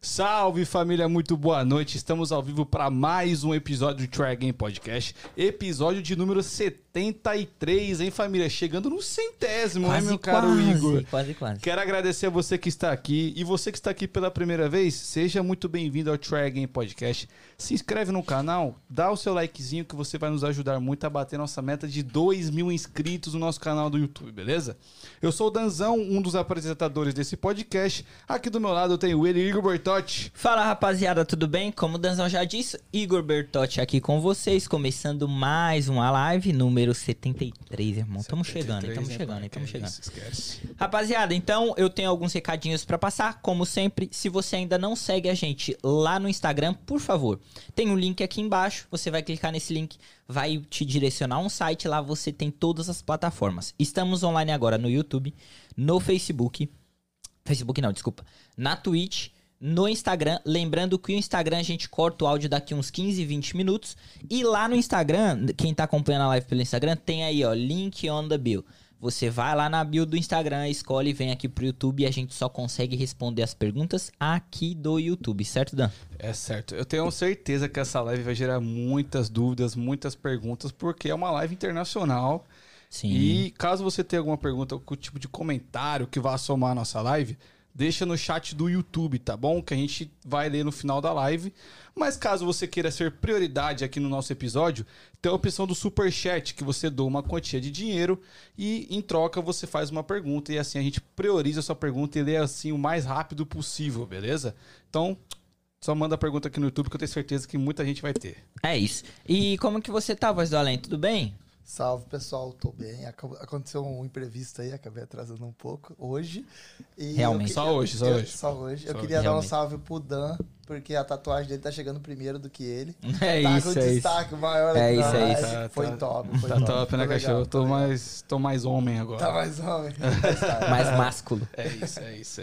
Salve, família, muito boa noite. Estamos ao vivo para mais um episódio do Try Again Podcast. Episódio de número 73, hein, família? Chegando no centésimo, né, meu caro Igor? Quase. Quero agradecer a você que está aqui. E você que está aqui pela primeira vez, seja muito bem-vindo ao Try Again Podcast. Se inscreve no canal, dá o seu likezinho que você vai nos ajudar muito a bater nossa meta de 2 mil inscritos no nosso canal do YouTube, beleza? Eu sou o Danzão, um dos apresentadores desse podcast. Aqui do meu lado eu tenho ele, Igor Bertotti. Fala, rapaziada, tudo bem? Como o Danzão já disse, Igor Bertotti aqui com vocês, começando mais uma live, número 73, irmão. Estamos chegando. Esquece. Rapaziada, então eu tenho alguns recadinhos pra passar, como sempre. Se você ainda não segue a gente lá no Instagram, por favor, tem um link aqui embaixo, você vai clicar nesse link, vai te direcionar um site, lá você tem todas as plataformas. Estamos online agora no YouTube, no Facebook, na Twitch, no Instagram. Lembrando que o Instagram a gente corta o áudio daqui uns 15, 20 minutos. E lá no Instagram, quem tá acompanhando a live pelo Instagram, tem aí, ó, link on the bio. Você vai lá na bio do Instagram, escolhe, vem aqui pro YouTube e a gente só consegue responder as perguntas aqui do YouTube, certo, Dan? É certo. Eu tenho certeza que essa live vai gerar muitas dúvidas, muitas perguntas, porque é uma live internacional. Sim. E caso você tenha alguma pergunta, algum tipo de comentário que vá somar a nossa live, deixa no chat do YouTube, tá bom? Que a gente vai ler no final da live. Mas caso você queira ser prioridade aqui no nosso episódio, tem a opção do Superchat, que você doa uma quantia de dinheiro e em troca você faz uma pergunta e assim a gente prioriza a sua pergunta e lê assim o mais rápido possível, beleza? Então, só manda a pergunta aqui no YouTube que eu tenho certeza que muita gente vai ter. É isso. E como que você tá, Voz do Além? Tudo bem? Salve, pessoal, tô bem. Aconteceu um imprevisto aí, acabei atrasando um pouco hoje. E realmente. Só hoje. Eu queria dar um salve pro Dan, porque a tatuagem dele tá chegando primeiro do que ele. Tá com destaque maior. Foi top. Top, né, cachorro? Tô mais homem agora. Tá mais homem. Mais másculo. É isso.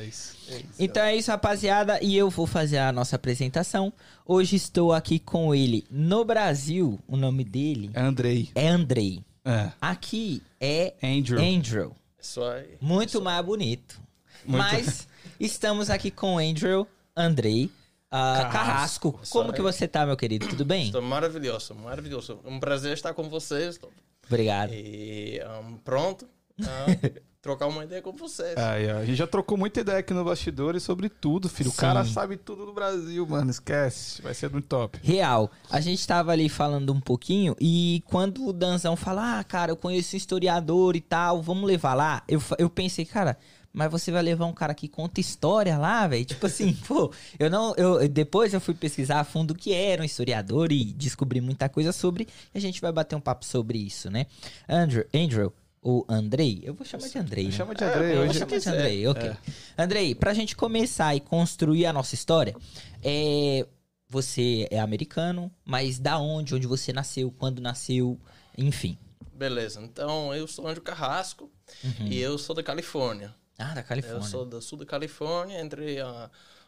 Então é isso, rapaziada. E eu vou fazer a nossa apresentação. Hoje estou aqui com ele no Brasil. O nome dele é Andrei. É. Aqui é Andrew. Muito mais bonito. Mas estamos aqui com Andrei. Carrasco, como que você tá, meu querido? Tudo bem? Estou maravilhoso. Um prazer estar com vocês. Obrigado. E pronto. Trocar uma ideia com vocês. A gente já trocou muita ideia aqui no bastidor e sobre tudo, filho. Sim. O cara sabe tudo do Brasil, mano. Esquece. Vai ser muito top. Real. A gente tava ali falando um pouquinho e quando o Danzão fala, cara, eu conheço um historiador e tal, vamos levar lá. Eu pensei, cara, mas você vai levar um cara que conta história lá, velho? Tipo assim, pô, depois eu fui pesquisar a fundo o que era um historiador e descobri muita coisa sobre, e a gente vai bater um papo sobre isso, né? Andrew ou Andrei, eu vou chamar de Andrei. Vou chamar de Andrei, ok. Andrei, pra gente começar e construir a nossa história, você é americano, mas da onde você nasceu, quando nasceu, enfim. Beleza, então eu sou Andrew Carrasco e eu sou da Califórnia. Ah, da Califórnia. Eu sou do sul da Califórnia, entre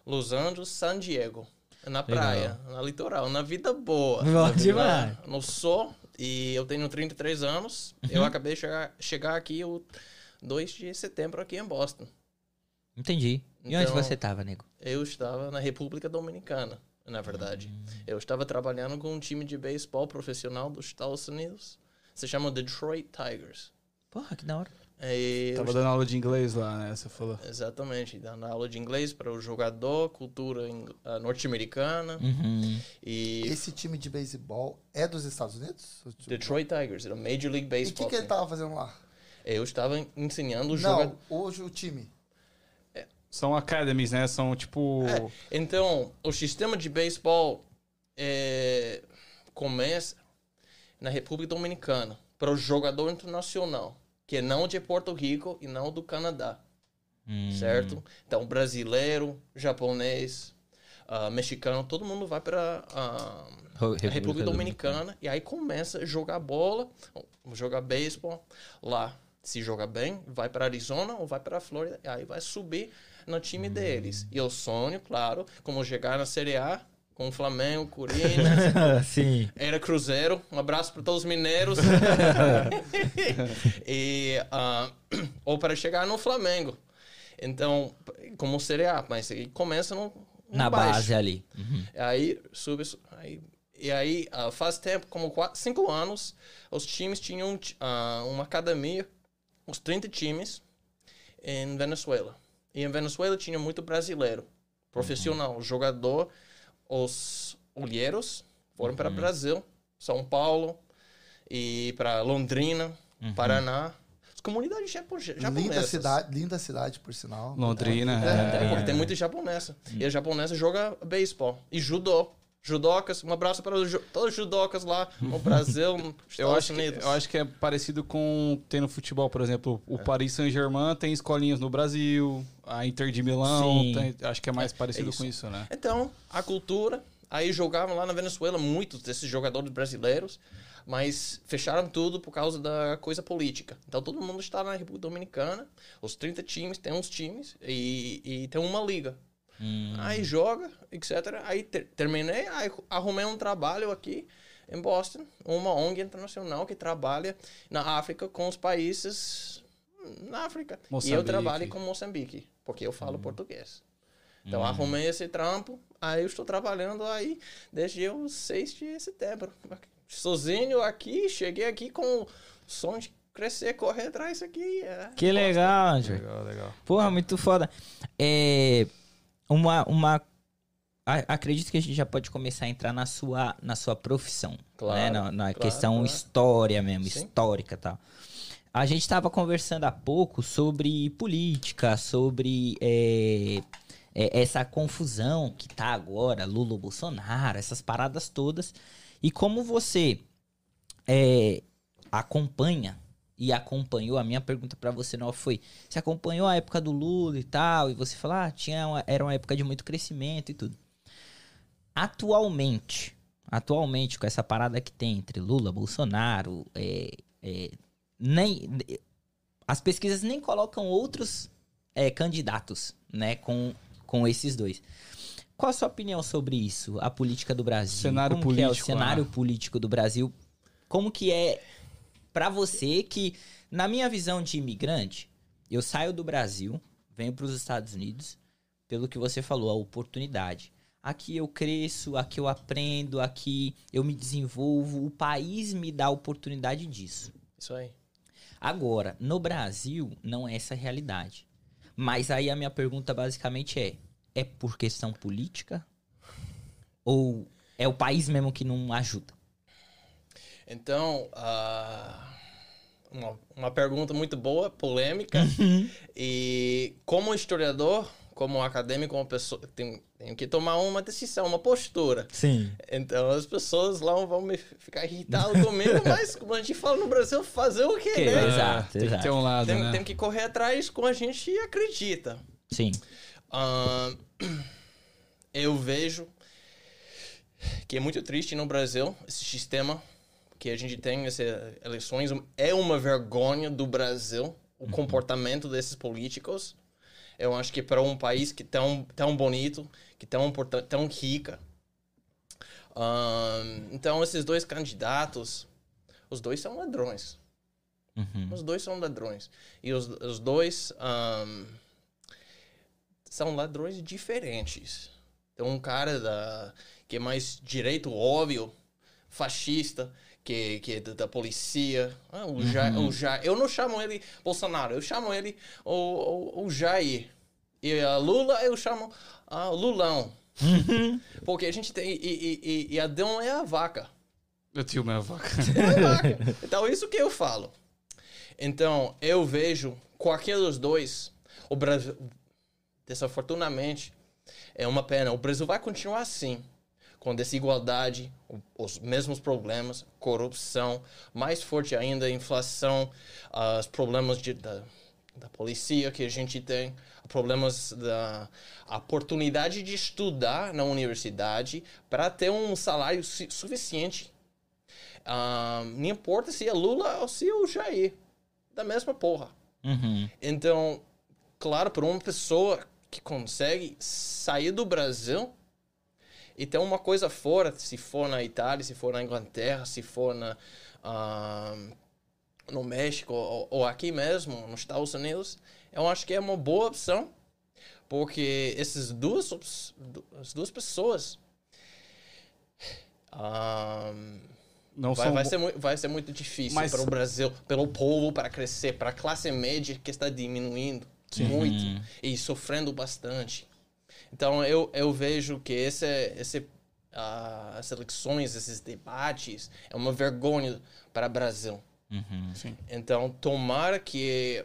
Los Angeles e San Diego. Na praia, na litoral, na vida boa. No sol. E eu tenho 33 anos. Eu acabei de chegar aqui o 2 de setembro aqui em Boston. Entendi. E então, onde você estava, nego? Eu estava na República Dominicana, na verdade. Eu estava trabalhando com um time de beisebol profissional dos Estados Unidos. Se chama Detroit Tigers. Porra, que da hora. Estava dando aula de inglês lá, né? Você falou. Exatamente, dando aula de inglês para o jogador, cultura norte-americana. E esse time de beisebol é dos Estados Unidos? Detroit Tigers, era Major League Baseball. E o que ele estava fazendo lá? Eu estava ensinando o jogador. Não, hoje o time. São academies, né? São tipo... Então, o sistema de beisebol começa na República Dominicana para o jogador internacional. Que não de Porto Rico e não do Canadá, certo? Então, brasileiro, japonês, mexicano, todo mundo vai para a República Dominicana e aí começa a jogar bola, jogar beisebol lá. Se joga bem, vai para Arizona ou vai para Flórida e aí vai subir no time deles. E o sonho, claro, como chegar na Série A, com o Flamengo, Corinthians. Sim. Era Cruzeiro. Um abraço para todos os mineiros. Ou para chegar no Flamengo. Então, como Série A, mas começa no na base ali. Uhum. Aí sube, aí, e aí faz tempo, como 5 anos, os times tinham uma academia, uns 30 times em Venezuela. E em Venezuela tinha muito brasileiro, profissional, uhum. jogador. Os olheiros foram uhum. para o Brasil, São Paulo, e para Londrina, uhum. Paraná. As comunidades japonesas. Linda cidade, por sinal. Londrina. É. Porque tem muito japonesa. E a japonesa joga beisebol e judô. Judocas, um abraço para todos os judocas lá no Brasil, eu acho que é parecido com ter no futebol, por exemplo, o Paris Saint-Germain tem escolinhas no Brasil, a Inter de Milão, acho que é mais parecido com isso, né? Então, a cultura, aí jogavam lá na Venezuela muitos desses jogadores brasileiros, mas fecharam tudo por causa da coisa política. Então, todo mundo está na República Dominicana, os 30 times, tem uns times e tem uma liga. Aí joga, etc. Aí terminei, aí arrumei um trabalho aqui em Boston, uma ONG internacional que trabalha na África com os países na África. Moçambique. E eu trabalho com Moçambique, porque eu falo português. Então arrumei esse trampo, aí eu estou trabalhando aí desde o 6 de setembro. Sozinho aqui, cheguei aqui com o som de crescer, correr atrás aqui. É. Que legal, André. Legal, legal. Porra, muito foda. Acredito que a gente já pode começar a entrar na sua profissão, claro, né? na questão história mesmo, sim, histórica e tal. A gente estava conversando há pouco sobre política, sobre essa confusão que tá agora, Lula, Bolsonaro, essas paradas todas, e como você acompanha e acompanhou, a minha pergunta pra você não foi, você acompanhou a época do Lula e tal, e você falou, era uma época de muito crescimento e tudo. Atualmente, com essa parada que tem entre Lula, Bolsonaro, as pesquisas nem colocam outros candidatos, né, com esses dois. Qual a sua opinião sobre isso? A política do Brasil? O cenário político do Brasil? Como que é... Pra você que, na minha visão de imigrante, eu saio do Brasil, venho pros Estados Unidos, pelo que você falou, a oportunidade. Aqui eu cresço, aqui eu aprendo, aqui eu me desenvolvo, o país me dá a oportunidade disso. Isso aí. Agora, no Brasil, não é essa a realidade. Mas aí a minha pergunta basicamente é por questão política? Ou é o país mesmo que não ajuda? Então, uma pergunta muito boa, polêmica. E como historiador, como acadêmico, uma pessoa, tenho que tomar uma decisão, uma postura. Sim. Então, as pessoas lá vão me ficar irritadas comigo, mas como a gente fala no Brasil, fazer o quê, né? Exato, tem que ter um lado, né? Tem que correr atrás como a gente acredita. Sim. Eu vejo que é muito triste no Brasil esse sistema... que a gente tem essas eleições, é uma vergonha do Brasil o comportamento desses políticos. Eu acho que para um país que tão bonito, que tão rica. Então, esses dois candidatos, os dois são ladrões. Uhum. Os dois são ladrões. E os dois são ladrões diferentes. Tem um cara que é mais direito, óbvio, fascista, que é da polícia, o Jair. Eu não chamo ele Bolsonaro, eu chamo ele o Jair. E a Lula eu chamo Lulão. Porque a gente tem... E Adão é a vaca. Eu tio é a vaca. É a vaca. Então, isso que eu falo. Então, eu vejo qualquer dos dois, o Brasil, desafortunadamente, é uma pena. O Brasil vai continuar assim, com desigualdade, os mesmos problemas, corrupção, mais forte ainda a inflação, os problemas da polícia que a gente tem, problemas da oportunidade de estudar na universidade para ter um salário suficiente. Não importa se é Lula ou se é o Jair, da mesma porra. Uhum. Então, claro, para uma pessoa que consegue sair do Brasil... E tem uma coisa fora, se for na Itália, se for na Inglaterra, se for no México ou aqui mesmo, nos Estados Unidos, eu acho que é uma boa opção Porque essas duas pessoas não vai, são... vai ser muito difícil para o Brasil, pelo povo, para crescer, para a classe média que está diminuindo muito e sofrendo bastante. Então, eu vejo que as eleições, esses debates, é uma vergonha para o Brasil. Sim. Então, tomara que...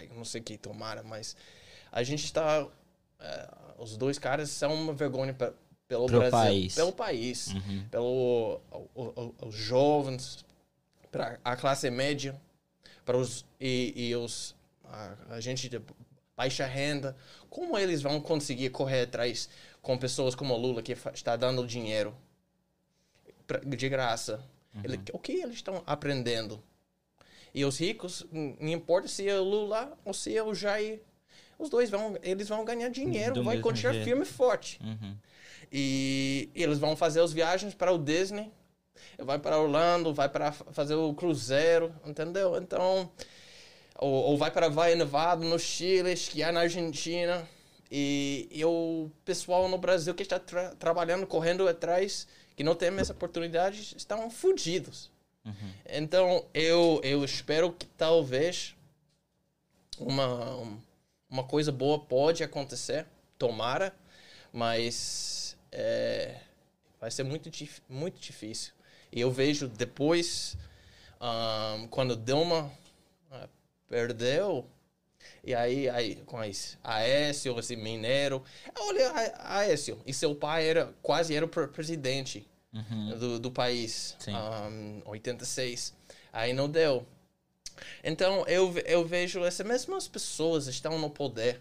eu não sei que tomara, mas a gente está... os dois caras são uma vergonha pelo Brasil, país. Pelo país, pelo os jovens, para a classe média, para os... E os a gente... baixa renda, como eles vão conseguir correr atrás com pessoas como o Lula, que está dando dinheiro de graça? O que eles estão aprendendo? E os ricos, não importa se é o Lula ou se é o Jair, os dois eles vão ganhar dinheiro, vai continuar firme e forte. E eles vão fazer as viagens para o Disney, vai para Orlando, vai para fazer o Cruzeiro, entendeu? Então... Ou vai para Bahia Nevado, no Chile, esquiar na Argentina. E o pessoal no Brasil que está trabalhando, correndo atrás, que não tem essa oportunidade, estão fodidos. Então, eu espero que talvez uma coisa boa pode acontecer, tomara, mas vai ser muito difícil. E eu vejo depois, quando Dilma... perdeu, e aí com Aécio, esse mineiro, olha Aécio, e seu pai quase era o presidente do país, 86, aí não deu. Então eu vejo essas mesmas pessoas estão no poder,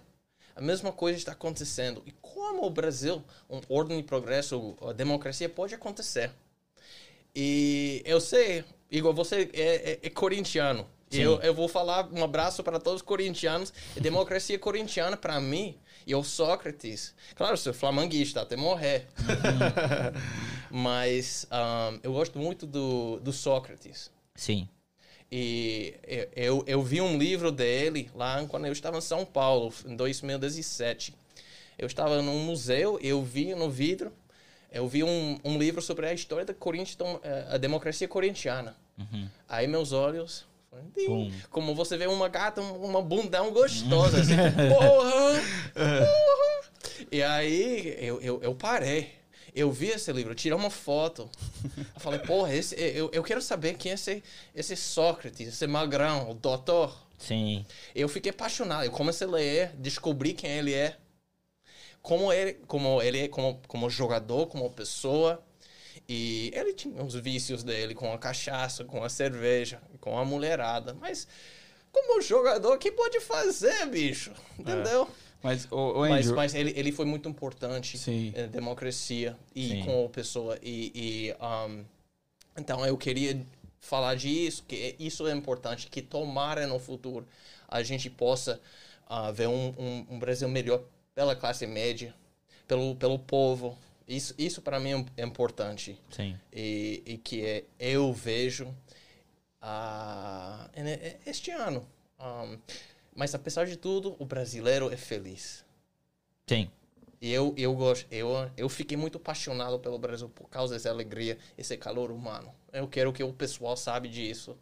a mesma coisa está acontecendo, e como o Brasil, ordem e progresso, a democracia pode acontecer. E eu sei, igual você é corintiano, eu vou falar um abraço para todos os corintianos. A democracia corintiana, para mim, e o Sócrates... Claro, sou flamenguista até morrer. Mas eu gosto muito do Sócrates. Sim. E eu vi um livro dele lá quando eu estava em São Paulo, em 2017. Eu estava num museu, eu vi no vidro, eu vi um livro sobre a história da a democracia corintiana. Aí meus olhos... Como você vê uma gata, uma bundão gostosa, assim, porra. E aí eu parei, eu vi esse livro, tirei uma foto, eu falei, porra, eu quero saber quem é esse Sócrates, esse magrão, o doutor. Sim. Eu fiquei apaixonado, eu comecei a ler, descobri quem ele é, como jogador, como pessoa. E ele tinha os vícios dele com a cachaça, com a cerveja, com a mulherada. Mas como jogador, o que pode fazer, bicho? Entendeu? Mas ele foi muito importante na democracia e com a pessoa. Então, eu queria falar disso, que isso é importante, que tomara no futuro a gente possa ver um Brasil melhor pela classe média, pelo povo. Isso para mim é importante. Sim. E que eu vejo este ano. Mas apesar de tudo, o brasileiro é feliz. Sim. E eu gosto. Eu fiquei muito apaixonado pelo Brasil por causa dessa alegria, esse calor humano. Eu quero que o pessoal saiba disso.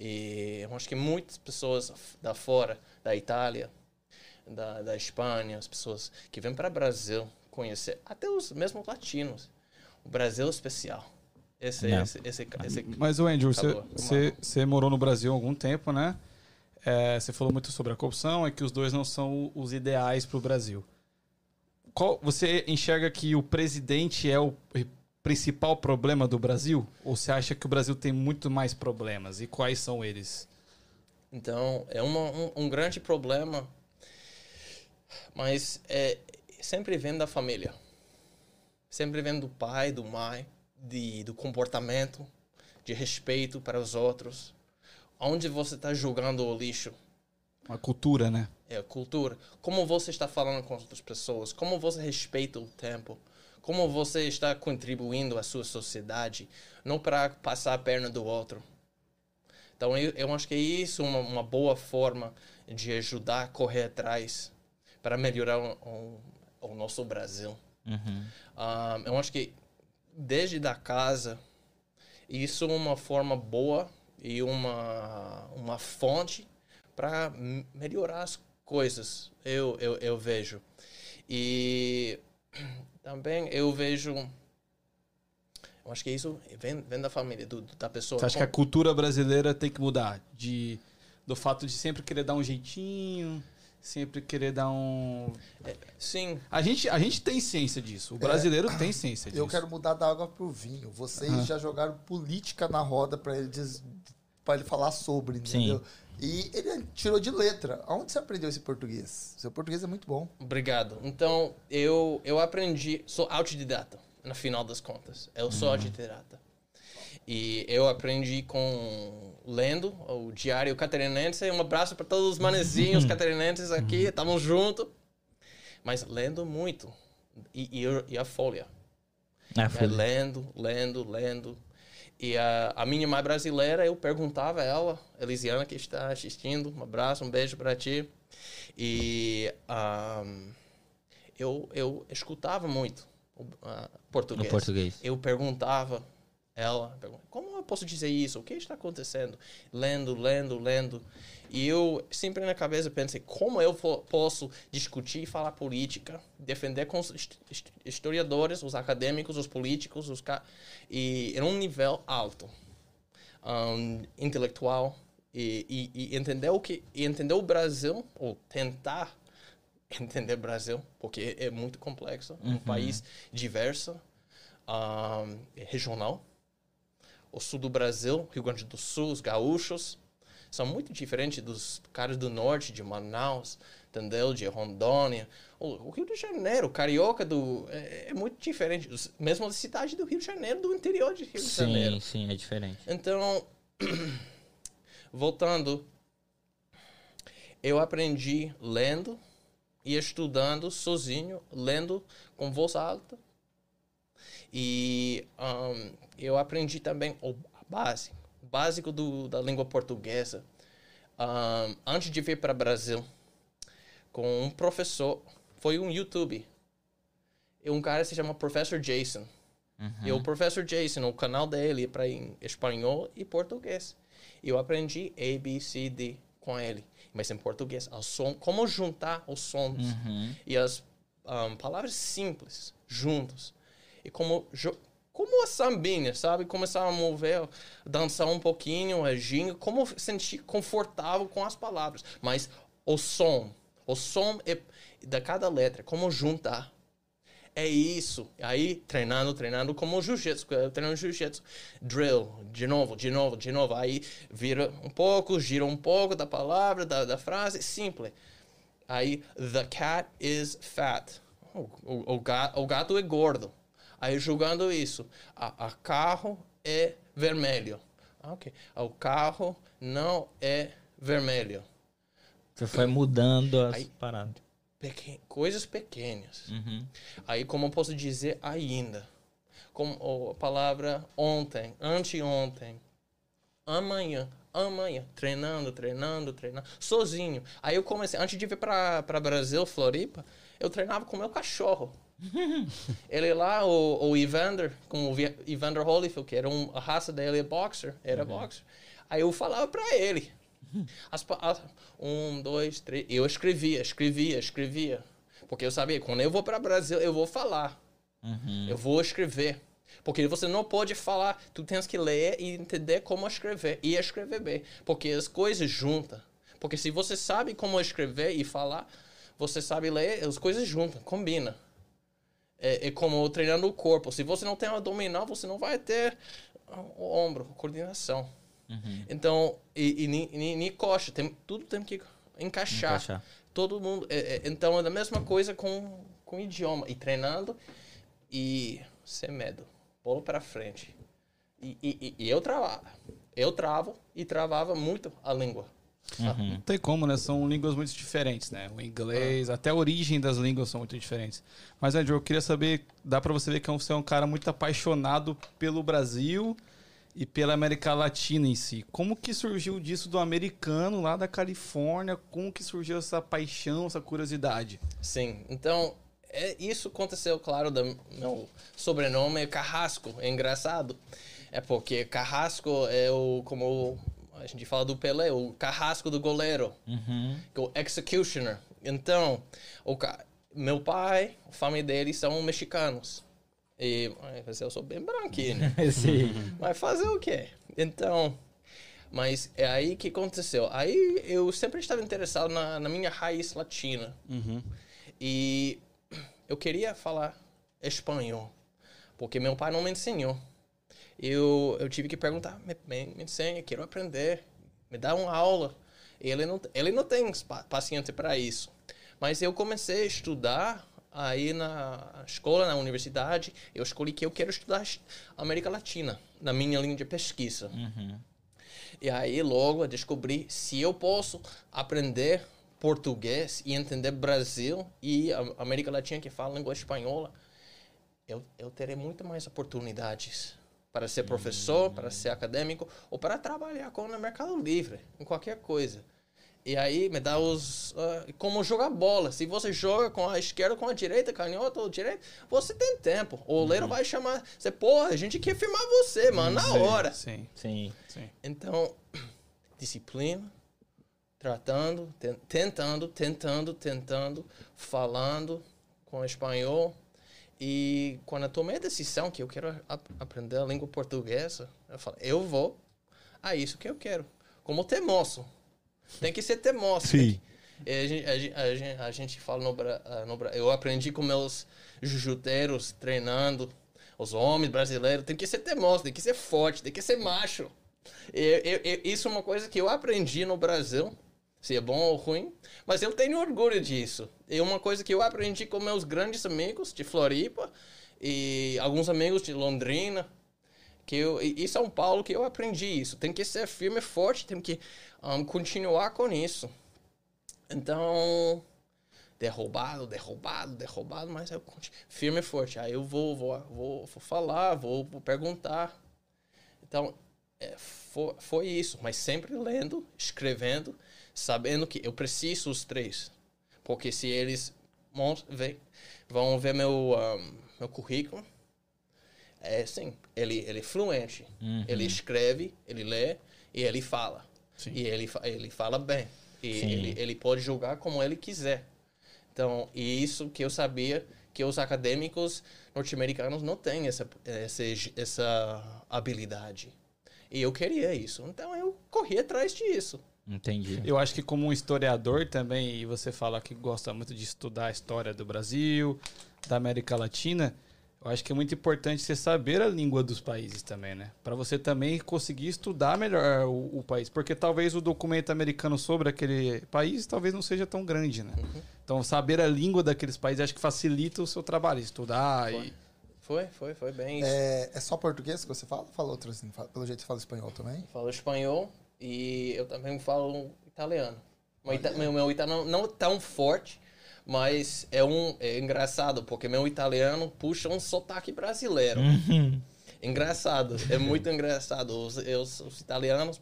E eu acho que muitas pessoas da fora, da Itália, da Espanha, as pessoas que vêm para o Brasil... conhecer, até os mesmos latinos. O Brasil é especial. Mas o Andrew, você morou no Brasil há algum tempo, né? Você falou muito sobre a corrupção, é que os dois não são os ideais para o Brasil. Você enxerga que o presidente é o principal problema do Brasil? Ou você acha que o Brasil tem muito mais problemas? E quais são eles? Então, é um grande problema, mas sempre vem da família, sempre vem do pai, do mãe, do comportamento, de respeito para os outros. Onde você está jogando o lixo? A cultura, né? É a cultura. Como você está falando com outras pessoas? Como você respeita o tempo? Como você está contribuindo à sua sociedade? Não para passar a perna do outro. Então eu acho que isso é uma boa forma de ajudar a correr atrás para melhorar o nosso Brasil. Uhum. Eu acho que desde da casa, isso é uma forma boa e uma fonte para melhorar as coisas, eu vejo. E também eu vejo... Eu acho que isso vem da família, da pessoa. Você acha que a cultura brasileira tem que mudar? Do fato de sempre querer dar um jeitinho... Sempre querer dar um... Sim. A gente tem ciência disso. O brasileiro tem ciência disso. Eu quero mudar da água pro vinho. Vocês já jogaram política na roda para ele falar sobre, entendeu? Sim. E ele tirou de letra. Onde você aprendeu esse português? Seu português é muito bom. Obrigado. Então, eu aprendi... Sou autodidata, no final das contas. Eu sou autodidata. E eu aprendi lendo o Diário Catarinense. Um abraço para todos os manezinhos catarinenses aqui, estavam juntos. Mas lendo muito. E a Folha. Lendo. E a minha mãe brasileira, eu perguntava a ela, Elisiana, que está assistindo, um abraço, um beijo para ti. E eu escutava muito português. No português. Eu perguntava... Ela pergunta, como eu posso dizer isso? O que está acontecendo? Lendo. E eu sempre na cabeça pensei, como eu posso discutir e falar política, defender com os historiadores, os acadêmicos, os políticos, e em um nível alto, intelectual, e entender entender o Brasil, ou tentar entender o Brasil, porque é muito complexo, um país diverso, regional. O sul do Brasil, Rio Grande do Sul, os gaúchos, são muito diferentes dos caras do norte, de Manaus, entendeu? De Rondônia. O Rio de Janeiro, o Carioca é muito diferente. Mesmo a cidade do Rio de Janeiro, do interior de Rio de Janeiro. Sim, é diferente. Então, voltando, eu aprendi lendo e estudando sozinho, lendo com voz alta. E eu aprendi também o básico da língua portuguesa antes de vir para o Brasil com um professor. Foi um YouTube. E um cara se chama Professor Jason. E o Professor Jason, o canal dele é para espanhol e português. E eu aprendi A, B, C, D com ele. Mas em português, o som, como juntar os sons e as palavras simples juntos. E como a sambinha, sabe? Começar a mover, dançar um pouquinho, a ginga, como sentir confortável com as palavras. Mas o som é da cada letra, como juntar. É isso. Aí, treinando, como jiu-jitsu. Eu treino jiu-jitsu. Drill, de novo. Aí, vira um pouco, gira um pouco da palavra, da frase. Simples. Aí, the cat is fat. O gato é gordo. Aí, jogando isso. O carro é vermelho. Ok. O carro não é vermelho. Você foi mudando as paradas. Coisas pequenas. Aí, como eu posso dizer ainda? Como a palavra ontem, anteontem, amanhã. Treinando. Sozinho. Aí, eu comecei. Antes de vir para Brasil, Floripa, eu treinava com o meu cachorro. Ele lá, o Evander, com o Evander Holyfield, que era a raça dele, é boxer, boxer. Aí eu falava pra ele. Um, dois, três. Eu escrevia. Porque eu sabia, quando eu vou pra Brasil, eu vou falar. Eu vou escrever. Porque você não pode falar, tu tens que ler e entender como escrever. E escrever bem. Porque as coisas juntam. Porque se você sabe como escrever e falar, você sabe ler, as coisas juntam, combina. É como treinando o corpo. Se você não tem abdominal, você não vai ter o ombro, coordenação. Então, e coxa, tudo tem que encaixar. Todo mundo. Então, é a mesma coisa com idioma. E treinando e sem medo. Bolo para frente. E eu travava muito a língua. Não tem como, né? São línguas muito diferentes, né? O inglês, até a origem das línguas são muito diferentes. Mas, Andrew, eu queria saber, dá pra você ver que você é um cara muito apaixonado pelo Brasil e pela América Latina em si. Como que surgiu disso do americano lá da Califórnia? Como que surgiu essa paixão, essa curiosidade? Sim, então isso aconteceu, claro, do meu sobrenome Carrasco. É engraçado, é porque Carrasco é o, como a gente fala do Pelé, o carrasco do goleiro, o executioner. Então, meu pai, a família dele são mexicanos. E eu sou bem branquinho, né? Sim. Mas fazer o quê? Então, mas é aí que aconteceu. Aí eu sempre estava interessado na minha raiz latina. E eu queria falar espanhol, porque meu pai não me ensinou. Eu tive que perguntar, me ensina, quero aprender, me dá uma aula. Ele não tem paciência para isso. Mas eu comecei a estudar. Aí na escola, na universidade, eu escolhi que eu quero estudar América Latina, na minha linha de pesquisa. E aí logo eu descobri se eu posso aprender português e entender Brasil e a América Latina que fala língua espanhola, eu terei muito mais oportunidades para ser professor, para ser acadêmico ou para trabalhar no mercado livre, em qualquer coisa. E aí me dá como jogar bola. Se você joga com a esquerda, com a direita, canhota ou direita, você tem tempo. O goleiro vai chamar você, porra, a gente quer firmar você, mano, na hora. Sim. Então, disciplina, tratando, tentando, falando com espanhol. E quando eu tomei a decisão que eu quero aprender a língua portuguesa, eu falo, eu vou a isso que eu quero. Como teimoso. Tem que ser teimoso. Sim. A gente fala eu aprendi com meus jujuteiros treinando, os homens brasileiros. Tem que ser teimoso, tem que ser forte, tem que ser macho. Isso é uma coisa que eu aprendi no Brasil, se é bom ou ruim, mas eu tenho orgulho disso. É uma coisa que eu aprendi com meus grandes amigos de Floripa e alguns amigos de Londrina. E São Paulo, que eu aprendi isso. Tem que ser firme e forte, tem que continuar com isso. Então, derrubado, mas eu continuo firme e forte. Aí eu vou falar, vou perguntar. Então, foi isso. Mas sempre lendo, escrevendo, sabendo que eu preciso os três. Porque se eles vão ver meu currículo, sim, ele é fluente. Ele escreve, ele lê e ele fala. Sim. E ele fala bem. E ele pode jogar como ele quiser. Então, e isso que eu sabia que os acadêmicos norte-americanos não têm essa habilidade. E eu queria isso. Então, eu corri atrás disso. Entendi. Eu acho que como um historiador também, e você fala que gosta muito de estudar a história do Brasil, da América Latina... Eu acho que é muito importante você saber a língua dos países também, né? Para você também conseguir estudar melhor o país. Porque talvez o documento americano sobre aquele país talvez não seja tão grande, né? Então, saber a língua daqueles países acho que facilita o seu trabalho, estudar e... Foi bem isso. É só português que você fala? Ou fala outro assim? Pelo jeito você fala espanhol também? Eu falo espanhol e eu também falo italiano. Meu italiano não é tão forte... Mas é engraçado, porque meu italiano puxa um sotaque brasileiro. Engraçado, é muito engraçado. Os italianos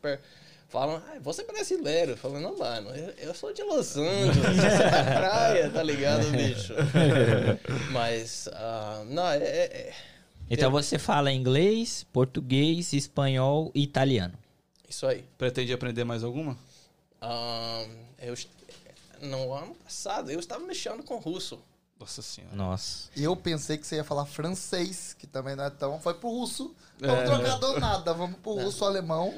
falam, você é brasileiro. Eu falo, não, mano, eu sou de Los Angeles, sou da praia, tá ligado, bicho? Mas, não, Então você fala inglês, português, espanhol e italiano. Isso aí. Pretende aprender mais alguma? No ano passado, eu estava mexendo com russo. Nossa senhora. Nossa. Eu pensei que você ia falar francês, que também não é tão... Foi pro russo. Vamos trocar do nada. Vamos pro russo, alemão.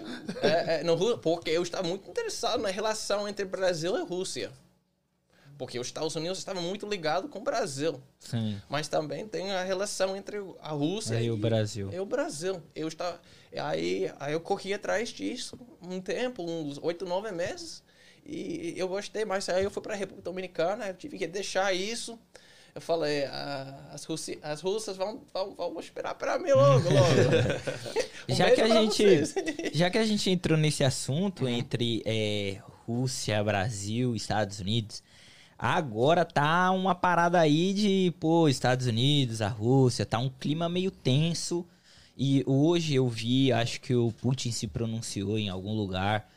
Porque eu estava muito interessado na relação entre Brasil e Rússia. Porque os Estados Unidos estavam muito ligados com o Brasil. Sim. Mas também tem a relação entre a Rússia e o Brasil. Aí eu corri atrás disso um tempo, uns 8, 9 meses. E eu gostei, mas aí eu fui para a República Dominicana, eu tive que deixar isso. Eu falei, as russas vão esperar para mim logo. Já que a gente entrou nesse assunto entre Rússia, Brasil, Estados Unidos, agora tá uma parada aí de, Estados Unidos, a Rússia, tá um clima meio tenso. E hoje eu vi, acho que o Putin se pronunciou em algum lugar,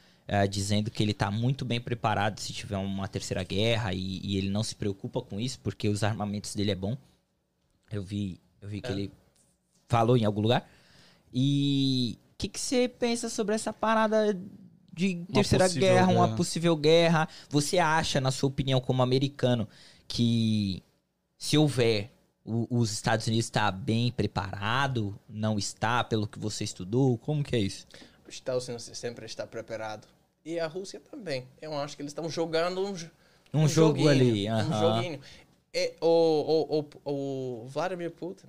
dizendo que ele está muito bem preparado se tiver uma terceira guerra, e ele não se preocupa com isso, porque os armamentos dele é bom. Eu vi que ele falou em algum lugar. E o que você pensa sobre essa parada de uma terceira guerra, uma possível guerra? Você acha, na sua opinião, como americano, que se houver... Os Estados Unidos está bem preparado? Não está, pelo que você estudou? Como que é isso? Os Estados Unidos sempre está preparado. E a Rússia também. Eu acho que eles estão jogando um jogo ali. Um joguinho. E, o Vladimir Putin,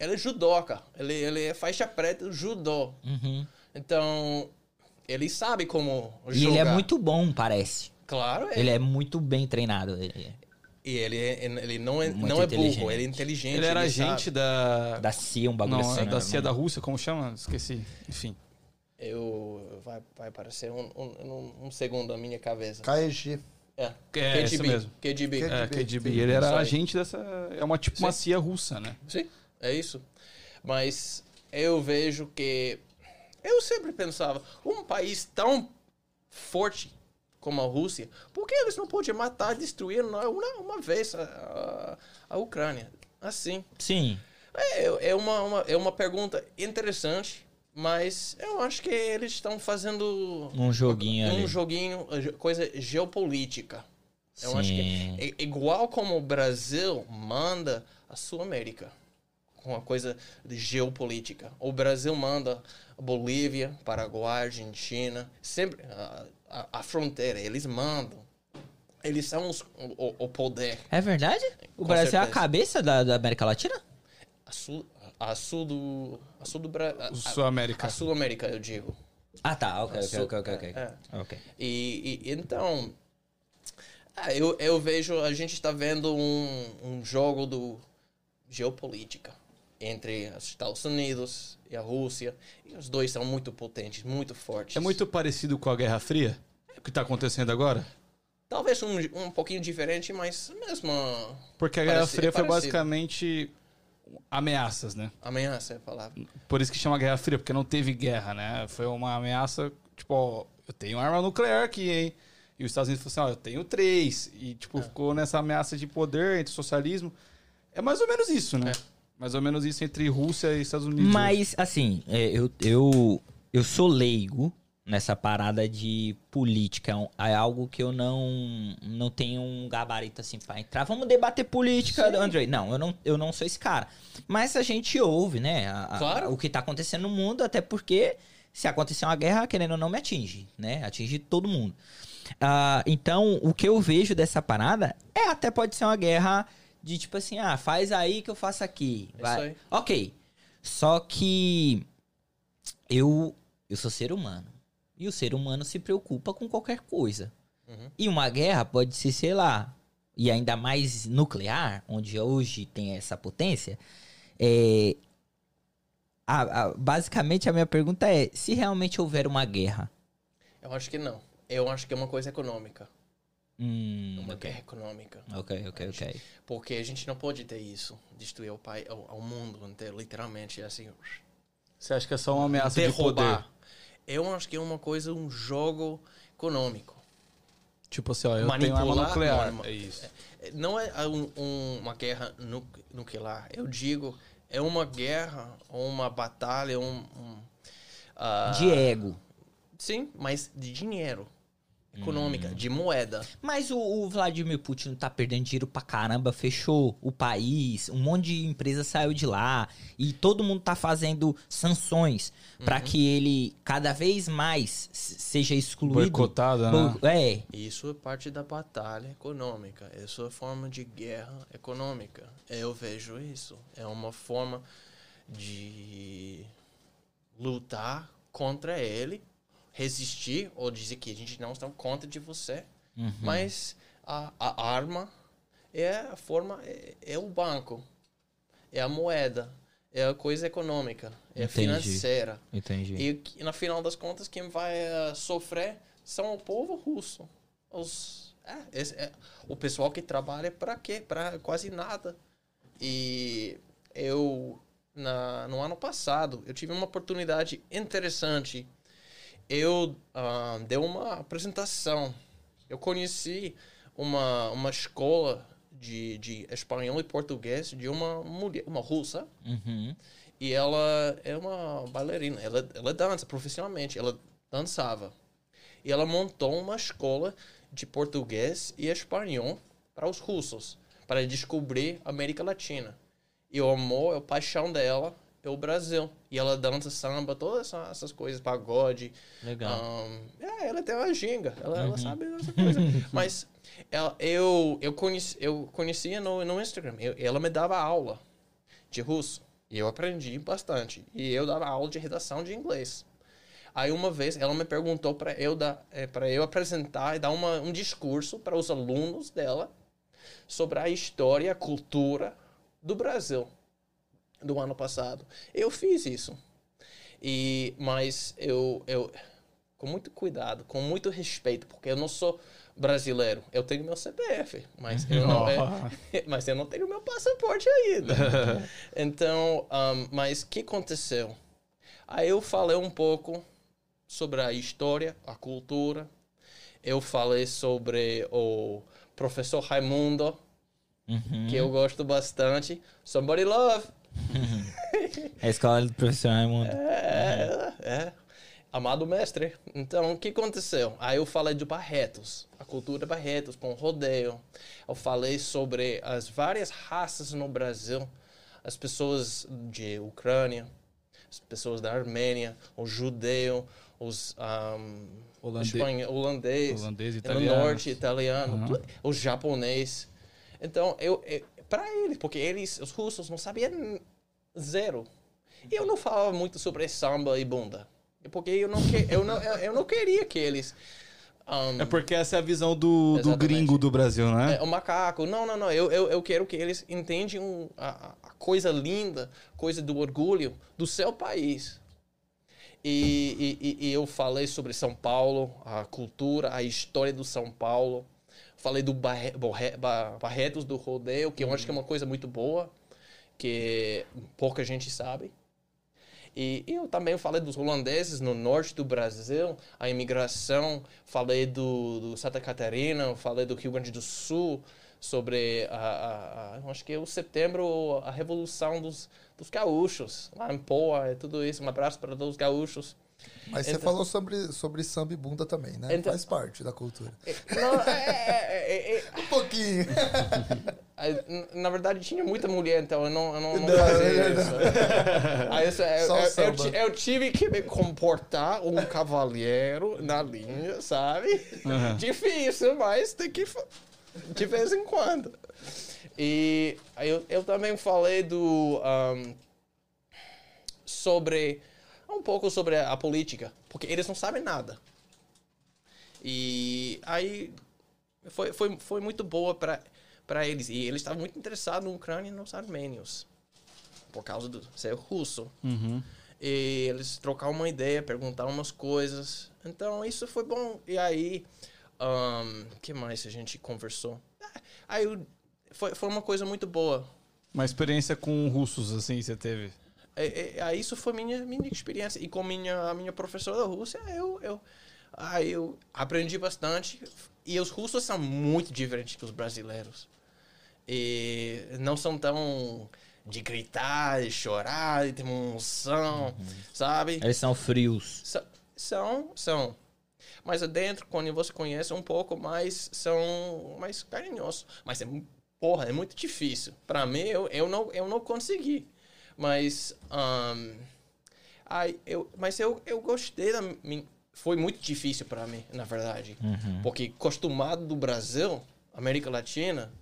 ele é judoca. Ele é faixa preta do judô. Uhum. Então, ele sabe como jogar. E ele é muito bom, parece. Claro. Ele é muito bem treinado. E ele não é burro, ele é inteligente. Ele era agente da CIA, um bagulho assim. Da CIA da Rússia, como chama? Esqueci. Enfim. Vai aparecer um segundo na minha cabeça. KGB. É isso mesmo. KGB. É, KGB. Ele era agente dessa... É uma CIA russa, né? Sim, é isso. Mas eu vejo que... Eu sempre pensava, um país tão forte... como a Rússia, porque eles não podem matar, destruir uma vez a Ucrânia, assim. Sim. É uma pergunta interessante, mas eu acho que eles estão fazendo... Um joguinho, coisa geopolítica. Sim. Eu acho que é igual como o Brasil manda a Sul-América, com a coisa de geopolítica. O Brasil manda a Bolívia, Paraguai, Argentina, sempre... A fronteira, eles mandam. Eles são o poder. É verdade? O com Brasil certeza. É a cabeça da América Latina? A sul do Brasil. Sul-América. A Sul-América, eu digo. Ah, tá. Ok. E então... Eu vejo... A gente está vendo um jogo do geopolítica entre os Estados Unidos... e a Rússia, e os dois são muito potentes, muito fortes. É muito parecido com a Guerra Fria, o que está acontecendo agora? Talvez um pouquinho diferente, mas mesmo... Porque a Guerra Fria foi basicamente ameaças, né? Ameaça é a palavra. Por isso que chama Guerra Fria, porque não teve guerra, né? Foi uma ameaça, tipo, ó, eu tenho arma nuclear aqui, hein? E os Estados Unidos falaram assim, ó, eu tenho 3. E, tipo, ficou nessa ameaça de poder entre o socialismo. É mais ou menos isso, né? É. Mais ou menos isso entre Rússia e Estados Unidos. Mas, assim, eu sou leigo nessa parada de política. É algo que eu não tenho um gabarito assim pra entrar. Vamos debater política, André. Não, eu não sou esse cara. Mas a gente ouve, né? Claro. O que tá acontecendo no mundo, até porque se acontecer uma guerra, querendo ou não, me atinge, né? Atinge todo mundo. Então, o que eu vejo dessa parada é até pode ser uma guerra... De tipo assim, faz aí que eu faço aqui. Vai. Ok. Só que eu sou ser humano. E o ser humano se preocupa com qualquer coisa. Uhum. E uma guerra pode ser, sei lá, e ainda mais nuclear, onde hoje tem essa potência. Basicamente, a minha pergunta é, se realmente houver uma guerra? Eu acho que não. Eu acho que é uma coisa econômica. Guerra econômica. Ok. Porque a gente não pode ter isso. Destruir o país, o mundo inteiro, literalmente, assim. Você acha que é só uma ameaça de poder? Eu acho que é uma coisa, um jogo econômico. Tipo assim, ó, eu tenho arma nuclear. É isso. Não é uma guerra nuclear. Eu digo, é uma guerra, uma batalha, de ego. Sim, mas de dinheiro. Econômica, de moeda. Mas o Vladimir Putin tá perdendo dinheiro pra caramba, fechou o país, um monte de empresa saiu de lá e todo mundo tá fazendo sanções pra que ele cada vez mais seja excluído. Boicotado, né? Isso é parte da batalha econômica, isso é forma de guerra econômica. Eu vejo isso. É uma forma de lutar contra ele. Resistir ou dizer que a gente não está contra de você, mas a arma é a forma, é o banco, é a moeda, é a coisa econômica, é financeira. Entendi. E no final das contas, quem vai sofrer são o povo russo. O pessoal que trabalha para quê? Para quase nada. E eu no ano passado, eu tive uma oportunidade interessante. Eu dei uma apresentação. Eu conheci uma escola de espanhol e português de uma mulher, uma russa. Uhum. E ela é uma bailarina. Ela dança profissionalmente. Ela dançava. E ela montou uma escola de português e espanhol para os russos, para descobrir a América Latina. E o amor, a paixão dela é o Brasil. E ela dança samba, todas essas coisas, pagode. Legal. Ela tem uma ginga. Ela sabe essa coisa. Mas eu conhecia no Instagram. Ela me dava aula de russo. E eu aprendi bastante. E eu dava aula de redação de inglês. Aí uma vez ela me perguntou para eu apresentar e dar um discurso para os alunos dela sobre a história, a cultura do Brasil do ano passado. Eu fiz isso. Mas eu com muito cuidado, com muito respeito, porque eu não sou brasileiro. Eu tenho meu CPF, mas eu não tenho meu passaporte ainda. Então, mas o que aconteceu? Aí eu falei um pouco sobre a história, a cultura. Eu falei sobre o professor Raimundo, que eu gosto bastante. Somebody Love! A escola do professor Raimundo. É. Amado mestre. Então, o que aconteceu? Aí eu falei de Barretos, a cultura de Barretos, com rodeio. Eu falei sobre as várias raças no Brasil. As pessoas de Ucrânia, as pessoas da Armênia, o judeu, os holandês, italiano, o norte italiano, o japonês. Então, para eles, porque eles, os russos, não sabiam zero. E eu não falava muito sobre samba e bunda. Porque eu não queria que eles... É porque essa é a visão do gringo do Brasil, né? O macaco. Não. Eu quero que eles entendam a coisa linda, coisa do orgulho do seu país. E eu falei sobre São Paulo, a cultura, a história do São Paulo. Falei do Barretos do rodeio, que eu acho que é uma coisa muito boa, que pouca gente sabe. E eu também falei dos holandeses no norte do Brasil, a imigração, falei do Santa Catarina, falei do Rio Grande do Sul, sobre, acho que é o setembro, a revolução dos gaúchos, lá em Poa, tudo isso, um abraço para todos os gaúchos. Mas então, você falou sobre samba e bunda também, né? Então, faz parte da cultura. Um pouquinho. Na verdade, tinha muita mulher, então eu não fazia isso. Eu tive que me comportar um cavalheiro na linha, sabe? Uhum. Difícil, mas tem que de vez em quando. E eu também falei sobre a política, porque eles não sabem nada. E aí foi muito boa para eles. E eles estavam muito interessados no Ucrânia e nos armênios, por causa do ser russo. Uhum. E eles trocaram uma ideia, perguntaram umas coisas. Então, isso foi bom. E aí, que mais a gente conversou? Aí foi uma coisa muito boa. Uma experiência com russos, assim, você teve? Isso foi minha experiência. E com a minha professora da Rússia, eu aprendi bastante. E os russos são muito diferentes dos brasileiros. E não são tão de gritar, de chorar, de ter emoção, sabe? Eles são frios. São. Mas dentro, quando você conhece um pouco mais, são mais carinhosos. Mas é muito difícil. Para mim, eu não consegui. Mas, eu gostei da minha... Foi muito difícil para mim, na verdade. Uhum. Porque acostumado do Brasil, América Latina,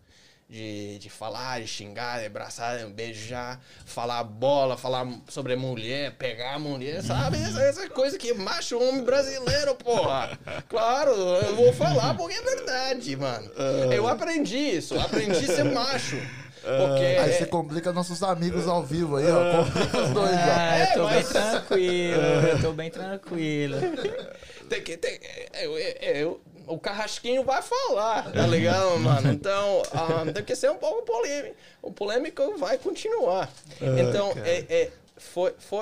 de falar, de xingar, de abraçar, de beijar, falar bola, falar sobre mulher, pegar a mulher, sabe? Essa coisa que macho homem brasileiro, porra. Claro, eu vou falar porque é verdade, mano. Eu aprendi isso, aprendi a ser macho. Aí você complica nossos amigos ao vivo aí, ó. Complica os dois, ó. Eu tô bem tranquilo. o Carrasquinho vai falar, tá legal, mano? Então, tem que ser um pouco polêmico. O polêmico vai continuar. Então,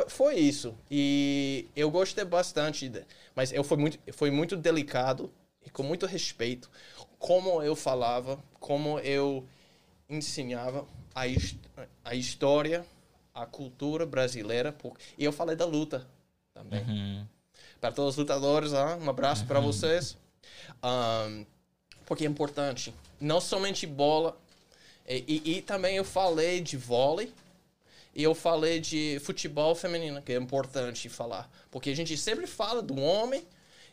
foi isso. E eu gostei bastante, mas eu fui muito delicado e com muito respeito como eu falava, como eu ensinava a história, a cultura brasileira. E eu falei da luta também. Uhum. Para todos os lutadores, um abraço para vocês. Porque é importante. Não somente bola. E também eu falei de vôlei. E eu falei de futebol feminino, que é importante falar. Porque a gente sempre fala do homem.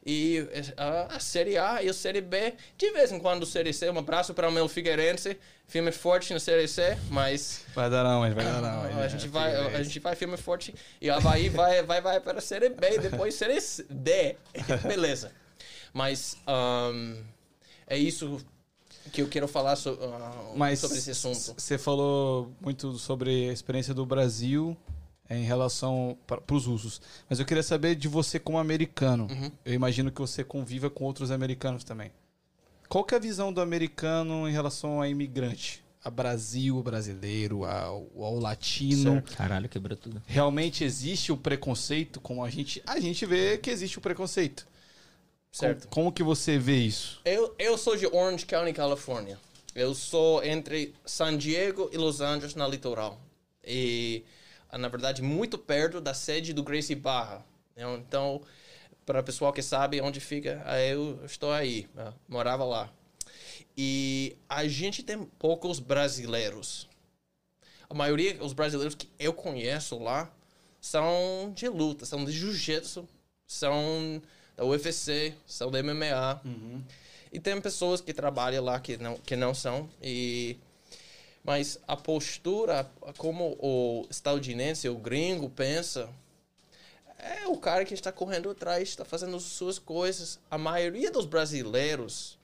E a Série A e a Série B. De vez em quando, a Série C. Um abraço para o meu Figueirense. Filme forte na Série C, mas... Vai dar não. A gente vai filme forte. E o Havaí vai para a Série B, depois Série D. Beleza. Mas é isso que eu quero falar sobre esse assunto. Você falou muito sobre a experiência do Brasil... em relação para os russos. Mas eu queria saber de você como americano. Uhum. Eu imagino que você conviva com outros americanos também. Qual que é a visão do americano em relação a imigrante? A Brasil, brasileiro, ao latino? Certo. Caralho, quebrou tudo. Realmente existe o preconceito como a gente vê que existe o preconceito. Certo. Como que você vê isso? Eu sou de Orange County, Califórnia. Eu sou entre San Diego e Los Angeles, na litoral. E... na verdade, muito perto da sede do Gracie Barra. Então, para o pessoal que sabe onde fica, eu estou aí. Eu morava lá. E a gente tem poucos brasileiros. A maioria dos brasileiros que eu conheço lá são de luta, são de jiu-jitsu, são da UFC, são da MMA. Uhum. E tem pessoas que trabalham lá que não são. Mas a postura, como o estadunidense, o gringo pensa, é o cara que está correndo atrás, está fazendo suas coisas. A maioria dos brasileiros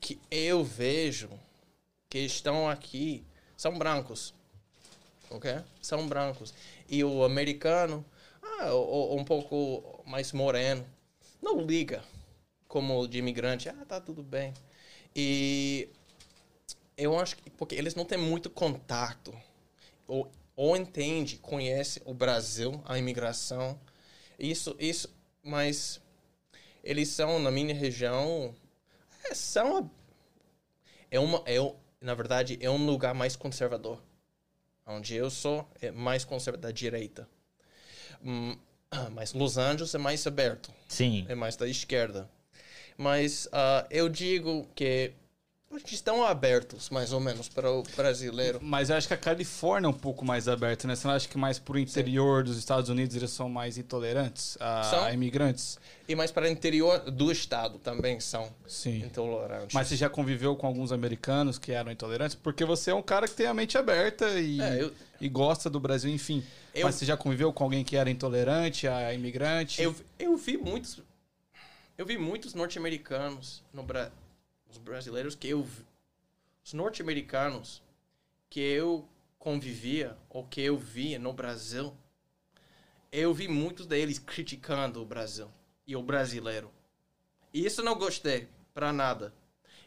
que eu vejo que estão aqui são brancos, ok? São brancos. E o americano, um pouco mais moreno, não liga como de imigrante. Tá tudo bem. E... eu acho que porque eles não têm muito contato. Ou entende, conhece o Brasil, a imigração. Isso, mas eles são, na minha região, na verdade, é um lugar mais conservador. Onde eu sou, é mais conservador, da direita. Mas Los Angeles é mais aberto. Sim. É mais da esquerda. Mas eu digo que eles estão abertos, mais ou menos, para o brasileiro. Mas eu acho que a Califórnia é um pouco mais aberta, né? Você não acha que mais para o interior dos Estados Unidos eles são mais intolerantes a imigrantes? E mais para o interior do estado também são intolerantes. Mas você já conviveu com alguns americanos que eram intolerantes? Porque você é um cara que tem a mente aberta e gosta do Brasil, enfim. Mas você já conviveu com alguém que era intolerante a imigrante? Eu vi muitos norte-americanos no Brasil. Os norte-americanos que eu convivia ou que eu via no Brasil, eu vi muitos deles criticando o Brasil e o brasileiro. E isso eu não gostei pra nada.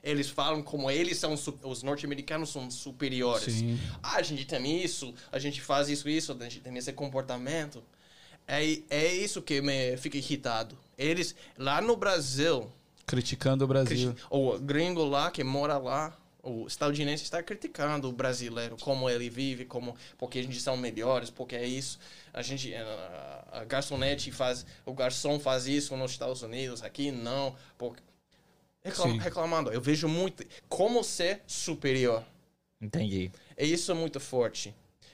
Eles falam como eles são, os norte-americanos são superiores. Sim. A gente tem isso, a gente faz isso, a gente tem esse comportamento. É isso que me fica irritado. Eles, lá no Brasil... criticando o Brasil. O gringo lá, que mora lá, o estadunidense está criticando o brasileiro, como ele vive, porque a gente são melhores, porque é isso. A gente, a garçonete faz, o garçom faz isso nos Estados Unidos, aqui não. Porque... reclamando. Eu vejo muito como ser superior. Entendi. E isso é muito forte.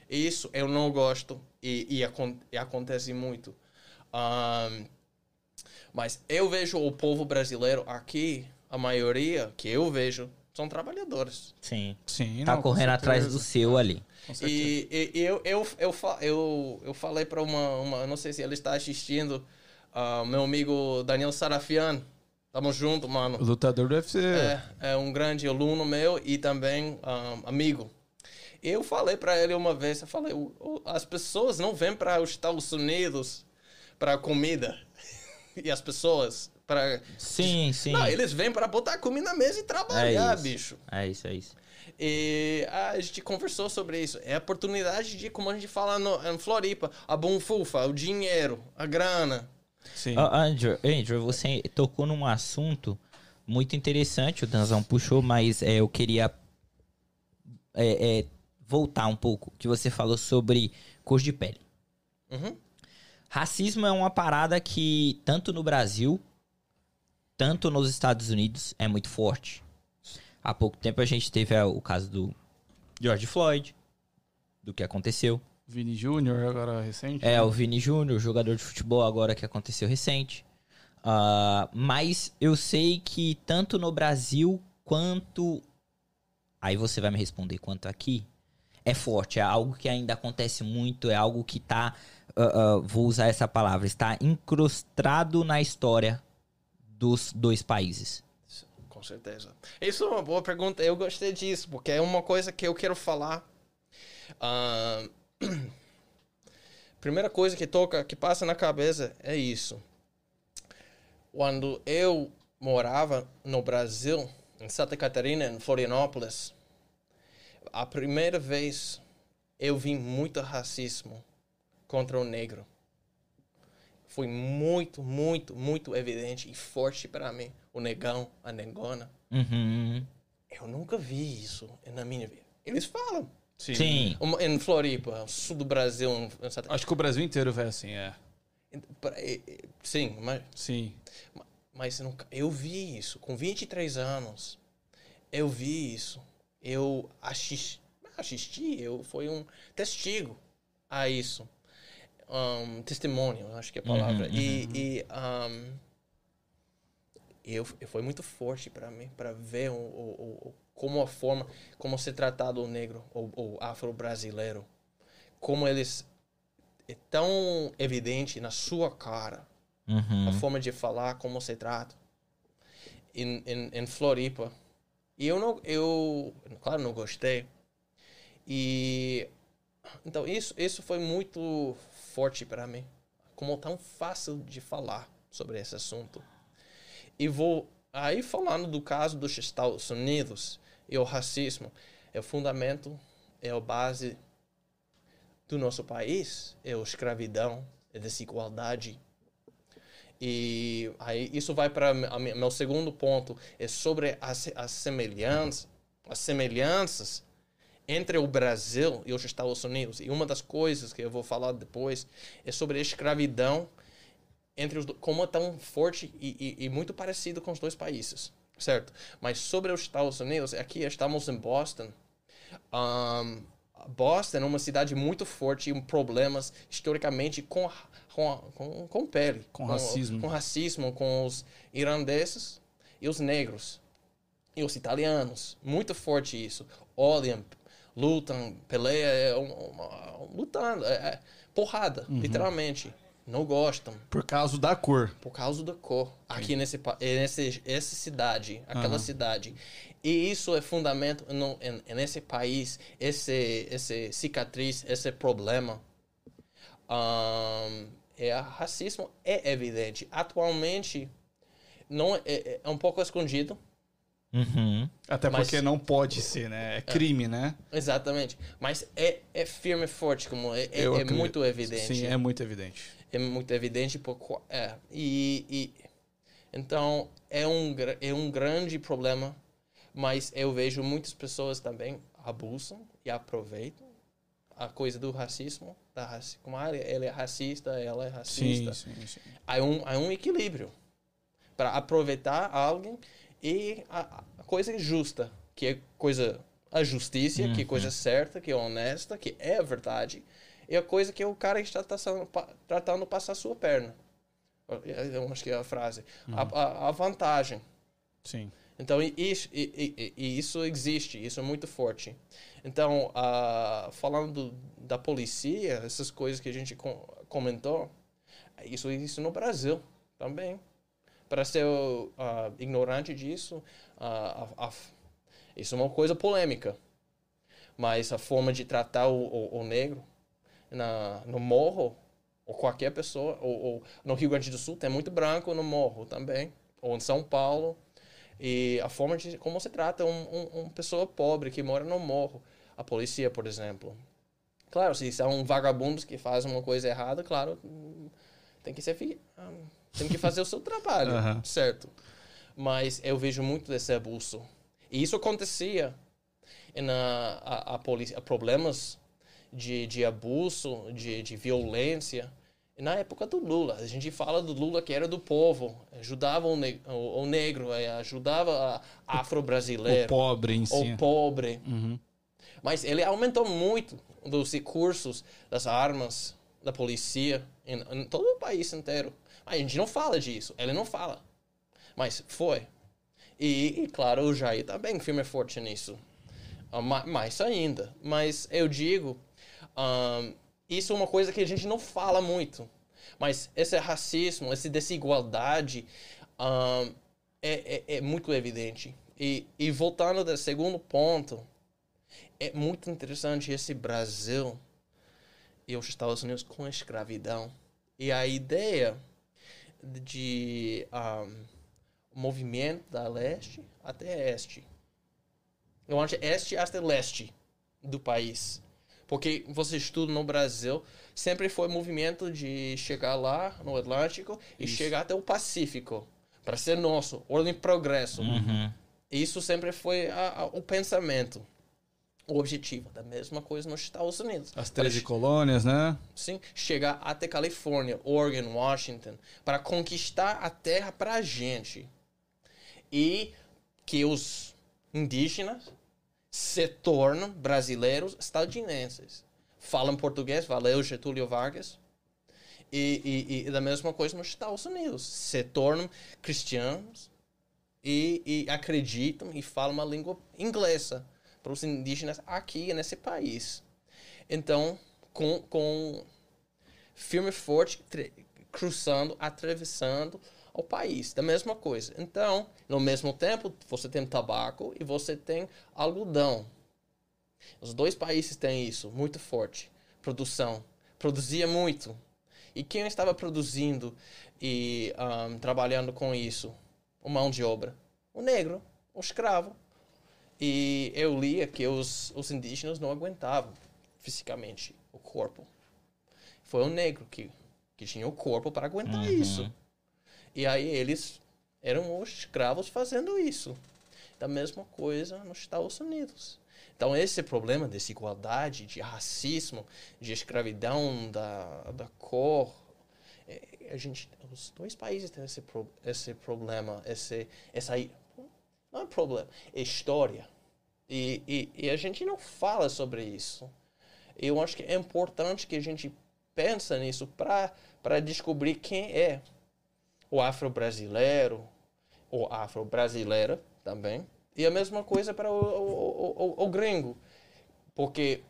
Isso eu não gosto e acontece muito. Mas eu vejo o povo brasileiro aqui, a maioria que eu vejo, são trabalhadores. Sim. Tá correndo atrás do seu ali. E eu falei para uma... não sei se ele está assistindo, meu amigo Daniel Sarafian. Tamo junto, mano. Lutador do UFC. É um grande aluno meu e também amigo. Eu falei para ele uma vez, as pessoas não vêm para os Estados Unidos para comida. E as pessoas Pra... Sim, sim. Não, eles vêm pra botar comida na mesa e trabalhar, bicho. É isso, é isso. E a gente conversou sobre isso. É a oportunidade de, como a gente fala no Floripa, a bonfufa, o dinheiro, a grana. Sim. Andrew, você tocou num assunto muito interessante, o Danzão puxou, mas eu queria voltar um pouco, que você falou sobre cor de pele. Uhum. Racismo é uma parada que, tanto no Brasil, tanto nos Estados Unidos, é muito forte. Há pouco tempo a gente teve o caso do George Floyd, do que aconteceu. Vini Júnior, agora recente. É, né? O Vini Júnior, jogador de futebol agora que aconteceu recente. Mas eu sei que tanto no Brasil quanto... Aí você vai me responder quanto aqui. É forte, é algo que ainda acontece muito, é algo que tá... vou usar essa palavra, está incrustado na história dos dois países. Com certeza. Isso é uma boa pergunta, eu gostei disso, porque é uma coisa que eu quero falar. Primeira coisa que passa na cabeça é isso. Quando eu morava no Brasil, em Santa Catarina, em Florianópolis, a primeira vez eu vi muito racismo contra o negro. Foi muito, muito, muito evidente e forte para mim. O negão, a negona. Uhum. Eu nunca vi isso na minha vida. Eles falam. Sim. Sim. Em Floripa, sul do Brasil. Acho que o Brasil inteiro vai assim, é. Sim, mas... Sim. Mas eu vi isso. Com 23 anos, eu vi isso. Eu assisti, eu fui um testigo a isso. Testemunho, acho que é a palavra. Uhum, e foi muito forte para mim, para ver como a forma, como ser tratado o negro, o afro-brasileiro, como eles é tão evidente na sua cara, uhum. A forma de falar, como se trata. Em Floripa, e eu claro não gostei. E então isso foi muito forte para mim, como é tão fácil de falar sobre esse assunto. E vou aí falando do caso dos Estados Unidos e o racismo. É o fundamento, é a base do nosso país, é a escravidão, é a desigualdade. E aí isso vai para meu segundo ponto, é sobre as semelhanças entre o Brasil e os Estados Unidos. E uma das coisas que eu vou falar depois é sobre a escravidão, entre os dois, como é tão forte e muito parecido com os dois países, certo? Mas sobre os Estados Unidos, aqui estamos em Boston. Boston é uma cidade muito forte, com problemas historicamente com pele. Com racismo. Com racismo, com os irlandeses e os negros. E os italianos. Muito forte isso. Olhem, lutam, peleia, lutando, porrada, uhum. Literalmente. Não gostam. Por causa da cor. Por causa da cor. Aqui nessa cidade, aquela uhum. cidade. E isso é fundamento nesse país, essa cicatriz, esse problema. Racismo é evidente. Atualmente, não é um pouco escondido. Uhum. Até porque não pode ser, né? É crime, né? Exatamente. Mas é firme e forte, como é muito evidente. Sim, é muito evidente. É muito evidente porque então é um grande problema, mas eu vejo muitas pessoas também abusam e aproveitam a coisa do racismo, como ele é racista, ela é racista. Sim. Há um equilíbrio para aproveitar alguém. E a coisa é justa, que é coisa, a justiça, uhum. que é coisa certa, que é honesta, que é a verdade. É a coisa que o cara está tratando passar a sua perna. Eu acho que é a frase. Uhum. A vantagem. Sim. Então, isso existe, isso é muito forte. Então, falando da polícia, essas coisas que a gente comentou, isso existe no Brasil também. Para ser ignorante disso, isso é uma coisa polêmica. Mas a forma de tratar o negro no morro Ou qualquer pessoa, ou no Rio Grande do Sul tem muito branco no morro também, ou em São Paulo. E a forma de como se trata uma pessoa pobre que mora no morro, a polícia, por exemplo. Claro, se são vagabundos que fazem uma coisa errada, claro, tem que fazer o seu trabalho, certo? Mas eu vejo muito desse abuso. E isso acontecia na polícia, problemas de abuso, de violência. Na época do Lula, a gente fala do Lula que era do povo, ajudava o negro, ajudava a afro-brasileiro. O pobre em si. O pobre. Uhum. Mas ele aumentou muito dos recursos, das armas, da polícia, em todo o país inteiro. A gente não fala disso, ele não fala. Mas foi. E claro, o Jair também firme forte nisso. Mais ainda. Mas eu digo... isso é uma coisa que a gente não fala muito. Mas esse racismo, essa desigualdade é muito evidente. E voltando ao segundo ponto, é muito interessante esse Brasil e os Estados Unidos com a escravidão. E a ideia de movimento da leste até este. Eu acho este até leste do país. Porque você estuda no Brasil, sempre foi movimento de chegar lá no Atlântico e chegar até o Pacífico, para ser nosso, ordem e progresso. Uhum. Isso sempre foi o pensamento, o objetivo. Da mesma coisa nos Estados Unidos. As 13 colônias, né? Sim, chegar até Califórnia, Oregon, Washington, para conquistar a terra para a gente. E que os indígenas se tornam brasileiros estadunidenses. Falam português, valeu Getúlio Vargas. E da mesma coisa nos Estados Unidos. Se tornam cristãos e acreditam e falam a língua inglesa para os indígenas aqui nesse país. Então, com firme e forte, cruzando, atravessando ao país, da mesma coisa. Então, no mesmo tempo, você tem tabaco e você tem algodão. Os dois países têm isso, muito forte. Produção. Produzia muito. E quem estava produzindo e trabalhando com isso? O mão de obra. O negro, o escravo. E eu lia que os indígenas não aguentavam fisicamente o corpo. Foi o negro que tinha o corpo para aguentar isso. E aí eles eram os escravos fazendo isso. Da mesma coisa nos Estados Unidos. Então esse problema de desigualdade, de racismo, de escravidão, da cor... os dois países têm esse problema, não é problema, é história. E a gente não fala sobre isso. Eu acho que é importante que a gente pense nisso para descobrir quem é o afro-brasileiro, ou afro-brasileira também. E a mesma coisa para o gringo. Porque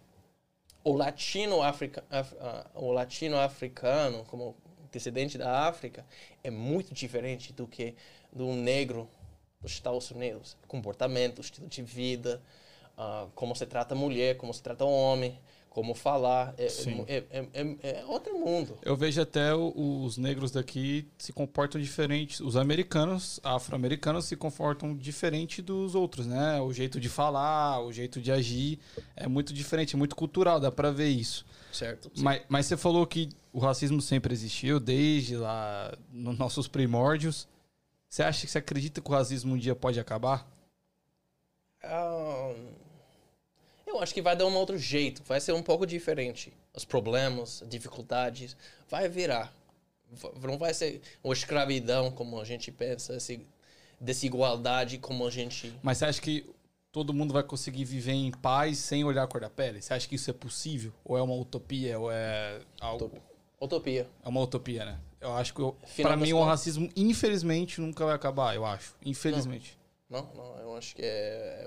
o latino-africano, como descendente da África, é muito diferente do que do negro dos Estados Unidos. Comportamento, estilo de vida, como se trata a mulher, como se trata o homem, como falar, é outro mundo. Eu vejo até os negros daqui se comportam diferente, os americanos, afro-americanos se comportam diferente dos outros, né? O jeito de falar, o jeito de agir é muito diferente, é muito cultural, dá pra ver isso. Certo. Mas você falou que o racismo sempre existiu, desde lá nos nossos primórdios. Você acha que você acredita que o racismo um dia pode acabar? Eu acho que vai dar um outro jeito, vai ser um pouco diferente. Os problemas, as dificuldades, vai virar. Não vai ser uma escravidão como a gente pensa, essa desigualdade como a gente... Mas você acha que todo mundo vai conseguir viver em paz sem olhar a cor da pele? Você acha que isso é possível? Ou é uma utopia? Ou é algo... Utopia. É uma utopia, né? Eu acho que, para mim, o racismo, infelizmente, nunca vai acabar, eu acho. Infelizmente. Não, eu acho que é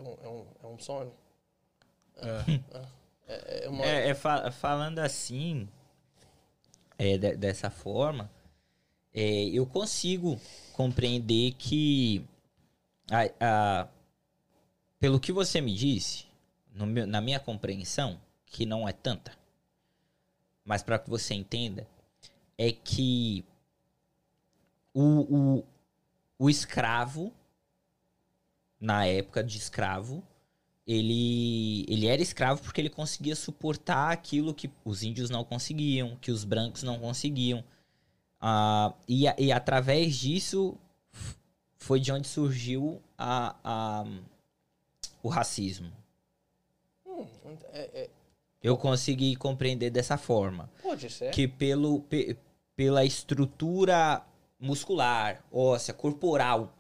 um sonho. Falando assim, dessa forma, eu consigo compreender que, pelo que você me disse, na minha compreensão, que não é tanta, mas para que você entenda, é que o escravo, na época de escravo, ele era escravo porque ele conseguia suportar aquilo que os índios não conseguiam, que os brancos não conseguiam. E através disso foi de onde surgiu o racismo. Eu consegui compreender dessa forma. Pode ser. Que pela estrutura muscular, óssea, corporal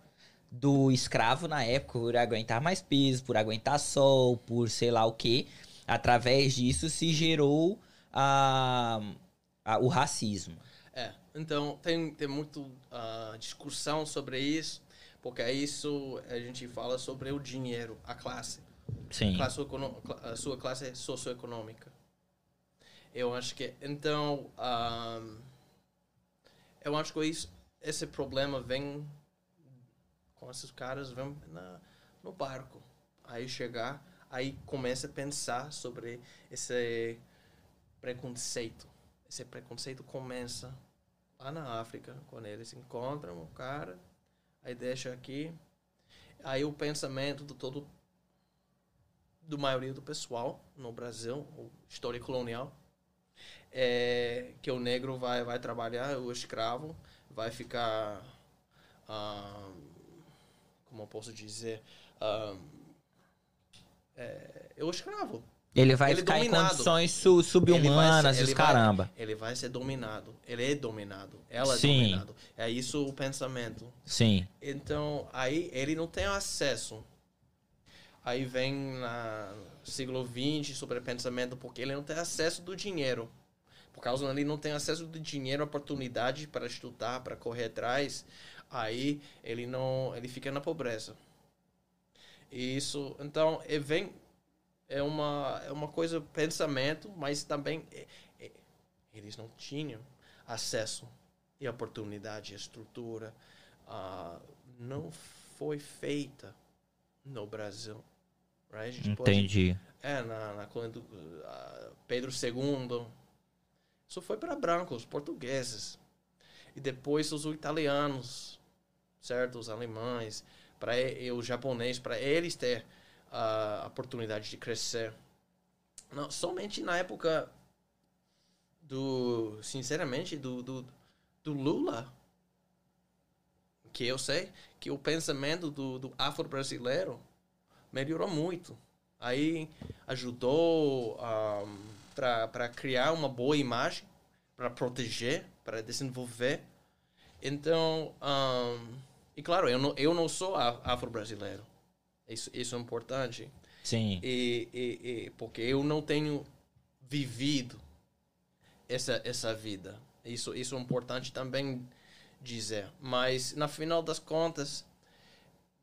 do escravo na época, por aguentar mais peso, por aguentar sol, por sei lá o quê, através disso se gerou o racismo. É, então tem muito discussão sobre isso, porque isso a gente fala sobre o dinheiro, a classe. Sim. A sua classe socioeconômica. Eu acho que... Então, eu acho que esse problema vem com esses caras, vem no barco. Aí chegar, aí começa a pensar sobre esse preconceito. Esse preconceito começa lá na África, quando eles encontram o cara, aí deixa aqui. Aí o pensamento da maioria do pessoal no Brasil, história colonial, é que o negro vai trabalhar, o escravo vai ficar, como eu posso dizer, é o escravo. Ele vai ficar dominado. Em condições subhumanas, caramba. Ele vai ser dominado, ele é dominado, ela Sim. é dominado. É isso o pensamento. Sim. Então, aí ele não tem acesso. Aí vem no século XX sobre pensamento, porque ele não tem acesso do dinheiro. Por causa dele não tem acesso do dinheiro, oportunidade para estudar, para correr atrás. Aí ele fica na pobreza. E isso, então, é uma coisa, pensamento, mas também eles não tinham acesso e oportunidade, estrutura. Não foi feita no Brasil. Right? Entendi. Quando Pedro II, isso foi para brancos, portugueses. E depois os italianos, certo? Os alemães, e os japoneses, para eles ter a oportunidade de crescer. Não, somente na época do Lula, que eu sei que o pensamento do afro-brasileiro melhorou muito. Aí ajudou para criar uma boa imagem, para proteger, para desenvolver. Então, e claro, eu não sou afro-brasileiro. Isso é importante. Sim. E porque eu não tenho vivido essa vida. Isso é importante também dizer. Mas, no final das contas,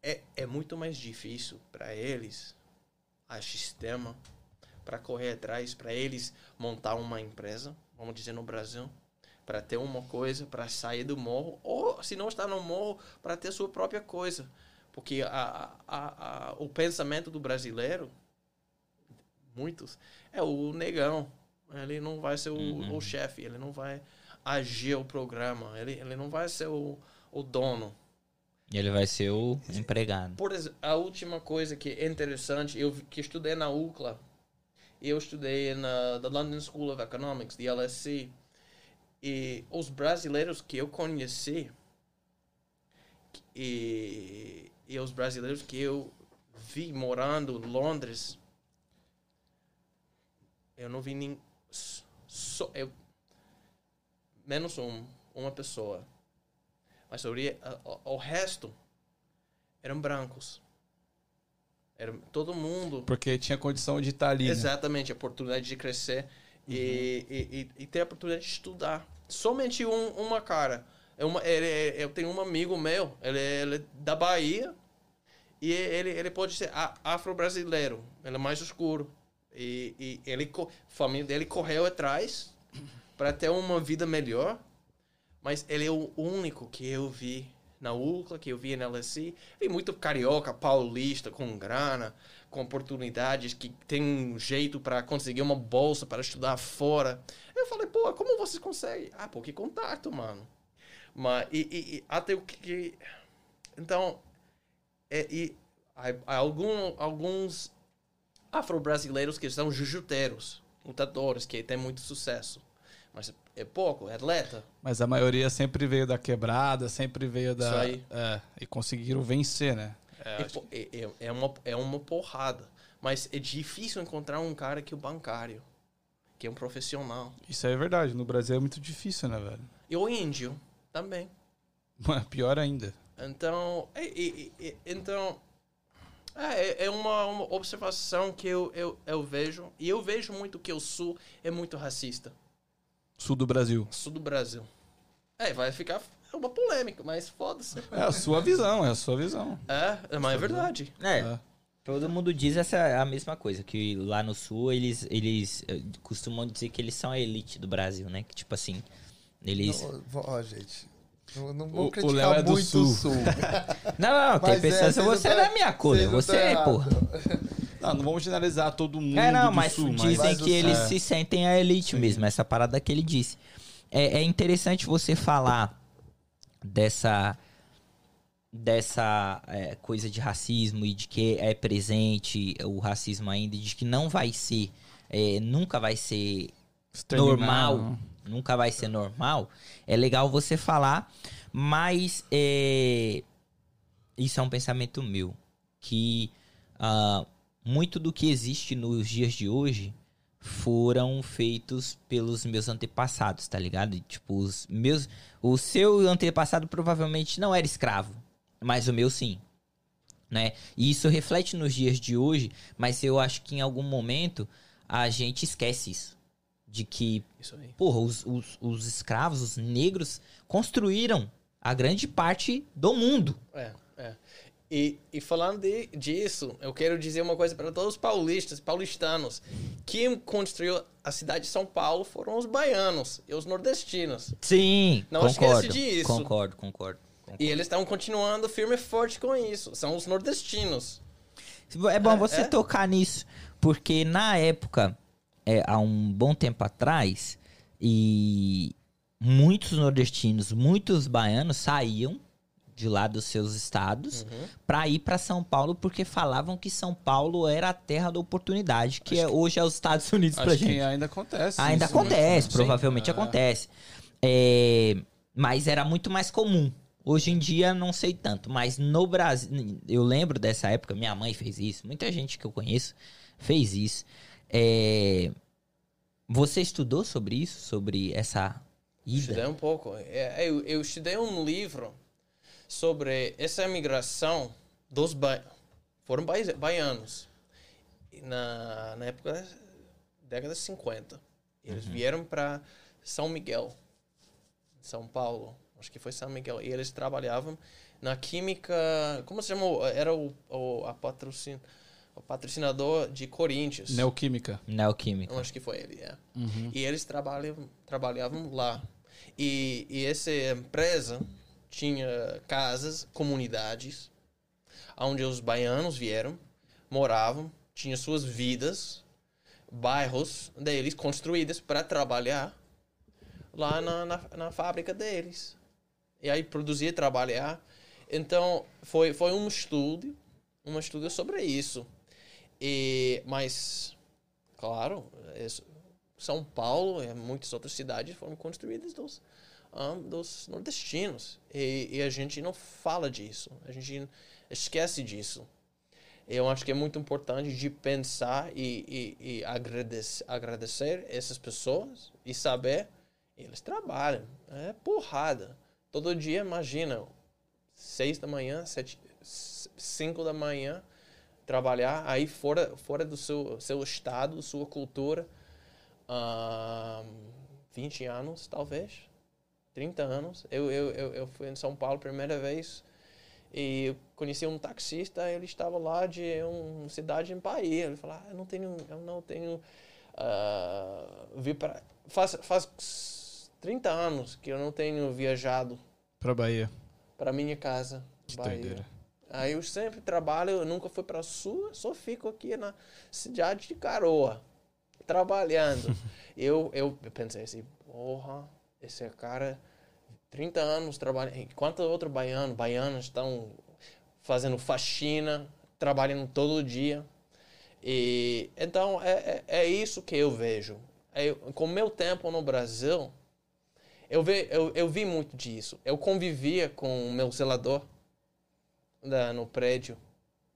é muito mais difícil para eles o sistema, para correr atrás, para eles montar uma empresa, vamos dizer, no Brasil, para ter uma coisa, para sair do morro, ou, se não está no morro, para ter sua própria coisa. Porque o pensamento do brasileiro, muitos, é o negão. Ele não vai ser o chefe, ele não vai agir o programa, ele não vai ser o dono. Ele vai ser o empregado. Por exemplo, a última coisa que é interessante, eu que estudei na UCLA, eu estudei na The London School of Economics, de LSE, e os brasileiros que eu conheci, e os brasileiros que eu vi morando em Londres, eu não vi nem menos uma pessoa, mas sobre o resto eram brancos, era todo mundo, porque tinha condição de estar ali, exatamente, né? A oportunidade de crescer, e ter a oportunidade de estudar. Somente uma cara. Eu tenho um amigo meu, ele é da Bahia, e ele pode ser afro-brasileiro, ele é mais escuro. A família dele correu atrás para ter uma vida melhor, mas ele é o único que eu vi na UCLA, que eu vi na LSE. Tem muito carioca, paulista, com grana, com oportunidades, que tem um jeito para conseguir uma bolsa para estudar fora. Eu falei, pô, como vocês conseguem? Ah, pô, que contato, mano. Mas, até o que... Então, alguns afro-brasileiros que são jujuteiros, lutadores, que tem muito sucesso. Mas é pouco, é atleta. Mas a maioria sempre veio da quebrada, sempre veio da... Isso aí. É, e conseguiram vencer, né? É uma porrada. Mas é difícil encontrar um cara que é bancário, que é um profissional. Isso é verdade. No Brasil é muito difícil, né, velho? E o índio também. Mas pior ainda. Então, uma observação que eu vejo. E eu vejo muito que o Sul é muito racista. Sul do Brasil. Sul do Brasil. É, vai ficar uma polêmica, mas foda-se. É a sua visão, é a sua visão. É, mas é verdade. É. Todo mundo diz essa a mesma coisa, que lá no Sul eles costumam dizer que eles são a elite do Brasil, né? Que tipo assim, eles... Ó, gente... Não vou criticar muito o Sul. Não, tem pessoas... Você não é minha cor, você é, porra. Não vamos generalizar todo mundo do Sul. Mas dizem que eles se sentem a elite mesmo, essa parada que ele disse. É interessante você falar dessa coisa de racismo e de que é presente o racismo ainda, e de que não vai ser, nunca vai ser normal. Nunca vai ser normal. É legal você falar, mas isso é um pensamento meu. Que muito do que existe nos dias de hoje foram feitos pelos meus antepassados, tá ligado? Tipo, o seu antepassado provavelmente não era escravo, mas o meu sim, né? E isso reflete nos dias de hoje, mas eu acho que em algum momento a gente esquece isso. De que, porra, os escravos, os negros, construíram a grande parte do mundo. E falando disso, eu quero dizer uma coisa para todos os paulistanos. Quem construiu a cidade de São Paulo foram os baianos e os nordestinos. Sim, não esquece disso. Concordo. E eles estão continuando firme e forte com isso. São os nordestinos. É bom você tocar nisso, porque na época... há um bom tempo atrás, e muitos nordestinos, muitos baianos saíam de lá dos seus estados para ir para São Paulo, porque falavam que São Paulo era a terra da oportunidade, que hoje é os Estados Unidos pra gente. Que ainda acontece. Provavelmente acontece. Mas era muito mais comum. Hoje em dia, não sei tanto, mas no Brasil... Eu lembro dessa época, minha mãe fez isso, muita gente que eu conheço fez isso. Você estudou sobre isso? Sobre essa ida? Estudei um pouco. Eu estudei um livro sobre essa imigração dos baianos. Na época da década de 50. Eles vieram para São Miguel, São Paulo. Acho que foi São Miguel. E eles trabalhavam na química... Como se chamou? Era a patrocínio... O patrocinador de Corinthians. Neoquímica. Eu acho que foi ele, E eles trabalhavam lá. E essa empresa tinha casas, comunidades, onde os baianos vieram, moravam, tinham suas vidas, bairros deles construídos para trabalhar lá na fábrica deles. E aí produzia, trabalhar. Então, foi um estudo sobre isso. Mas, claro, São Paulo e muitas outras cidades foram construídas dos nordestinos. E a gente não fala disso, a gente esquece disso. Eu acho que é muito importante de pensar e agradecer essas pessoas e saber eles trabalham. É porrada. Todo dia, imagina, 6 da manhã, 5 da manhã, trabalhar aí fora do seu estado, sua cultura, 20 anos, talvez, 30 anos. Eu fui em São Paulo a primeira vez e conheci um taxista, ele estava lá de uma cidade em Bahia. Ele falou, faz 30 anos que eu não tenho viajado para Bahia, para minha casa, que Bahia. Doideira. Aí eu sempre trabalho, eu nunca fui para Sul, só fico aqui na cidade de Caroa, trabalhando. eu pensei assim, porra, esse cara, 30 anos trabalhando, enquanto outros baianos estão fazendo faxina, trabalhando todo dia. E, então, é isso que eu vejo. Com o meu tempo no Brasil, eu vi muito disso. Eu convivia com o meu zelador no prédio,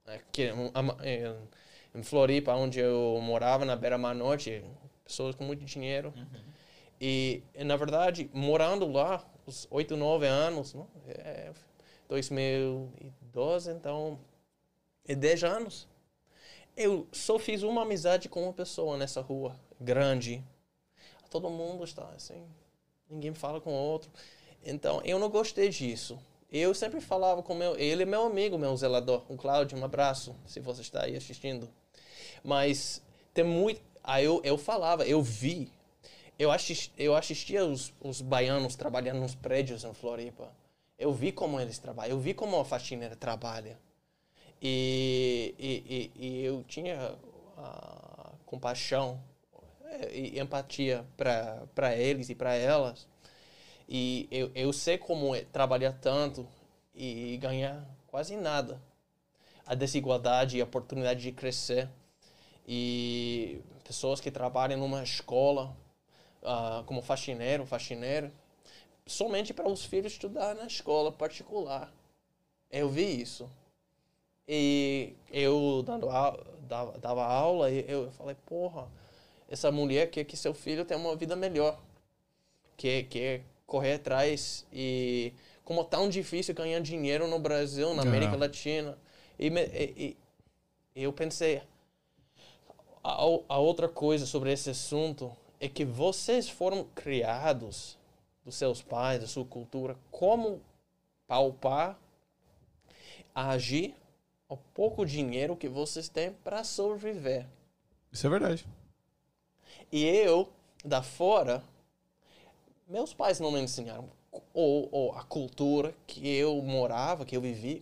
aqui, em Floripa, onde eu morava, na beira-mar norte, pessoas com muito dinheiro. Uhum. E, na verdade, morando lá, os 8, 9 anos, não? 2012, então, é 10 anos. Eu só fiz uma amizade com uma pessoa nessa rua, grande. Todo mundo está assim, ninguém fala com o outro. Então, eu não gostei disso. Eu sempre falava com ele é meu amigo, meu zelador, o Cláudio, um abraço, se você está aí assistindo. Mas tem muito... Aí eu falava, eu vi. Eu assistia os baianos trabalhando nos prédios em Floripa. Eu vi como eles trabalham, eu vi como a faxineira trabalha. E eu tinha compaixão e empatia para eles e para elas. E eu sei como é trabalhar tanto e ganhar quase nada. A desigualdade e a oportunidade de crescer. E pessoas que trabalham numa escola como faxineiro, somente para os filhos estudar na escola particular. Eu vi isso. E eu dava aula e eu falei, porra, essa mulher quer que seu filho tenha uma vida melhor. Quer correr atrás. E como é tão difícil ganhar dinheiro no Brasil, na América Latina. E eu pensei, a outra coisa sobre esse assunto é que vocês foram criados dos seus pais, da sua cultura, como palpar, agir, o pouco dinheiro que vocês têm para sobreviver. Isso é verdade. E eu, da fora, meus pais não me ensinaram. Ou a cultura que eu morava, que eu vivia,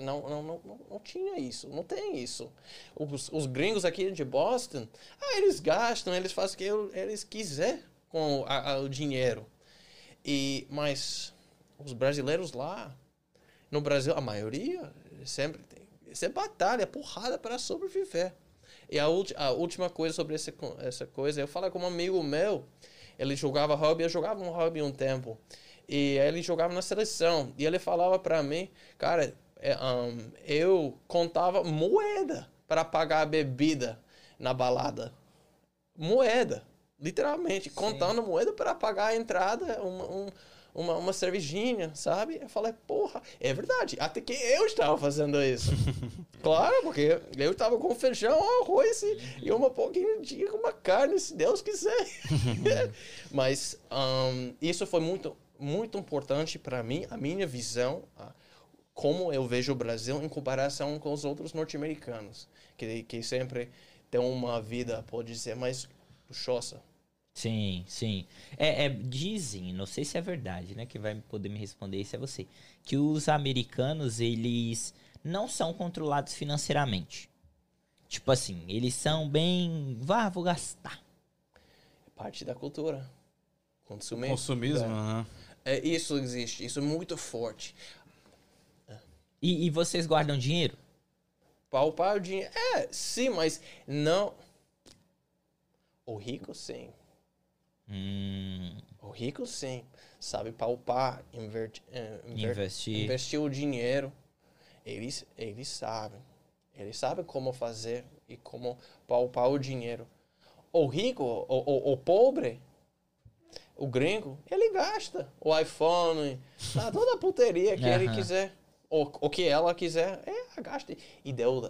não tinha isso, não tem isso. Os gringos aqui de Boston, eles gastam, eles fazem o que eles quiserem com o dinheiro. Mas os brasileiros lá, no Brasil, a maioria sempre tem. Isso é batalha, é porrada para sobreviver. E a última coisa sobre essa coisa, eu falei com um amigo meu, ele jogava rugby, eu jogava um rugby um tempo, e ele jogava na seleção, e ele falava para mim, cara, eu contava moeda para pagar a bebida na balada. Moeda, literalmente, sim, contando moeda para pagar a entrada, uma cervejinha, sabe? Eu falei, porra, é verdade. Até que eu estava fazendo isso. Claro, porque eu estava com feijão, arroz e uma pouquinho de uma carne, se Deus quiser. Mas isso foi muito, muito importante para mim, a minha visão, como eu vejo o Brasil em comparação com os outros norte-americanos, que sempre tem uma vida, pode dizer, mais luxuosa. Sim, sim. Dizem, não sei se é verdade, né? Que vai poder me responder isso é você. Que os americanos, eles não são controlados financeiramente. Tipo assim, eles são bem... vou gastar. É parte da cultura. Consumismo, né? Isso existe, isso é muito forte. E vocês guardam dinheiro? Palpar o dinheiro... sim, mas não... O rico, sim. O rico, sim. Sabe palpar, investir o dinheiro. Eles sabem. Eles sabem como fazer e como palpar o dinheiro. O rico, o pobre, o gringo, ele gasta o iPhone, toda a puteria que ele quiser. O que ela quiser, gasta. E deu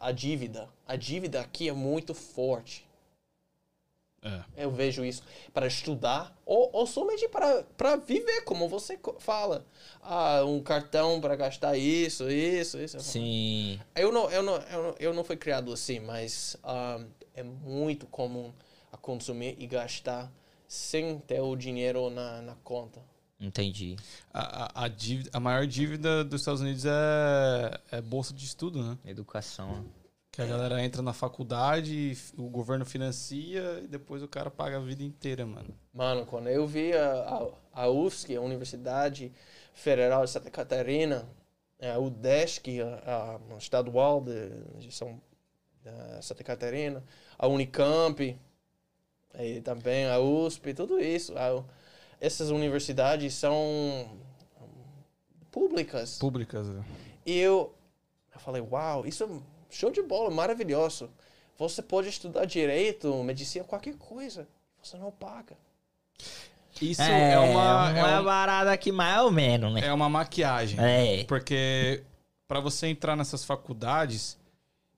a dívida. A dívida aqui é muito forte. Eu vejo isso para estudar ou somente para viver, como você fala. Um cartão para gastar isso. Sim. Eu não fui criado assim, mas é muito comum a consumir e gastar sem ter o dinheiro na conta. Entendi. A maior dívida dos Estados Unidos é bolsa de estudo, né? Educação. Que a galera entra na faculdade, o governo financia e depois o cara paga a vida inteira, mano. Mano, quando eu vi a UFSC, a Universidade Federal de Santa Catarina, a UDESC, a estadual de Santa Catarina, a Unicamp, e também a USP, tudo isso. Essas universidades são públicas. Públicas, né? E eu falei, uau, isso... Show de bola, maravilhoso. Você pode estudar direito, medicina, qualquer coisa. Você não paga. Isso é uma barada que mais ou menos, né? É uma maquiagem. É. Porque para você entrar nessas faculdades...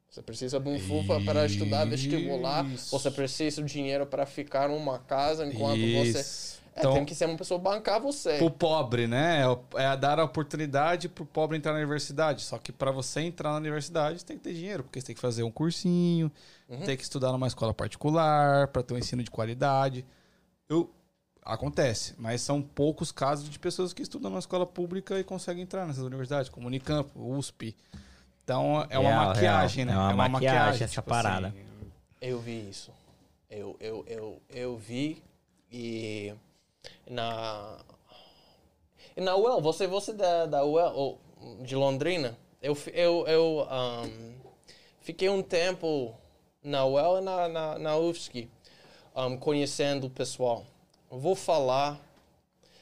Você precisa de um fufa para estudar vestibular. Você precisa de dinheiro para ficar numa casa enquanto você... Então, tem que ser uma pessoa bancar você. Pro pobre, né? É dar a oportunidade pro pobre entrar na universidade. Só que pra você entrar na universidade, tem que ter dinheiro. Porque você tem que fazer um cursinho, tem que estudar numa escola particular, pra ter um ensino de qualidade. Acontece, mas são poucos casos de pessoas que estudam na escola pública e conseguem entrar nessas universidades, como Unicamp, USP. Então, é uma maquiagem, né? É uma maquiagem essa parada. Assim, eu vi isso. Eu vi e... Na UEL, você da UEL de Londrina, eu fiquei um tempo na UEL e na UFSC, conhecendo o pessoal. Vou falar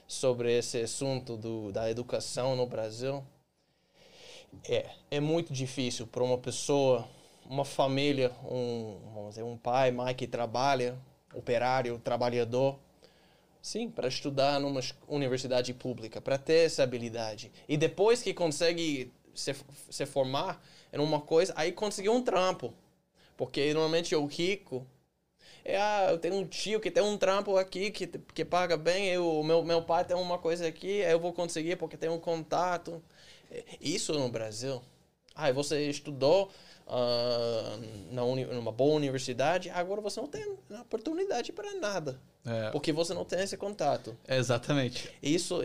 sobre esse assunto da educação no Brasil. É muito difícil para uma pessoa, uma família, vamos dizer, um pai, mãe que trabalha, operário, trabalhador, sim, para estudar numa universidade pública, para ter essa habilidade. E depois que consegue se formar em uma coisa, aí conseguiu um trampo. Porque normalmente o rico eu tenho um tio que tem um trampo aqui que paga bem, meu pai tem uma coisa aqui, eu vou conseguir porque tem um contato. Isso no Brasil. Você estudou numa boa universidade, agora você não tem oportunidade para nada. Porque você não tem esse contato. Exatamente. Isso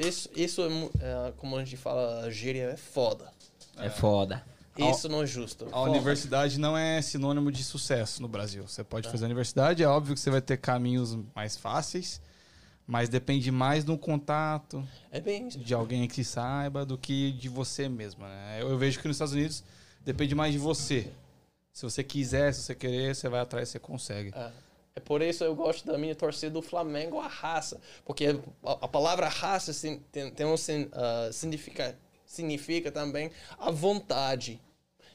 como a gente fala, gíria, é foda. É foda. Isso não é justo. A universidade não é sinônimo de sucesso no Brasil. Você pode fazer a universidade, é óbvio que você vai ter caminhos mais fáceis, mas depende mais do contato, de alguém que saiba, do que de você mesmo, né? Eu vejo que nos Estados Unidos depende mais de você. Se você quiser, se você querer, você vai atrás, você consegue. É por isso eu gosto da minha torcida do Flamengo, a raça. Porque a palavra raça tem um significa também a vontade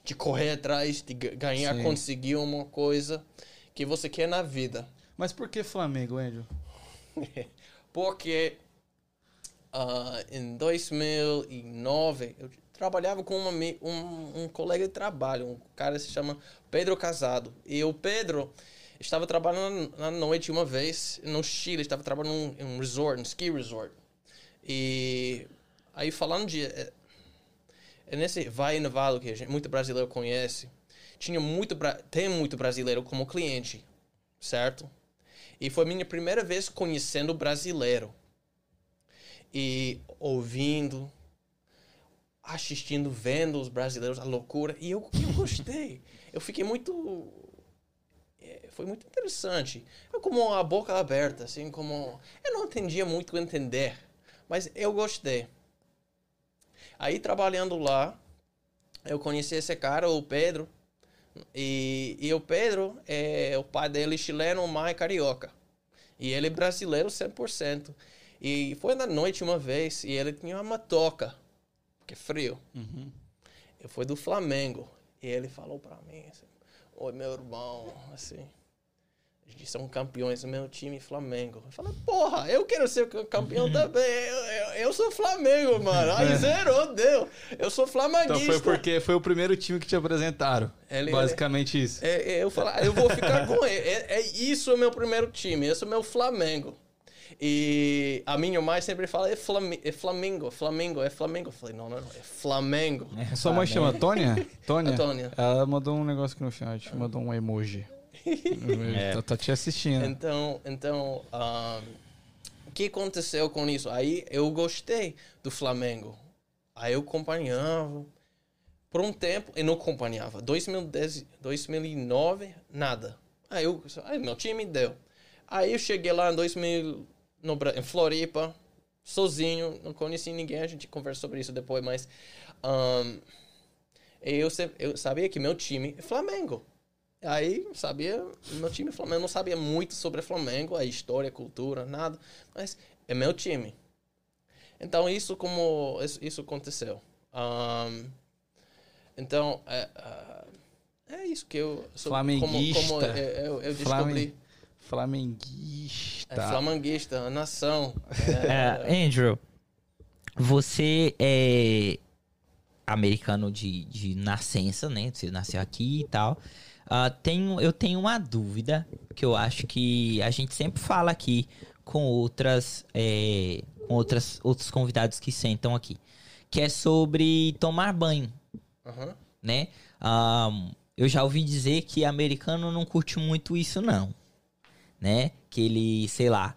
de correr atrás, de ganhar, sim, conseguir uma coisa que você quer na vida. Mas por que Flamengo, Andrew? Porque em 2009 eu trabalhava com um colega de trabalho, um cara que se chama Pedro Casado. E o Pedro... Estava trabalhando na noite uma vez no Chile, estava trabalhando em um resort, um ski resort. E aí falando de... nesse Vai no Vale que muito brasileiro conhece, tem muito brasileiro como cliente, certo? E foi minha primeira vez conhecendo brasileiro. E ouvindo, assistindo, vendo os brasileiros, a loucura. E eu gostei. Eu fiquei muito... Foi muito interessante. Eu como a boca aberta, assim, como... Eu não entendia muito entender, mas eu gostei. Aí, trabalhando lá, eu conheci esse cara, o Pedro. E o Pedro, o pai dele é chileno, mãe carioca. E ele é brasileiro 100%. E foi na noite uma vez, e ele tinha uma toca, porque é frio. Eu fui do Flamengo. E ele falou pra mim assim... Oi, meu irmão, assim, eles são campeões do meu time, Flamengo. Eu falei, porra, eu quero ser campeão também, eu sou Flamengo, mano. Aí zerou, deu, eu sou flamenguista. Então foi porque foi o primeiro time que te apresentaram, basicamente isso. Eu falei, eu vou ficar com ele, isso é o meu primeiro time, esse é o meu Flamengo. E a minha mãe sempre fala, é Flamengo. Eu falei, não, é Flamengo. Sua mãe chama Tônia? Tônia. Ela mandou um negócio aqui no chat, mandou um emoji. Tá te assistindo. Então, que aconteceu com isso? Aí eu gostei do Flamengo. Aí eu acompanhava. Por um tempo, eu não acompanhava. 2010, 2009, nada. Aí meu time deu. Aí eu cheguei lá em 2000, em Floripa, sozinho, não conheci ninguém. A gente conversou sobre isso depois, mas... eu sabia que meu time é Flamengo. Aí sabia, meu time é Flamengo. Eu não sabia muito sobre Flamengo, a história, a cultura, nada. Mas é meu time. Então isso aconteceu. Então é isso que eu sou. Flamenguista. Como eu descobri. Flamenguista. Flamenguista, a nação. Andrew, você é americano de nascença, né? Você nasceu aqui e tal. Eu tenho uma dúvida que eu acho que a gente sempre fala aqui com outros convidados que sentam aqui, que é sobre tomar banho, né? Eu já ouvi dizer que americano não curte muito isso, não, né? Que ele, sei lá,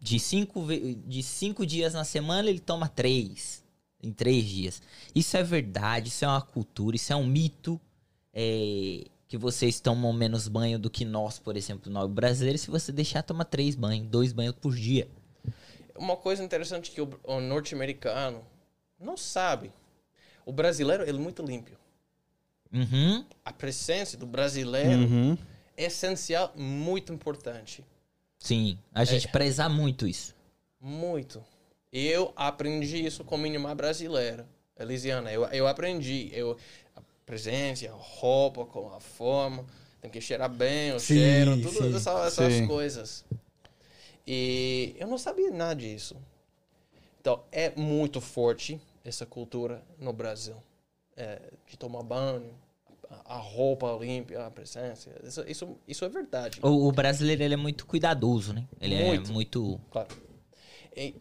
de cinco dias na semana ele toma 3 em 3 dias. Isso é verdade? Isso é uma cultura? Isso é um mito? Que vocês tomam menos banho do que nós, por exemplo, nós brasileiros, se você deixar, toma 3 banhos, 2 banhos por dia. Uma coisa interessante que o norte-americano não sabe. O brasileiro, ele é muito limpo. Uhum. A presença do brasileiro é essencial, muito importante. Sim, a gente preza muito isso. Muito. Eu aprendi isso com minha irmã brasileira, Elisiana. Eu aprendi, a presença, a roupa, a forma, tem que cheirar bem, cheiro, tudo essas coisas. E eu não sabia nada disso. Então, é muito forte essa cultura no Brasil. De tomar banho, a roupa limpa, a presença. Isso é verdade. O brasileiro, ele é muito cuidadoso, né? Ele é muito... Claro.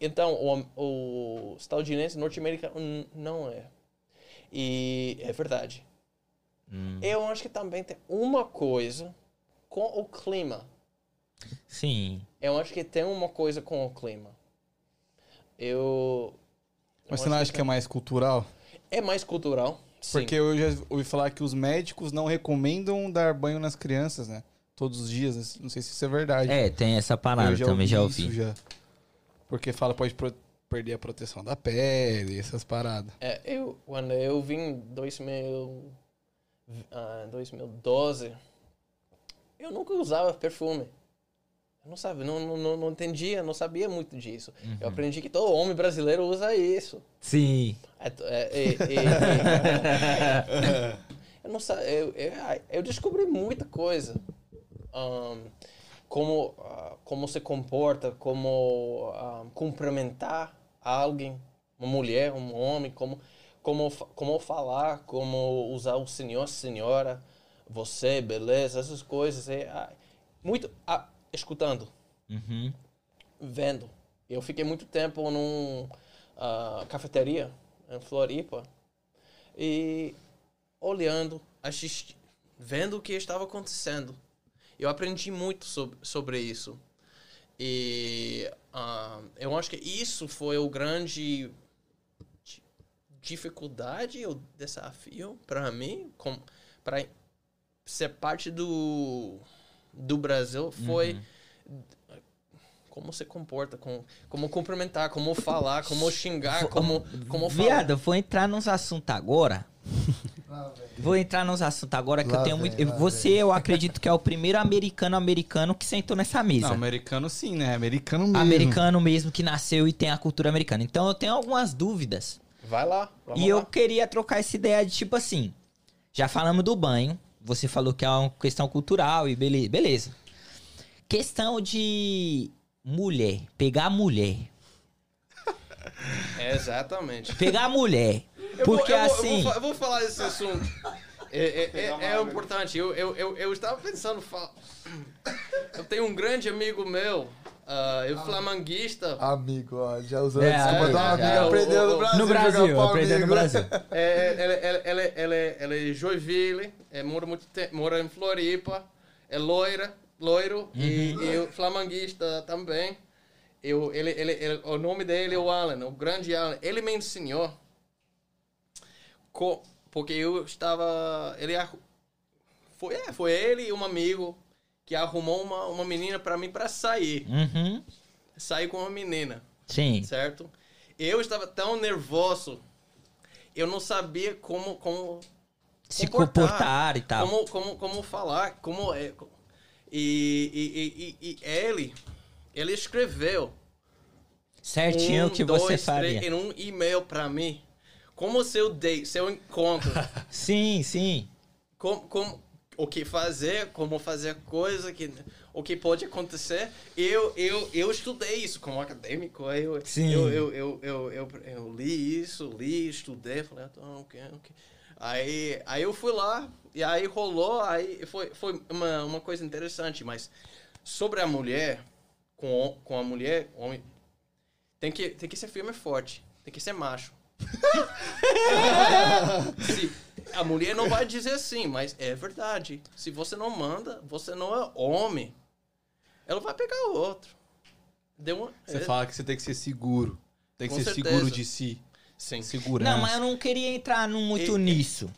Então, o estadunidense, norte-americano, não é. E é verdade. Eu acho que também tem uma coisa com o clima. Sim. Eu acho que tem uma coisa com o clima. Mas você não acha que é mais cultural? É mais cultural, sim. Porque eu já ouvi falar que os médicos não recomendam dar banho nas crianças, né? Todos os dias. Não sei se isso é verdade. Tem essa parada, também já ouvi. Porque fala, pode perder a proteção da pele, essas paradas. Quando eu vim em 2012, eu nunca usava perfume. Eu não sabia, não entendia, não sabia muito disso. Eu aprendi que todo homem brasileiro usa isso. Sim. Eu descobri muita coisa. Como se comporta, como cumprimentar alguém, uma mulher, um homem, como falar, como usar o senhor, senhora, você, beleza, essas coisas. Muito... escutando, vendo. Eu fiquei muito tempo numa cafeteria em Floripa e olhando, vendo o que estava acontecendo. Eu aprendi muito sobre isso. E eu acho que isso foi o grande dificuldade, o desafio para mim, para ser parte do Brasil, foi como se comporta, como cumprimentar, como falar, como xingar, como falar. Viado, eu vou entrar nos assuntos agora. Que eu tenho muito... eu acredito que é o primeiro americano que sentou nessa mesa. Não, americano sim, né? Americano mesmo. Americano mesmo, que nasceu e tem a cultura americana. Então eu tenho algumas dúvidas. Vai lá. Eu queria trocar essa ideia de tipo assim... Já falamos do banho. Você falou que é uma questão cultural e beleza. Questão de mulher. Pegar mulher. Exatamente. Pegar mulher. Eu vou falar desse assunto. É importante. Eu estava pensando... Eu tenho um grande amigo meu. Eu flamenguista. Amigo, ó. Já usou desculpa. Amigo aprendeu no Brasil. Ela é Joinville. Mora em Floripa. É loiro. E eu flamenguista também. O nome dele é o Alan, o grande Alan. Ele me ensinou, porque eu estava... Foi ele e um amigo que arrumou uma menina para mim para sair. Uhum. Sair com uma menina. Sim. Certo? Eu estava tão nervoso. Eu não sabia como se comportar e tal. Como falar. Como é. E ele escreveu certinho o que você faria em um e-mail para mim. Como seu date, seu encontro. Sim, sim. O que fazer, como fazer coisa, o que pode acontecer. Eu estudei isso como acadêmico. Eu li, estudei, falei, ok. Aí eu fui lá, e aí rolou, aí foi uma coisa interessante, mas sobre a mulher, com a mulher, homem, tem que ser firme e forte, tem que ser macho. Se, a mulher não vai dizer assim, mas é verdade. Se você não manda, você não é homem. Ela vai pegar o outro. Você fala que você tem que ser seguro. Tem que ser seguro de si. Sem segurança. Não, mas eu não queria entrar muito nisso.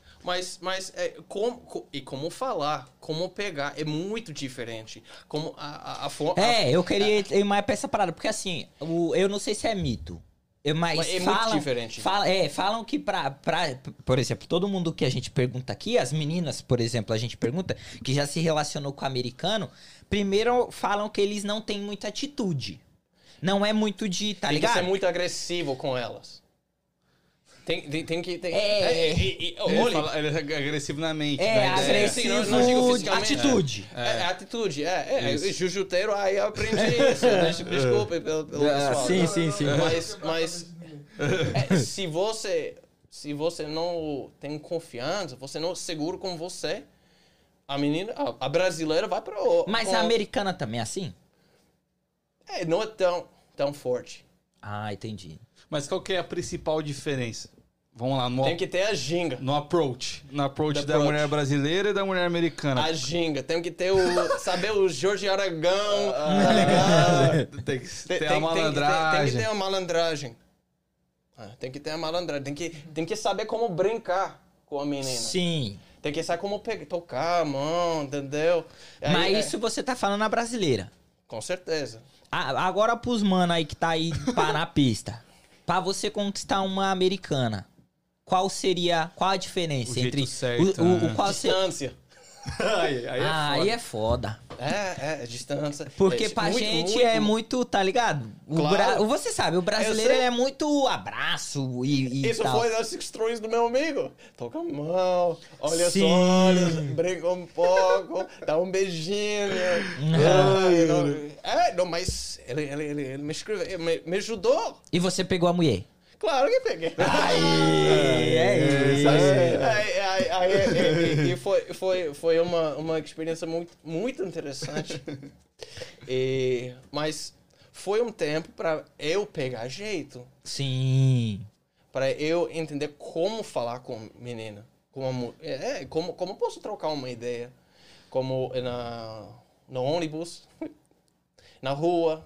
Como falar, como pegar, é muito diferente. Como a forma... eu queria ir mais pra essa parada, porque assim, eu não sei se é mito. Mas é falam, muito diferente. Falam que por exemplo, todo mundo que a gente pergunta aqui, as meninas, por exemplo, a gente pergunta, que já se relacionou com o americano, primeiro falam que eles não têm muita atitude. Não é muito de, tá ligado? Tem que ser muito agressivo com elas. Tem que... Ele é agressivo na mente. Agressivo, assim, não digo fisicamente. Atitude. Atitude, Jiu-jiteiro, aí eu aprendi isso. Desculpa pelo pessoal. Sim. Mas se você não tem confiança, você não é seguro com você, a menina, a brasileira vai pra outra. Mas a americana também é assim? Não é tão forte. Ah, entendi. Mas qual que é a principal diferença? Vamos lá. Tem que ter a ginga. No approach. No approach da mulher brasileira e da mulher americana. A ginga. Tem que ter o Jorge Aragão. Tem que ter a malandragem. Tem que ter a malandragem. Tem que saber como brincar com a menina. Sim. Tem que saber como tocar a mão, entendeu? Mas isso você tá falando na brasileira. Com certeza. Agora pros mano aí que tá aí na pista. Pra você conquistar uma americana, qual a diferença entre certo, qual distância? Aí é foda. É distância. Porque pra gente é muito, tá ligado? Claro. Você sabe, o brasileiro é muito abraço e isso tal. Foi das instruções do meu amigo. Toca a mão, olha os olhos, brinca um pouco, dá um beijinho. Mas ele me escreveu, me ajudou. E você pegou a mulher? Claro que peguei. E foi uma experiência muito, muito interessante. Mas foi um tempo para eu pegar jeito. Sim. Para eu entender como falar com a menina. Como posso trocar uma ideia. Como no ônibus, na rua,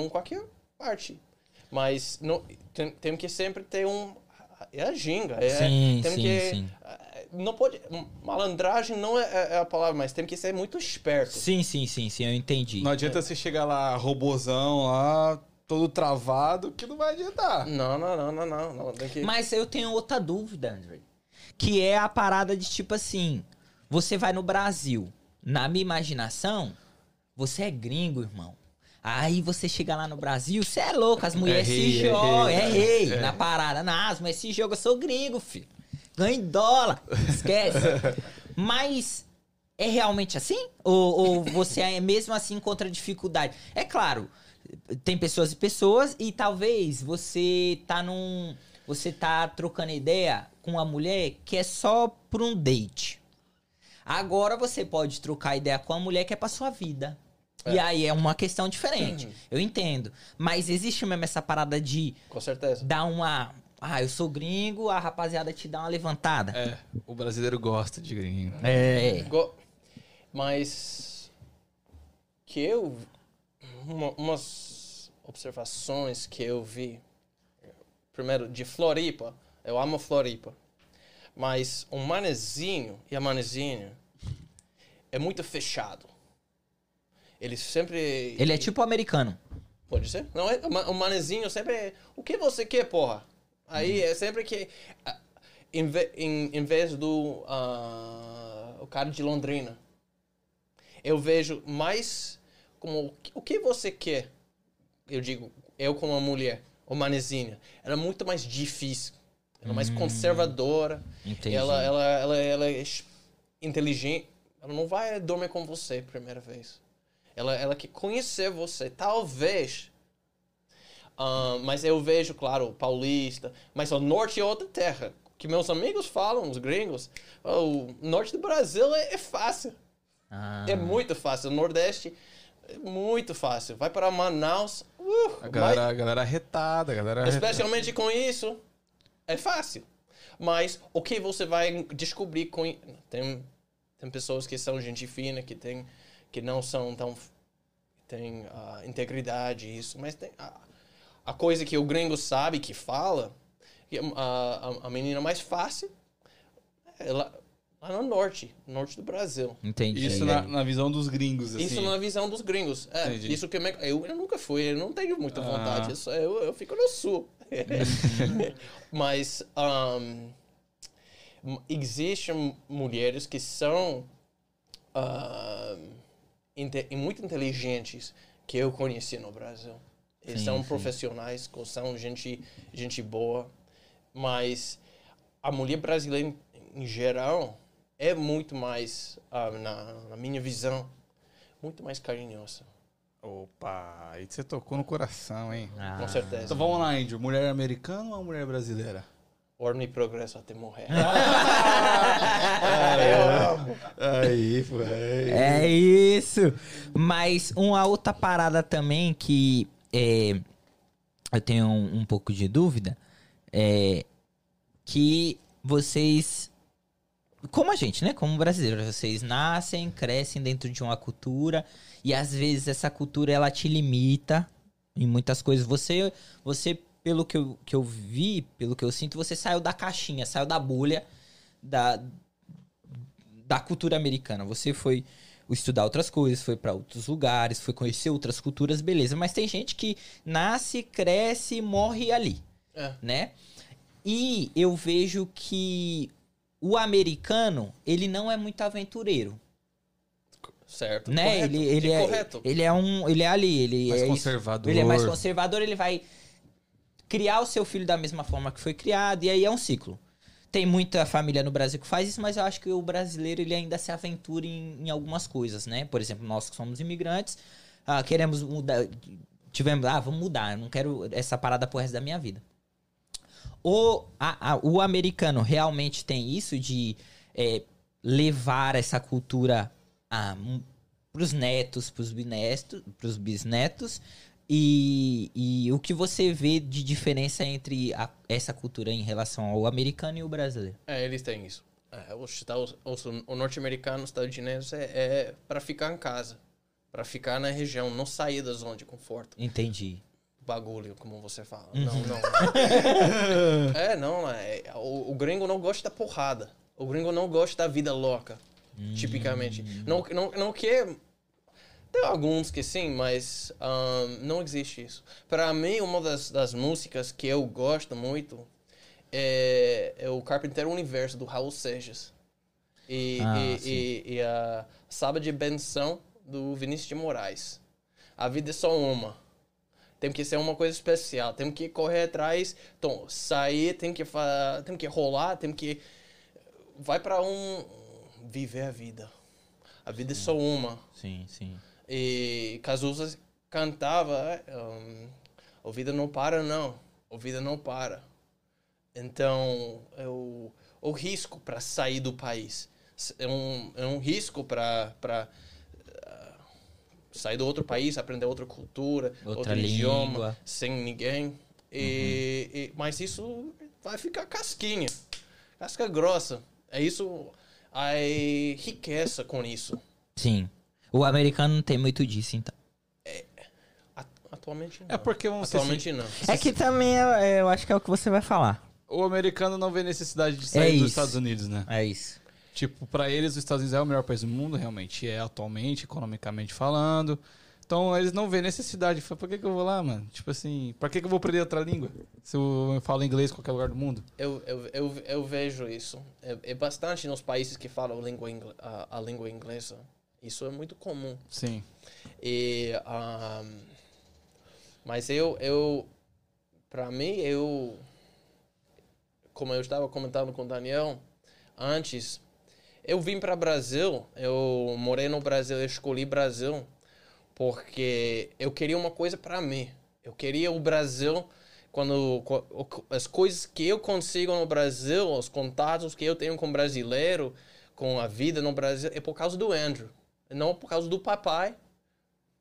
em qualquer parte. Mas tem que sempre ter a ginga. Sim. Não pode... Malandragem não é a palavra, mas tem que ser muito esperto. Sim, eu entendi. Não adianta você chegar lá, robozão, lá, todo travado, que não vai adiantar. Não. Mas eu tenho outra dúvida, André. Que é a parada de tipo assim, você vai no Brasil, na minha imaginação, você é gringo, irmão. Aí você chega lá no Brasil, você é louco, as mulheres se jogam, na parada, nas mulheres se jogam, eu sou gringo, filho. Ganho em dólar, esquece. Mas é realmente assim? Ou você mesmo assim encontra dificuldade? É claro, tem pessoas e pessoas, e talvez você tá trocando ideia com uma mulher que é só por um date. Agora você pode trocar ideia com uma mulher que é pra sua vida. E aí é uma questão diferente. Eu entendo. Mas existe mesmo essa parada de... Com certeza. Dar uma... eu sou gringo, a rapaziada te dá uma levantada. O brasileiro gosta de gringo. Mas... Que eu... Umas observações que eu vi. Primeiro, de Floripa. Eu amo Floripa. Mas o Manezinho e a Manezinha é muito fechado. Ele sempre... Ele é tipo americano. Pode ser. Não, o Manezinho sempre é... O que você quer, porra? Aí é sempre que... Em vez do... o cara de Londrina. Eu vejo mais como... O que você quer? Eu digo, eu como uma mulher. O Manezinho. Ela é muito mais difícil. Ela é mais conservadora. Entendi. Ela é inteligente. Ela não vai dormir com você a primeira vez. Ela quer conhecer você, talvez. Mas eu vejo, claro, paulista. Mas o norte é outra terra. Que meus amigos falam, os gringos, o norte do Brasil é fácil. É muito fácil. O nordeste é muito fácil. Vai para Manaus. A galera retada. Especialmente com isso, é fácil. Mas o que você vai descobrir com... Tem pessoas que são gente fina, que tem... que não são tão... tem integridade isso, mas tem a coisa que o gringo sabe, que fala, que a menina mais fácil é lá no norte do Brasil. Entendi. Isso na visão dos gringos, assim. Isso na visão dos gringos. É, isso que eu nunca fui, eu não tenho muita vontade, eu fico no sul. Mas existem mulheres que são... muito inteligentes que eu conheci no Brasil. Eles são profissionais, são gente boa, mas a mulher brasileira em geral é muito mais, na minha visão, muito mais carinhosa. Opa, aí você tocou no coração, hein? Com certeza. Então vamos lá, Índio, mulher americana ou mulher brasileira? Orme e progresso até morrer. Aí, foi. É isso. Mas uma outra parada também que eu tenho um pouco de dúvida é que vocês, como a gente, né? Como brasileiros, vocês nascem, crescem dentro de uma cultura e às vezes essa cultura ela te limita em muitas coisas. Você pelo que eu vi, pelo que eu sinto, você saiu da caixinha, saiu da bolha da cultura americana. Você foi estudar outras coisas, foi para outros lugares, foi conhecer outras culturas, beleza. Mas tem gente que nasce, cresce e morre ali, né? E eu vejo que o americano, ele não é muito aventureiro. Certo, né? Correto. Correto. Ele é ali, ele mais é conservador. Ele é mais conservador, ele vai... criar o seu filho da mesma forma que foi criado, e aí é um ciclo. Tem muita família no Brasil que faz isso, mas eu acho que o brasileiro ele ainda se aventura em algumas coisas, né? Por exemplo, nós que somos imigrantes, queremos mudar, vamos mudar, eu não quero essa parada pro resto da minha vida. O americano realmente tem isso de levar essa cultura pros netos, pros bisnetos, E o que você vê de diferença entre essa cultura em relação ao americano e o brasileiro? Eles têm isso. O norte-americano, o estadunidense é para ficar em casa, para ficar na região, não sair da zona de conforto. Entendi. Bagulho, como você fala. Não. O gringo não gosta da porrada. O gringo não gosta da vida louca, tipicamente. Não quer... Tem alguns que sim, mas não existe isso. Para mim, uma das músicas que eu gosto muito é o Carpinteiro Universo, do Raul Seixas. E a Sábado de Benção, do Vinícius de Moraes. A vida é só uma. Tem que ser uma coisa especial. Tem que correr atrás, então, sair, tem que rolar, tem que... Vai para viver a vida. A vida é só uma. Sim, sim. E Cazuza cantava, a vida não para, não. A vida não para. Então, o risco para sair do país é um risco para sair do outro país, aprender outra cultura, outro idioma, sem ninguém. Mas isso vai ficar casquinha, casca grossa. É isso, a riqueza com isso. Sim. O americano não tem muito disso, então. Atualmente não. É porque vamos Atualmente não. É que também eu acho que é o que você vai falar. O americano não vê necessidade de sair dos Estados Unidos, né? É isso. Tipo, pra eles, os Estados Unidos é o melhor país do mundo, realmente. É atualmente, economicamente falando. Então, eles não vêem necessidade. Fala, pra que eu vou lá, mano? Tipo assim, pra que eu vou aprender outra língua? Se eu falo inglês em qualquer lugar do mundo? Eu vejo isso. É bastante nos países que falam a língua inglesa. Isso é muito comum. Sim. E, mas pra mim, como eu estava comentando com o Daniel... Antes, eu vim para o Brasil, eu morei no Brasil, eu escolhi Brasil porque eu queria uma coisa para mim. Eu queria o Brasil, quando as coisas que eu consigo no Brasil, os contatos que eu tenho com brasileiro, com a vida no Brasil, é por causa do Andrew. Não por causa do papai,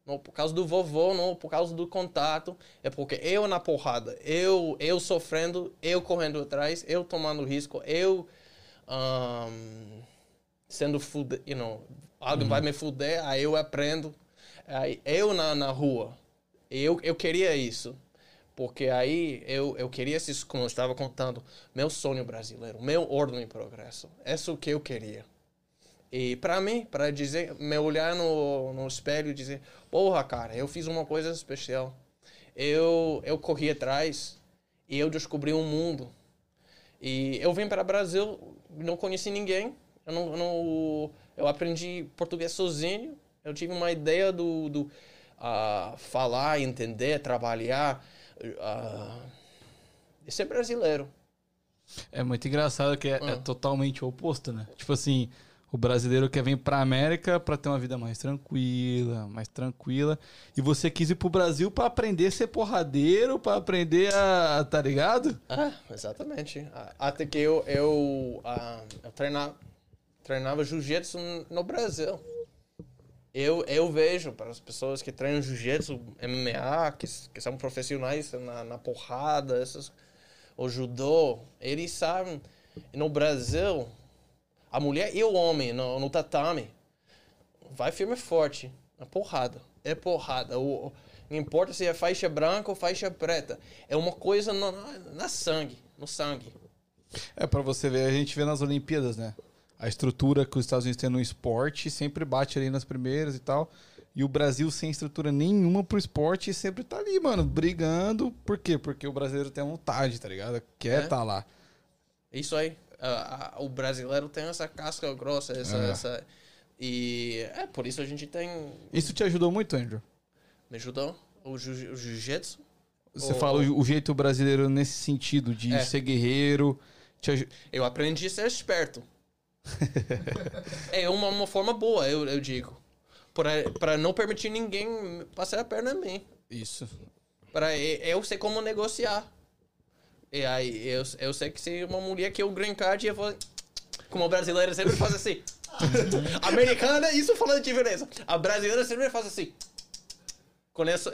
não por causa do vovô, não por causa do contato. É porque eu na porrada, eu sofrendo, eu correndo atrás, eu tomando risco, eu... sendo fuder, you know, alguém vai me fuder, aí eu aprendo, aí eu na rua, eu queria isso, porque aí eu queria, como eu estava contando, meu sonho brasileiro, meu ordem e progresso, isso que eu queria. E para mim, para dizer, me olhar no espelho e dizer, porra cara, eu fiz uma coisa especial, eu corri atrás e eu descobri um mundo. E eu vim para o Brasil, não conheci ninguém, eu aprendi português sozinho, eu tive uma ideia do falar, entender, trabalhar, e ser brasileiro. É muito engraçado que é totalmente o oposto, né? Tipo assim, o brasileiro quer vir para a América para ter uma vida mais tranquila, e você quis ir para o Brasil para aprender a ser porradeiro, para aprender a... tá ligado? Ah, exatamente. Até que eu treinava jiu-jitsu no Brasil. Eu vejo para as pessoas que treinam jiu-jitsu, MMA, que são profissionais na porrada, o judô, eles sabem, no Brasil... A mulher e o homem no tatame. Vai firme e forte. É porrada. É porrada. Não importa se é faixa branca ou faixa preta. É uma coisa no sangue. É pra você ver. A gente vê nas Olimpíadas, né? A estrutura que os Estados Unidos têm no esporte sempre bate ali nas primeiras e tal. E o Brasil sem estrutura nenhuma pro esporte sempre tá ali, mano. Brigando. Por quê? Porque o brasileiro tem vontade, tá ligado? Quer tá lá. Isso aí. O brasileiro tem essa casca grossa, e é por isso a gente tem... Isso te ajudou muito, Andrew? Me ajudou? O jiu-jitsu? Você fala o jeito brasileiro nesse sentido de ser guerreiro. Eu aprendi a ser esperto. É uma forma boa, eu digo. Para não permitir ninguém passar a perna em mim. Isso. Para eu sei como negociar. E aí, eu sei que se uma mulher que eu green card ia falar... Como a brasileira sempre faz assim. Americana, isso falando de diferença. A brasileira sempre faz assim. Com essa...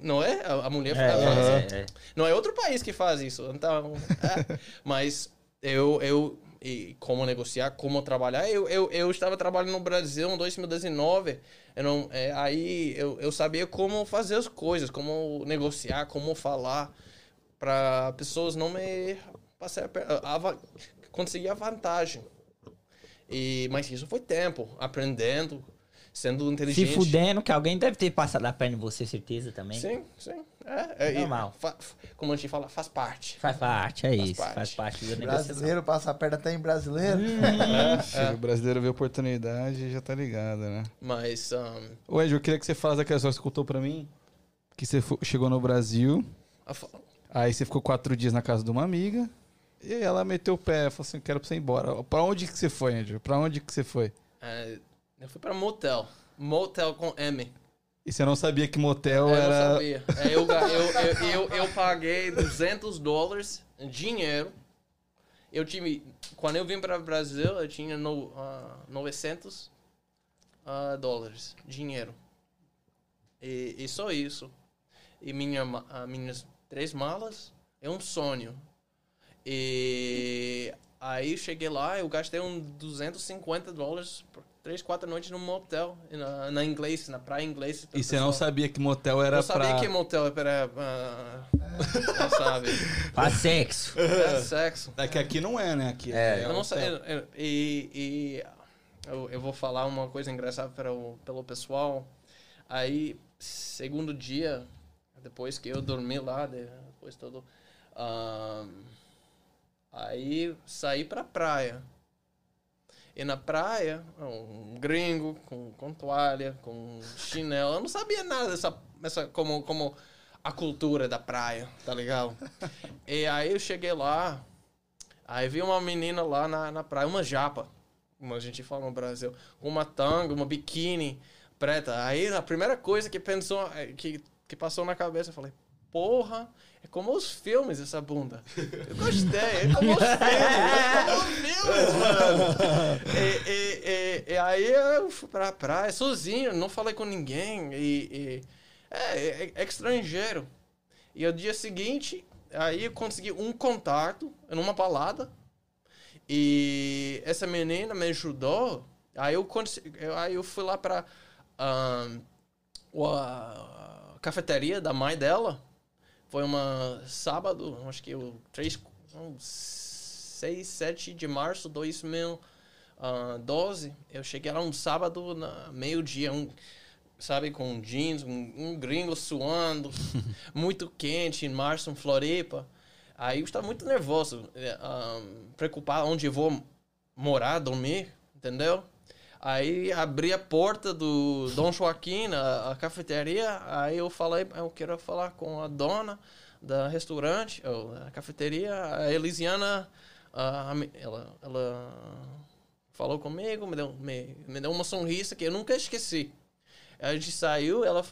não é? A mulher faz assim. Não é outro país que faz isso. Então, mas e como negociar, como trabalhar. Eu estava trabalhando no Brasil em 2019. Eu sabia como fazer as coisas, como negociar, como falar para pessoas não me passar conseguir a vantagem. Mas isso foi tempo, aprendendo, sendo inteligente. Se fudendo, que alguém deve ter passado a perna em você, certeza também. Sim, sim. É normal. Como a gente fala, faz parte. Faz parte do negócio. Brasileiro passa a perna até em brasileiro. O brasileiro vê a oportunidade e já tá ligado, né? Mas... Ô, Andrew, eu queria que você falasse aquela história que você contou pra mim. Que você chegou no Brasil. Aí você ficou 4 dias na casa de uma amiga. E ela meteu o pé. Falou assim, quero pra você ir embora. Pra onde que você foi, Andrew? Pra onde que você foi? Eu fui pra motel. Motel com M. E você não sabia que motel era... Eu não sabia. Eu paguei $200 em dinheiro. Eu tive... Quando eu vim para o Brasil, eu tinha $900 dinheiro. E só isso. E minhas 3 malas é um sonho. E aí cheguei lá, eu gastei uns $250 3, 4 noites num motel, na inglês, na praia inglesa. E você não sabia que motel era pra... Eu sabia que motel era pra... Não sabe. Pra sexo. Pra sexo. É que aqui não é, né? Aqui é. Eu não sei. Eu vou falar uma coisa engraçada pelo pessoal. Aí, segundo dia, depois que eu dormi lá, depois todo... aí, saí pra praia. E na praia, um gringo com toalha, com chinelo. Eu não sabia nada dessa como a cultura da praia, tá ligado? E aí eu cheguei lá, aí vi uma menina lá na praia, uma japa, como a gente fala no Brasil, com uma tanga, uma biquíni preta. Aí a primeira coisa que passou na cabeça, eu falei, porra, é como os filmes essa bunda. Eu gostei, é como os filmes, mano. E aí eu fui pra praia sozinho, não falei com ninguém. É estrangeiro. E o dia seguinte, aí eu consegui um contato numa balada. E essa menina me ajudou. Aí eu fui lá pra a cafeteria da mãe dela. Foi uma sábado, acho que 6, 7 de março de 2012. Eu cheguei lá um sábado, meio-dia, sabe, com jeans, um gringo suando, muito quente, em março, em Floripa. Aí eu estava muito nervoso, preocupado onde eu vou morar, dormir, entendeu? Aí abri a porta do Dom Joaquim, a cafeteria. Aí eu falei, eu quero falar com a dona do restaurante, ou da cafeteria, a Elisiana. Ela falou comigo, me deu uma sonrisa que eu nunca esqueci. A gente saiu, ela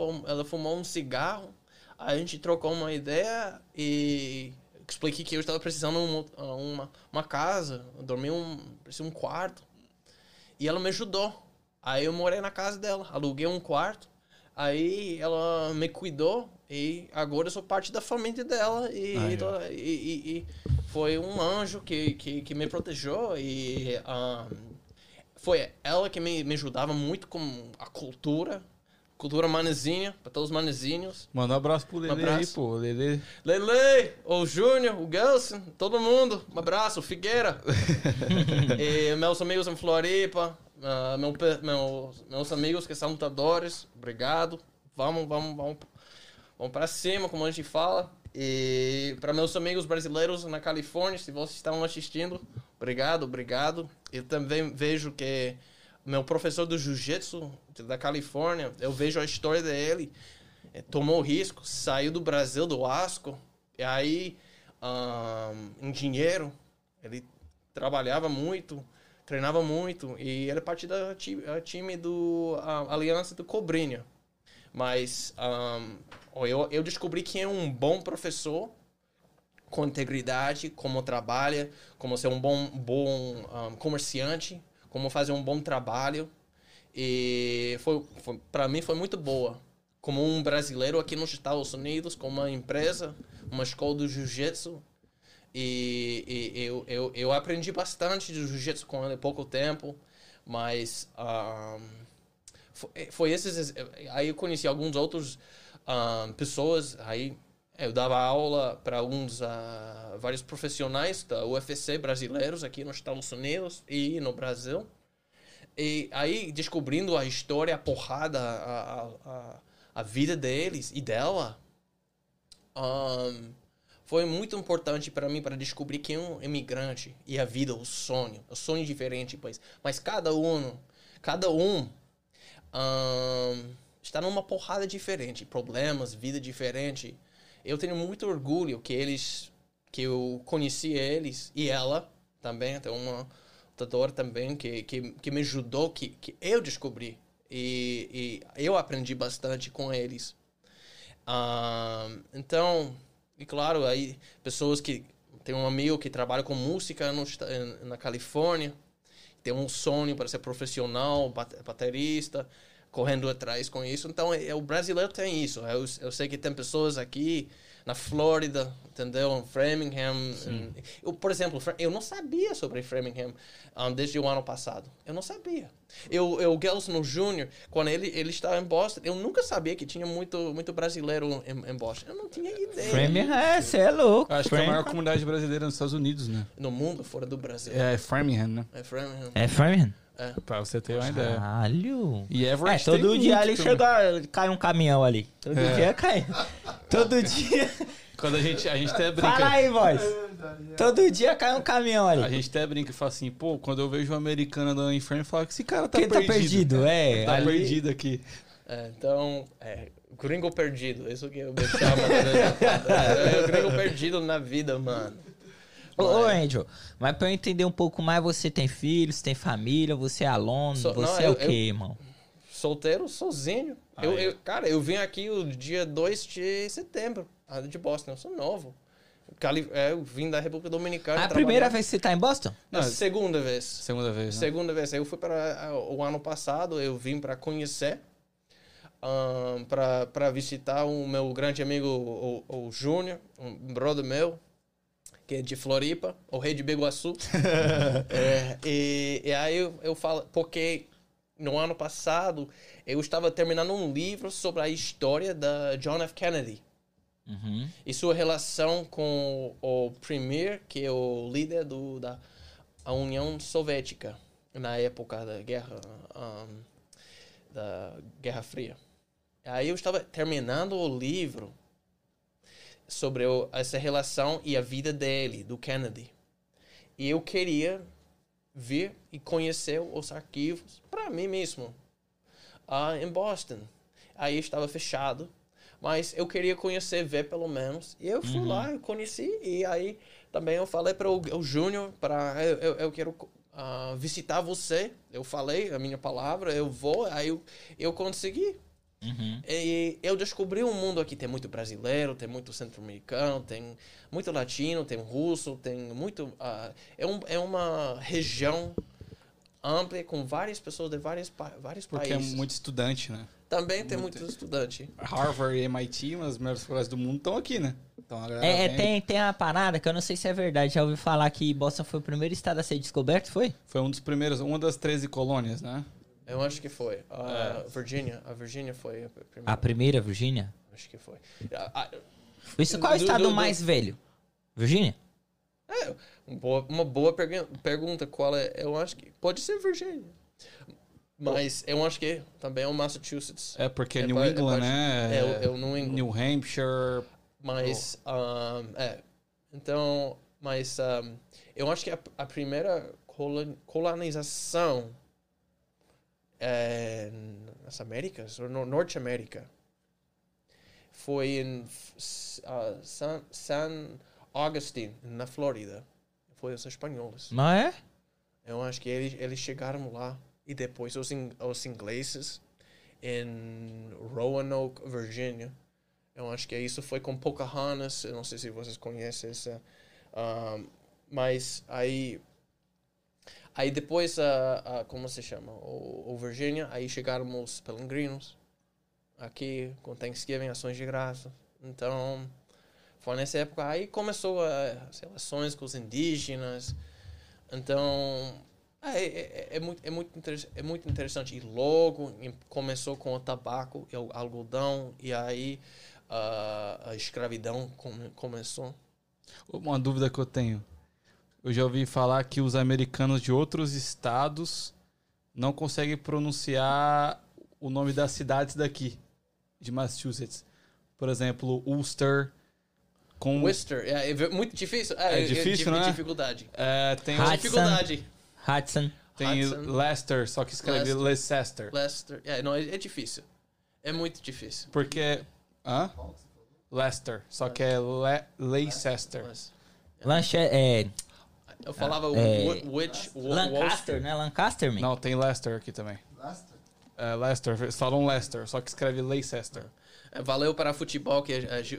fumou um cigarro, a gente trocou uma ideia e expliquei que eu estava precisando de uma casa, dormir um quarto. E ela me ajudou. Aí eu morei na casa dela, aluguei um quarto. Aí ela me cuidou e agora eu sou parte da família dela. E foi um anjo que me protegeu. E foi ela que me ajudava muito com a cultura. Cultura manezinha, pra todos os manezinhos. Manda um abraço pro Lele aí, pô. Lele, o Júnior, o Gelson, todo mundo. Um abraço, Figueira. E meus amigos em Floripa, meus amigos que são lutadores, obrigado. Vamos pra cima, como a gente fala. E pra meus amigos brasileiros na Califórnia, se vocês estão assistindo, obrigado. Eu também vejo que... Meu professor do jiu-jitsu da Califórnia, eu vejo a história dele. Tomou risco, saiu do Brasil, do Asco. E aí, engenheiro, ele trabalhava muito, treinava muito. E ele é parte do time do Aliança do Cobrinha. Mas eu descobri que é um bom professor, com integridade, como trabalha, como ser um bom comerciante, como fazer um bom trabalho. E para mim foi muito boa. Como um brasileiro aqui nos Estados Unidos, com uma empresa, uma escola do jiu-jitsu. E eu aprendi bastante de jiu-jitsu com ele há pouco tempo. Mas foi esses... Aí eu conheci alguns outros pessoas. Aí eu dava aula para vários profissionais da UFC brasileiros aqui nos Estados Unidos e no Brasil. E aí, descobrindo a história, a porrada, a vida deles e dela, foi muito importante para mim para descobrir quem é um imigrante e a vida, o sonho diferente do país. Mas cada um está numa porrada diferente, problemas, vida diferente. Eu tenho muito orgulho que eu conheci eles e ela também. Tem uma lutadora também que me ajudou, que eu descobri. E eu aprendi bastante com eles. Então, e claro, aí pessoas que... Tem um amigo que trabalha com música na Califórnia. Tem um sonho para ser profissional, baterista. correndo atrás com isso. Então, o brasileiro tem isso. Eu sei que tem pessoas aqui na Flórida, entendeu? Em Framingham. Por exemplo, eu não sabia sobre Framingham desde o ano passado. Eu não sabia. O Gelson Júnior, quando ele estava em Boston, eu nunca sabia que tinha muito brasileiro em Boston. Eu não tinha ideia. Framingham, você é louco. Acho que é a maior comunidade brasileira nos Estados Unidos, né? No mundo, fora do Brasil. É Framingham, né? É Framingham. É. Pra você ter uma ideia. Caralho. E Everest todo dia ali chega, cai um caminhão ali. Todo dia cai. Todo dia. Quando a gente até brinca. Fala aí, voz. Todo dia cai um caminhão ali. A gente até brinca e fala assim, pô, quando eu vejo um americano andando em frame, eu falo que esse cara tá perdido. Tá perdido aqui. É, então, gringo perdido. Isso que eu deixava. Gringo perdido na vida, mano. Ô, Angel, mas pra eu entender um pouco mais, você tem filhos, tem família, você é aluno, irmão? Solteiro, sozinho. Eu vim aqui o dia 2 de setembro, de Boston, eu sou novo. Eu vim da República Dominicana. A primeira vez que você tá em Boston? Não, segunda vez. Segunda vez. Eu fui para o ano passado, eu vim para conhecer, para visitar o meu grande amigo, o Júnior, um brother meu, que é de Floripa, o rei de Beguaçu. E aí eu falo, porque no ano passado eu estava terminando um livro sobre a história da John F. Kennedy. Uhum. E sua relação com o premier, que é o líder da União Soviética, na época da Guerra Fria. Aí eu estava terminando o livro sobre essa relação e a vida dele, do Kennedy. E eu queria ver e conhecer os arquivos para mim mesmo, em Boston. Aí estava fechado, mas eu queria conhecer, ver pelo menos. E eu fui lá, eu conheci, e aí também eu falei para o Júnior, eu quero visitar você. Eu falei a minha palavra, eu vou, aí eu consegui. Uhum. E eu descobri um mundo aqui. Tem muito brasileiro, tem muito centro-americano, tem muito latino, tem russo, tem muito... é uma região ampla com várias pessoas de vários países. Porque é muito estudante, né? Também tem muito estudante. Harvard e MIT, uma das melhores faculdades do mundo, estão aqui, né? Então, tem uma parada que eu não sei se é verdade. Já ouvi falar que Boston foi o primeiro estado a ser descoberto, foi? Foi um dos primeiros, uma das 13 colônias, né? Eu acho que foi. A Virgínia foi a primeira. A primeira, Virgínia? Acho que foi. Isso qual é o estado mais velho? Virgínia? É, uma boa pergunta. Qual é? Eu acho que pode ser Virgínia. Mas eu acho que também é o Massachusetts. É porque New England, né? É o New England. New Hampshire. Mas... Então... Mas eu acho que a primeira colonização... nas Américas, ou no Norte-América, foi em San Agustín, na Flórida. Foi os espanhóis. Não é? Eu acho que eles chegaram lá. E depois os ingleses em Roanoke, Virgínia. Eu acho que isso foi com Pocahontas. Eu não sei se vocês conhecem essa. Mas aí... Aí depois, como se chama? O Virgínia, aí chegaram os peregrinos aqui, com Thanksgiving, ações de graça. Então, foi nessa época. Aí começou as relações com os indígenas. Então, muito interessante. E logo começou com o tabaco e o algodão. E aí a escravidão começou. Uma dúvida que eu tenho. Eu já ouvi falar que os americanos de outros estados não conseguem pronunciar o nome das cidades daqui, de Massachusetts. Por exemplo, Worcester. Worcester, é muito difícil. É difícil, né? Dificuldade. Tem dificuldade. Hudson. Tem Leicester, só que escreve Leicester. Leicester, não, é difícil. É muito difícil. Porque... Hã? Leicester, só que é Leicester. Eu falava Lancaster, né? Lancaster, man. Não, tem Leicester aqui também. Leicester? Leicester, falam Leicester, só que escreve Leicester. Valeu para futebol, que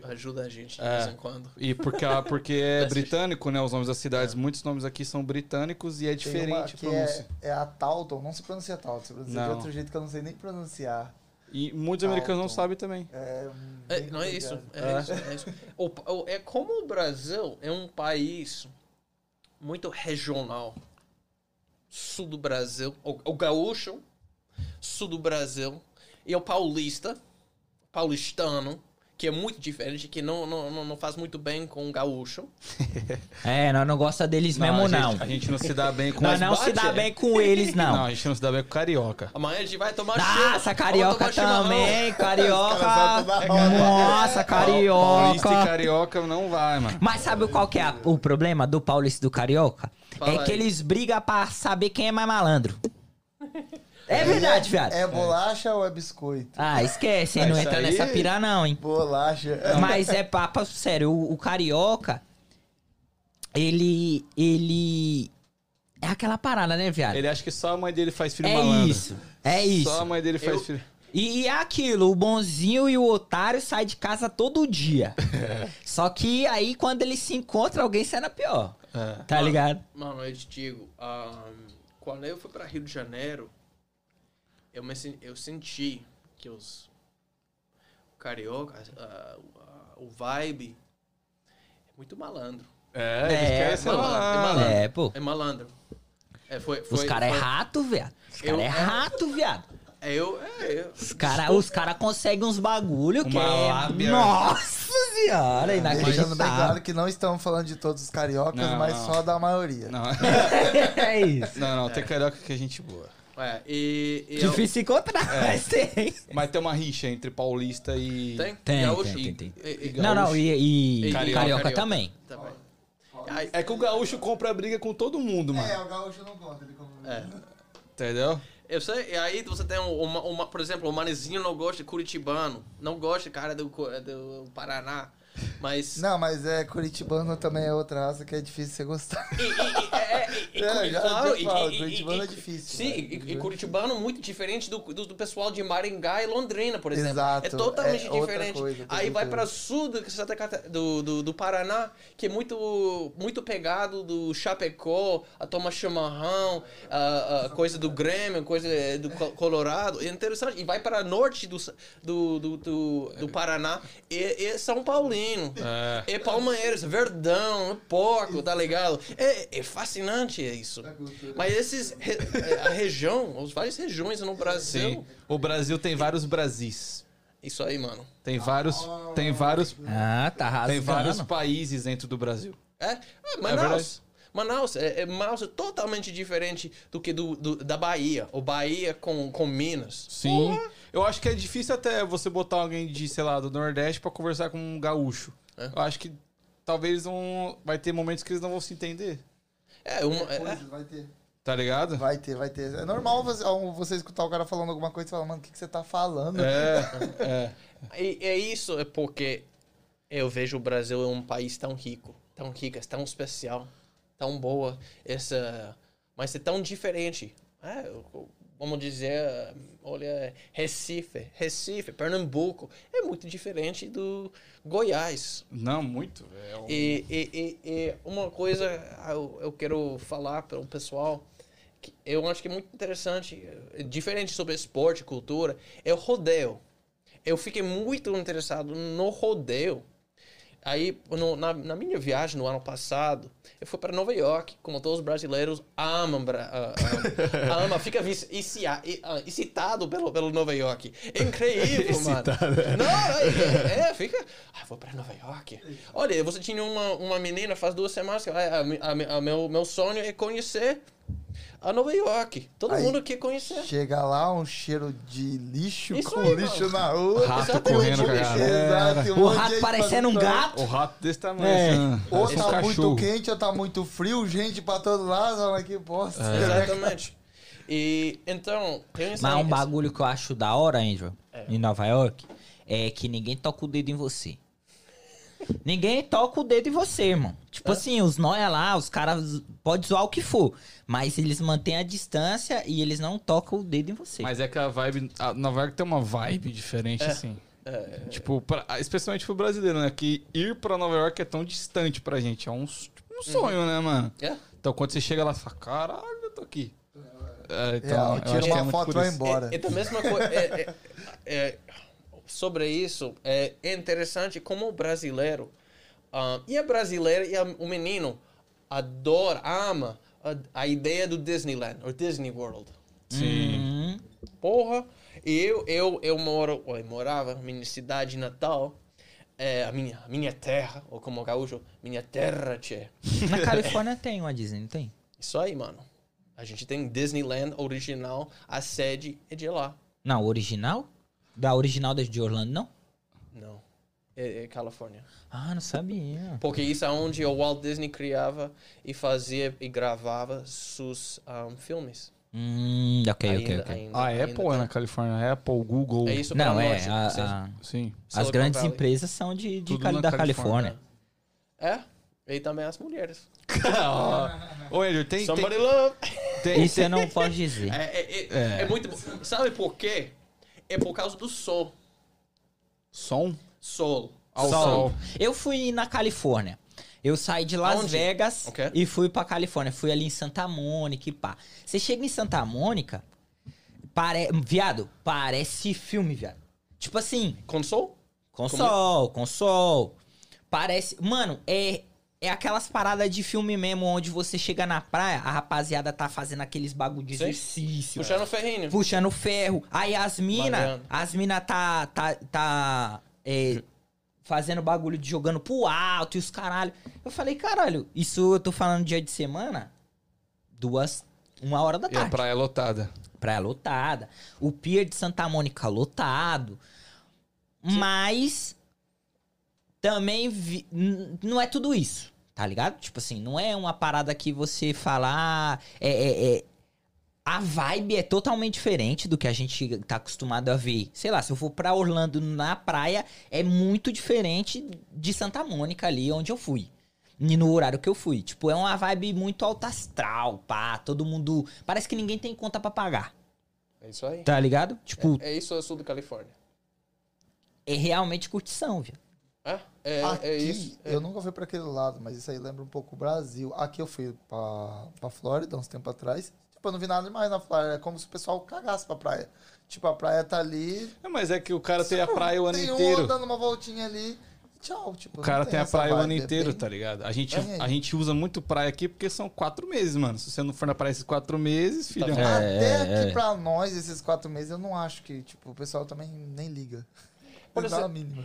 ajuda a gente de vez em quando. E porque é britânico, né? Os nomes das cidades, muitos nomes aqui são britânicos e é diferente a pronúncia. É a Taunton, não se pronuncia Taunton, se pronuncia de outro jeito que eu não sei nem pronunciar. E muitos americanos não sabem também. Não é isso, é isso. É como o Brasil é um país muito regional. Sul do Brasil, o gaúcho, sul do Brasil, e o paulista, paulistano, que é muito diferente, que não faz muito bem com o gaúcho. Nós não gosta deles mesmo, não. A gente não se dá bem com eles. Nós não se dá bem com eles, não. Não, a gente não se dá bem com carioca. Amanhã a gente vai tomar chimarrão. Nossa, carioca também, carioca. Nossa, carioca. Paulista e carioca não vai, mano. Mas sabe qual que é o problema do paulista e do carioca? Fala que eles brigam pra saber quem é mais malandro. É verdade, viado. É bolacha ou é biscoito? Ah, esquece, não entra aí nessa pira não, hein? Bolacha. Mas é papo sério, o carioca, ele... É aquela parada, né, viado? Ele acha que só a mãe dele faz filho malandro. É isso. Só a mãe dele faz filho... E é aquilo, o bonzinho e o otário saem de casa todo dia. Só que aí, quando eles se encontram, alguém sai na pior. Tá ligado? Mano, eu te digo, quando eu fui pra Rio de Janeiro, eu senti que os cariocas, o vibe é muito malandro. É malandro. Pô. É malandro. Os caras é rato, viado. Os caras é rato, viado. Os caras conseguem uns bagulho que é... Nossa senhora, inacreditável. Claro que não estamos falando de todos os cariocas, mas só da maioria. Não. É isso. Não, tem carioca que é gente boa. Difícil encontrar, mas tem. Mas tem uma rixa entre paulista e... Tem. E carioca também. É que o gaúcho compra a briga com todo mundo, mano. O gaúcho não gosta, ele compra a briga. Entendeu? Eu sei, e aí você tem, por exemplo, o Manezinho não gosta de curitibano, não gosta, cara, do Paraná, mas... Não, mas curitibano também é outra raça que é difícil você gostar. Curitibano é difícil. Sim, e curitibano muito diferente do pessoal de Maringá e Londrina, por exemplo. Exato, é totalmente diferente. Coisa, aí vai para sul do Paraná, que é muito, muito pegado do Chapecó, a toma chimarrão, a coisa do Grêmio, coisa do Colorado, é interessante. E vai para norte do Paraná, é São Paulino, é Palmeiras, Verdão, Porco, tá ligado? É fascinante isso. Mas a região, as várias regiões no Brasil... Sim. O Brasil tem vários Brasis. Isso aí, mano. Tem vários... tá rasgando. Tem vários países dentro do Brasil. Manaus é totalmente diferente do que da Bahia. O Bahia com Minas. Sim. Eu acho que é difícil até você botar alguém de, sei lá, do Nordeste pra conversar com um gaúcho. Eu acho que talvez vai ter momentos que eles não vão se entender. Vai ter. Tá ligado? Vai ter. É normal você escutar o cara falando alguma coisa e falar, mano, o que você tá falando? É isso, é porque eu vejo o Brasil é um país tão rico, tão especial, tão boa, mas é tão diferente. Vamos dizer, olha, Recife, Pernambuco, é muito diferente do Goiás. Não, muito. E uma coisa eu quero falar para o pessoal, que eu acho que é muito interessante, diferente sobre esporte, cultura, é o rodeio. Eu fiquei muito interessado no rodeio. Aí, na minha viagem no ano passado, eu fui para Nova York, como todos os brasileiros amam, fica excitado pelo Nova York. É incrível, mano. Fica... vou para Nova York. Olha, você tinha uma menina faz 2 semanas, meu sonho é conhecer a Nova York. Todo mundo quer conhecer. Chega lá, um cheiro de lixo, isso com aí, lixo mano. Na rua. O rato correndo, cara. O rato parecendo um gato. O rato desse tamanho. Ou tá cachorro. Muito quente, ou tá muito frio, gente pra todo lado. Olha que bosta. Exatamente. E, então, tem isso. Mas um bagulho que eu acho da hora, Andrew, em Nova York, é que ninguém toca o dedo em você. Ninguém toca o dedo em você, irmão. Tipo assim, os nóia lá, os caras podem zoar o que for, mas eles mantêm a distância e eles não tocam o dedo em você. Mas é que a vibe... Nova York tem uma vibe diferente, assim. Tipo, especialmente pro brasileiro, né? Que ir pra Nova York é tão distante pra gente. É um, tipo, um sonho, né, mano? Então, quando você chega lá, você fala, caralho, eu tô aqui. Então, tira uma foto e vai embora. É da mesma coisa... Sobre isso, é interessante como o brasileiro, e a brasileira e o menino adora, ama a ideia do Disneyland, ou Disney World. Sim. Porra, e eu morava na minha cidade natal, a minha terra, ou como gaúcho, minha terra, tchê. Na Califórnia tem uma Disney, não tem? Isso aí, mano. A gente tem Disneyland original, a sede é de lá. Não, original? Da original de Orlando, não? Não. É Califórnia. Ah, não sabia. Porque isso é onde o Walt Disney criava e fazia e gravava seus filmes. Ok. A Apple é na Califórnia. Apple, Google... É isso pra nós. Sim. As grandes empresas são da Califórnia. E também as mulheres. Ô, Andrew, tem... Somebody love. Isso eu não posso dizer. É muito... Sabe por quê? É por causa do sol. Som? Sol. Sol. Eu fui na Califórnia. Eu saí de Las Vegas e fui pra Califórnia. Fui ali em Santa Mônica e pá. Você chega em Santa Mônica... Viado, parece filme, viado. Tipo assim... Com sol? Com sol. Parece... Mano, é aquelas paradas de filme mesmo, onde você chega na praia, a rapaziada tá fazendo aqueles bagulho de exercício. Puxando ferrinho. Puxando ferro. Aí as mina tá fazendo bagulho de jogando pro alto e os caralho. Eu falei, caralho, isso eu tô falando dia de semana, 1h da tarde. E a praia lotada. Praia lotada. O pier de Santa Mônica lotado. Sim. Mas... Também não é tudo isso, tá ligado? Tipo assim, não é uma parada que você falar... A vibe é totalmente diferente do que a gente tá acostumado a ver. Sei lá, se eu for pra Orlando na praia, é muito diferente de Santa Mônica ali onde eu fui. E no horário que eu fui. Tipo, é uma vibe muito alta astral, pá. Todo mundo... Parece que ninguém tem conta pra pagar. É isso aí. Tá ligado? Tipo... É isso, eu sou do Califórnia. É realmente curtição, viu? Aqui, isso. Eu nunca fui pra aquele lado, mas isso aí lembra um pouco o Brasil. Aqui eu fui pra Flórida uns tempos atrás. Tipo, eu não vi nada demais na Flórida. É como se o pessoal cagasse pra praia. Tipo, a praia tá ali. Mas é que o cara tem a praia o ano inteiro. Tem um dando uma voltinha ali. Tchau, tipo, o cara tem a praia o ano inteiro, tá ligado? A gente usa muito praia aqui porque são 4 meses, mano. Se você não for na praia esses 4 meses, filhão. Até aqui pra nós, esses 4 meses, eu não acho que, tipo, o pessoal também nem liga.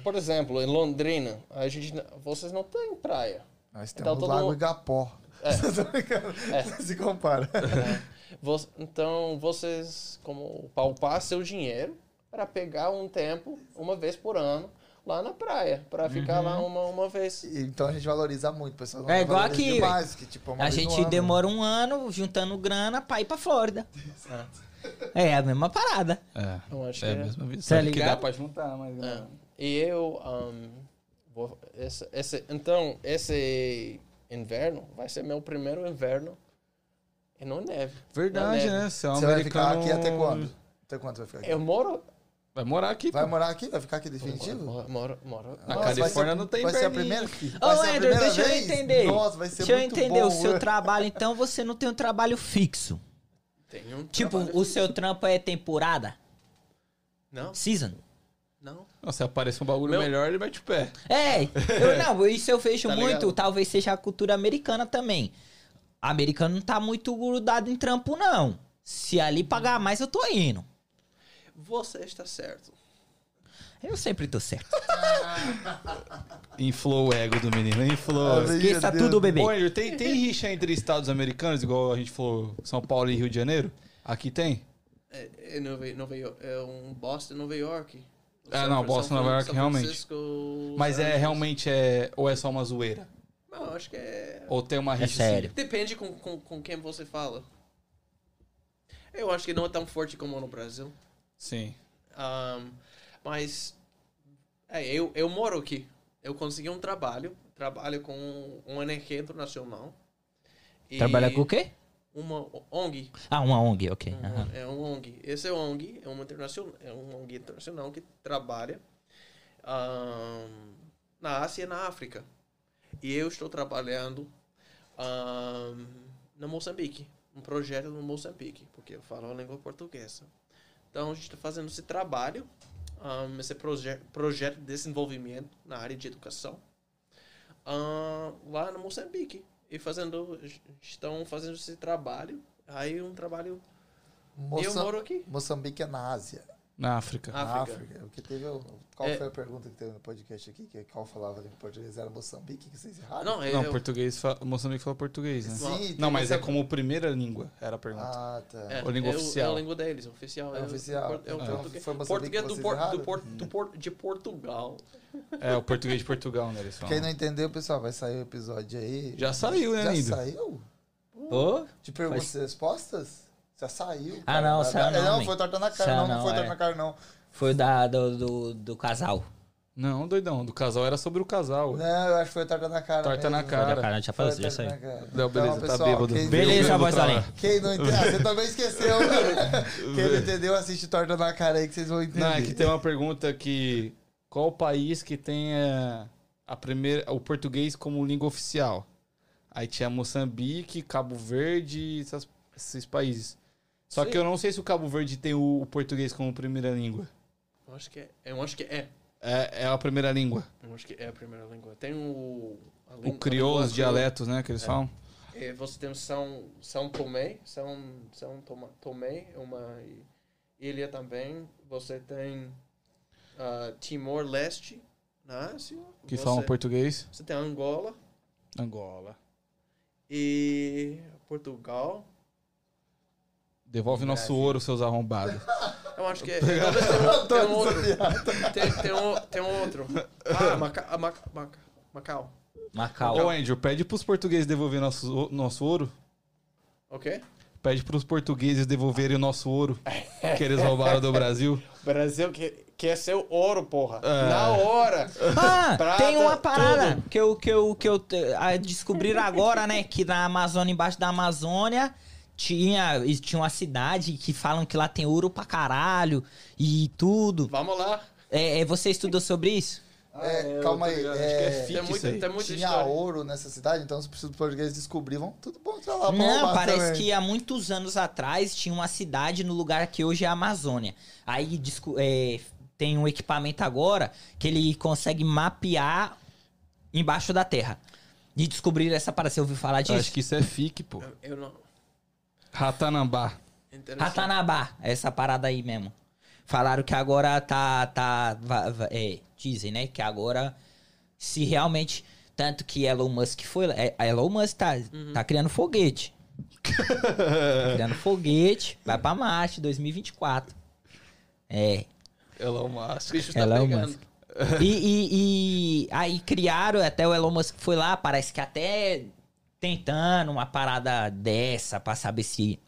Por exemplo, em Londrina, vocês não têm praia. Nós temos então, Lago Igapó. Se compara. Então, vocês como palpar seu dinheiro para pegar um tempo, uma vez por ano, lá na praia, para ficar lá uma vez. Então, a gente valoriza muito, pessoal. É igual aqui. Demais, que, tipo, a gente demora um ano juntando grana para ir para Flórida. Exato. É a mesma parada. Eu acho que é a mesma vida. Tá ligado? Que dá pra juntar, mas... E eu... esse inverno vai ser meu primeiro inverno e não neve. Verdade, né? Você vai ficar aqui até quando? Até quando você vai ficar aqui? Eu moro... Vai morar aqui. Vai morar aqui? Vai ficar aqui definitivo? Moro. Na Califórnia não tem inverno. Vai ser a primeira? Ô, Andrew, deixa eu entender. Nossa, vai ser muito bom. Deixa eu entender o seu trabalho. Então, você não tem um trabalho fixo. Tipo, o seu trampo é temporada? Não. Season? Não. Se aparece um bagulho melhor, ele mete o pé. Isso eu vejo muito. Ligado? Talvez seja a cultura americana também. Americano não tá muito grudado em trampo, não. Se ali pagar mais, eu tô indo. Você está certo. Eu sempre tô certo. Inflou o ego do menino. Inflou. Esqueça tudo, bebê. Olha, tem rixa entre estados americanos, igual a gente falou, São Paulo e Rio de Janeiro? Aqui tem? Boston, Nova York. Boston, Nova York, realmente. Mas realmente ou é só uma zoeira? Não, acho que é... Ou tem uma rixa? É sério. Assim. Depende com quem você fala. Eu acho que não é tão forte como no Brasil. Sim. Mas eu moro aqui. eu consegui um trabalho com uma ONG internacional. E trabalha com o quê? Uma ONG. Ah, uma ONG, ok. Uhum. É uma ONG. Essa ONG é uma ONG internacional que trabalha na Ásia e na África. E eu estou trabalhando no Moçambique, um projeto no Moçambique, porque eu falo a língua portuguesa. Então, a gente está fazendo esse trabalho, esse projeto de desenvolvimento na área de educação, lá no Moçambique. E estão fazendo esse trabalho. Aí um trabalho... eu moro aqui. Moçambique é na Ásia. Na África. Porque teve qual foi a pergunta que teve no podcast aqui? Que qual falava em português? Era Moçambique que vocês erraram? Não, português. Moçambique fala português, né? Sim, não, mas é como primeira língua, era a pergunta. Ah, tá. A língua oficial. É a língua deles, oficial. É oficial. É o português. Foi Moçambique que vocês erraram? Português de Portugal. É, o português de Portugal, né? Eles falam. Quem não entendeu, pessoal, vai sair o episódio aí. Já saiu, né, lindo? Já saiu? De perguntas e respostas? Já saiu. Ah, não, saiu não. Não, foi torta na cara, não. Não foi torta na cara, não. Foi do casal. Não, doidão. Do casal era sobre o casal. Não, eu acho que foi torta na cara. Torta na cara. Torta na cara, já fazia, já saiu. Não, beleza, tá bêbado. Beleza, voz além. Quem não entendeu, você também esqueceu. Quem não entendeu, assiste torta na cara aí que vocês vão entender. Não, aqui tem uma pergunta que... Qual o país que tem o português como língua oficial? Aí tinha Moçambique, Cabo Verde, esses países. Só que eu não sei se o Cabo Verde tem o português como primeira língua. Eu acho que é. É a primeira língua. Eu acho que é a primeira língua. Tem o crioulo, os dialetos, né, que eles falam. E você tem São Tomé, uma ilha também. Você tem Timor-Leste, na Ásia. Que falam português. Você tem Angola. E Portugal... Devolve nosso ouro, seus arrombados. Eu acho que é. Tem um outro. Ah, Macau. Ô, Andrew, pede pros portugueses devolverem nosso ouro. Ok. Pede pros portugueses devolverem o nosso ouro que eles roubaram do Brasil. Brasil que é seu ouro, porra. Na hora. Tem uma parada que eu descobrir agora, né? Que na Amazônia, embaixo da Amazônia... Tinha uma cidade que falam que lá tem ouro pra caralho e tudo. Vamos lá. Você estudou sobre isso? Calma aí. Tem muita tinha história. Ouro nessa cidade, então os portugueses descobriram. Tudo bom, tá lá. Não, parece também. Que há muitos anos atrás tinha uma cidade no lugar que hoje é a Amazônia. Aí tem um equipamento agora que ele consegue mapear embaixo da terra. E descobriram essa parada. Você ouviu falar disso? Eu acho que isso é fique, pô. Eu não... Ratanabá, essa parada aí mesmo. Falaram que agora dizem, né? Que agora, se realmente... Tanto que Elon Musk tá criando foguete. Vai pra Marte, 2024. Elon Musk. Bicho tá pegando. E aí criaram, até o Elon Musk foi lá, parece que até... Tentando uma parada dessa pra saber se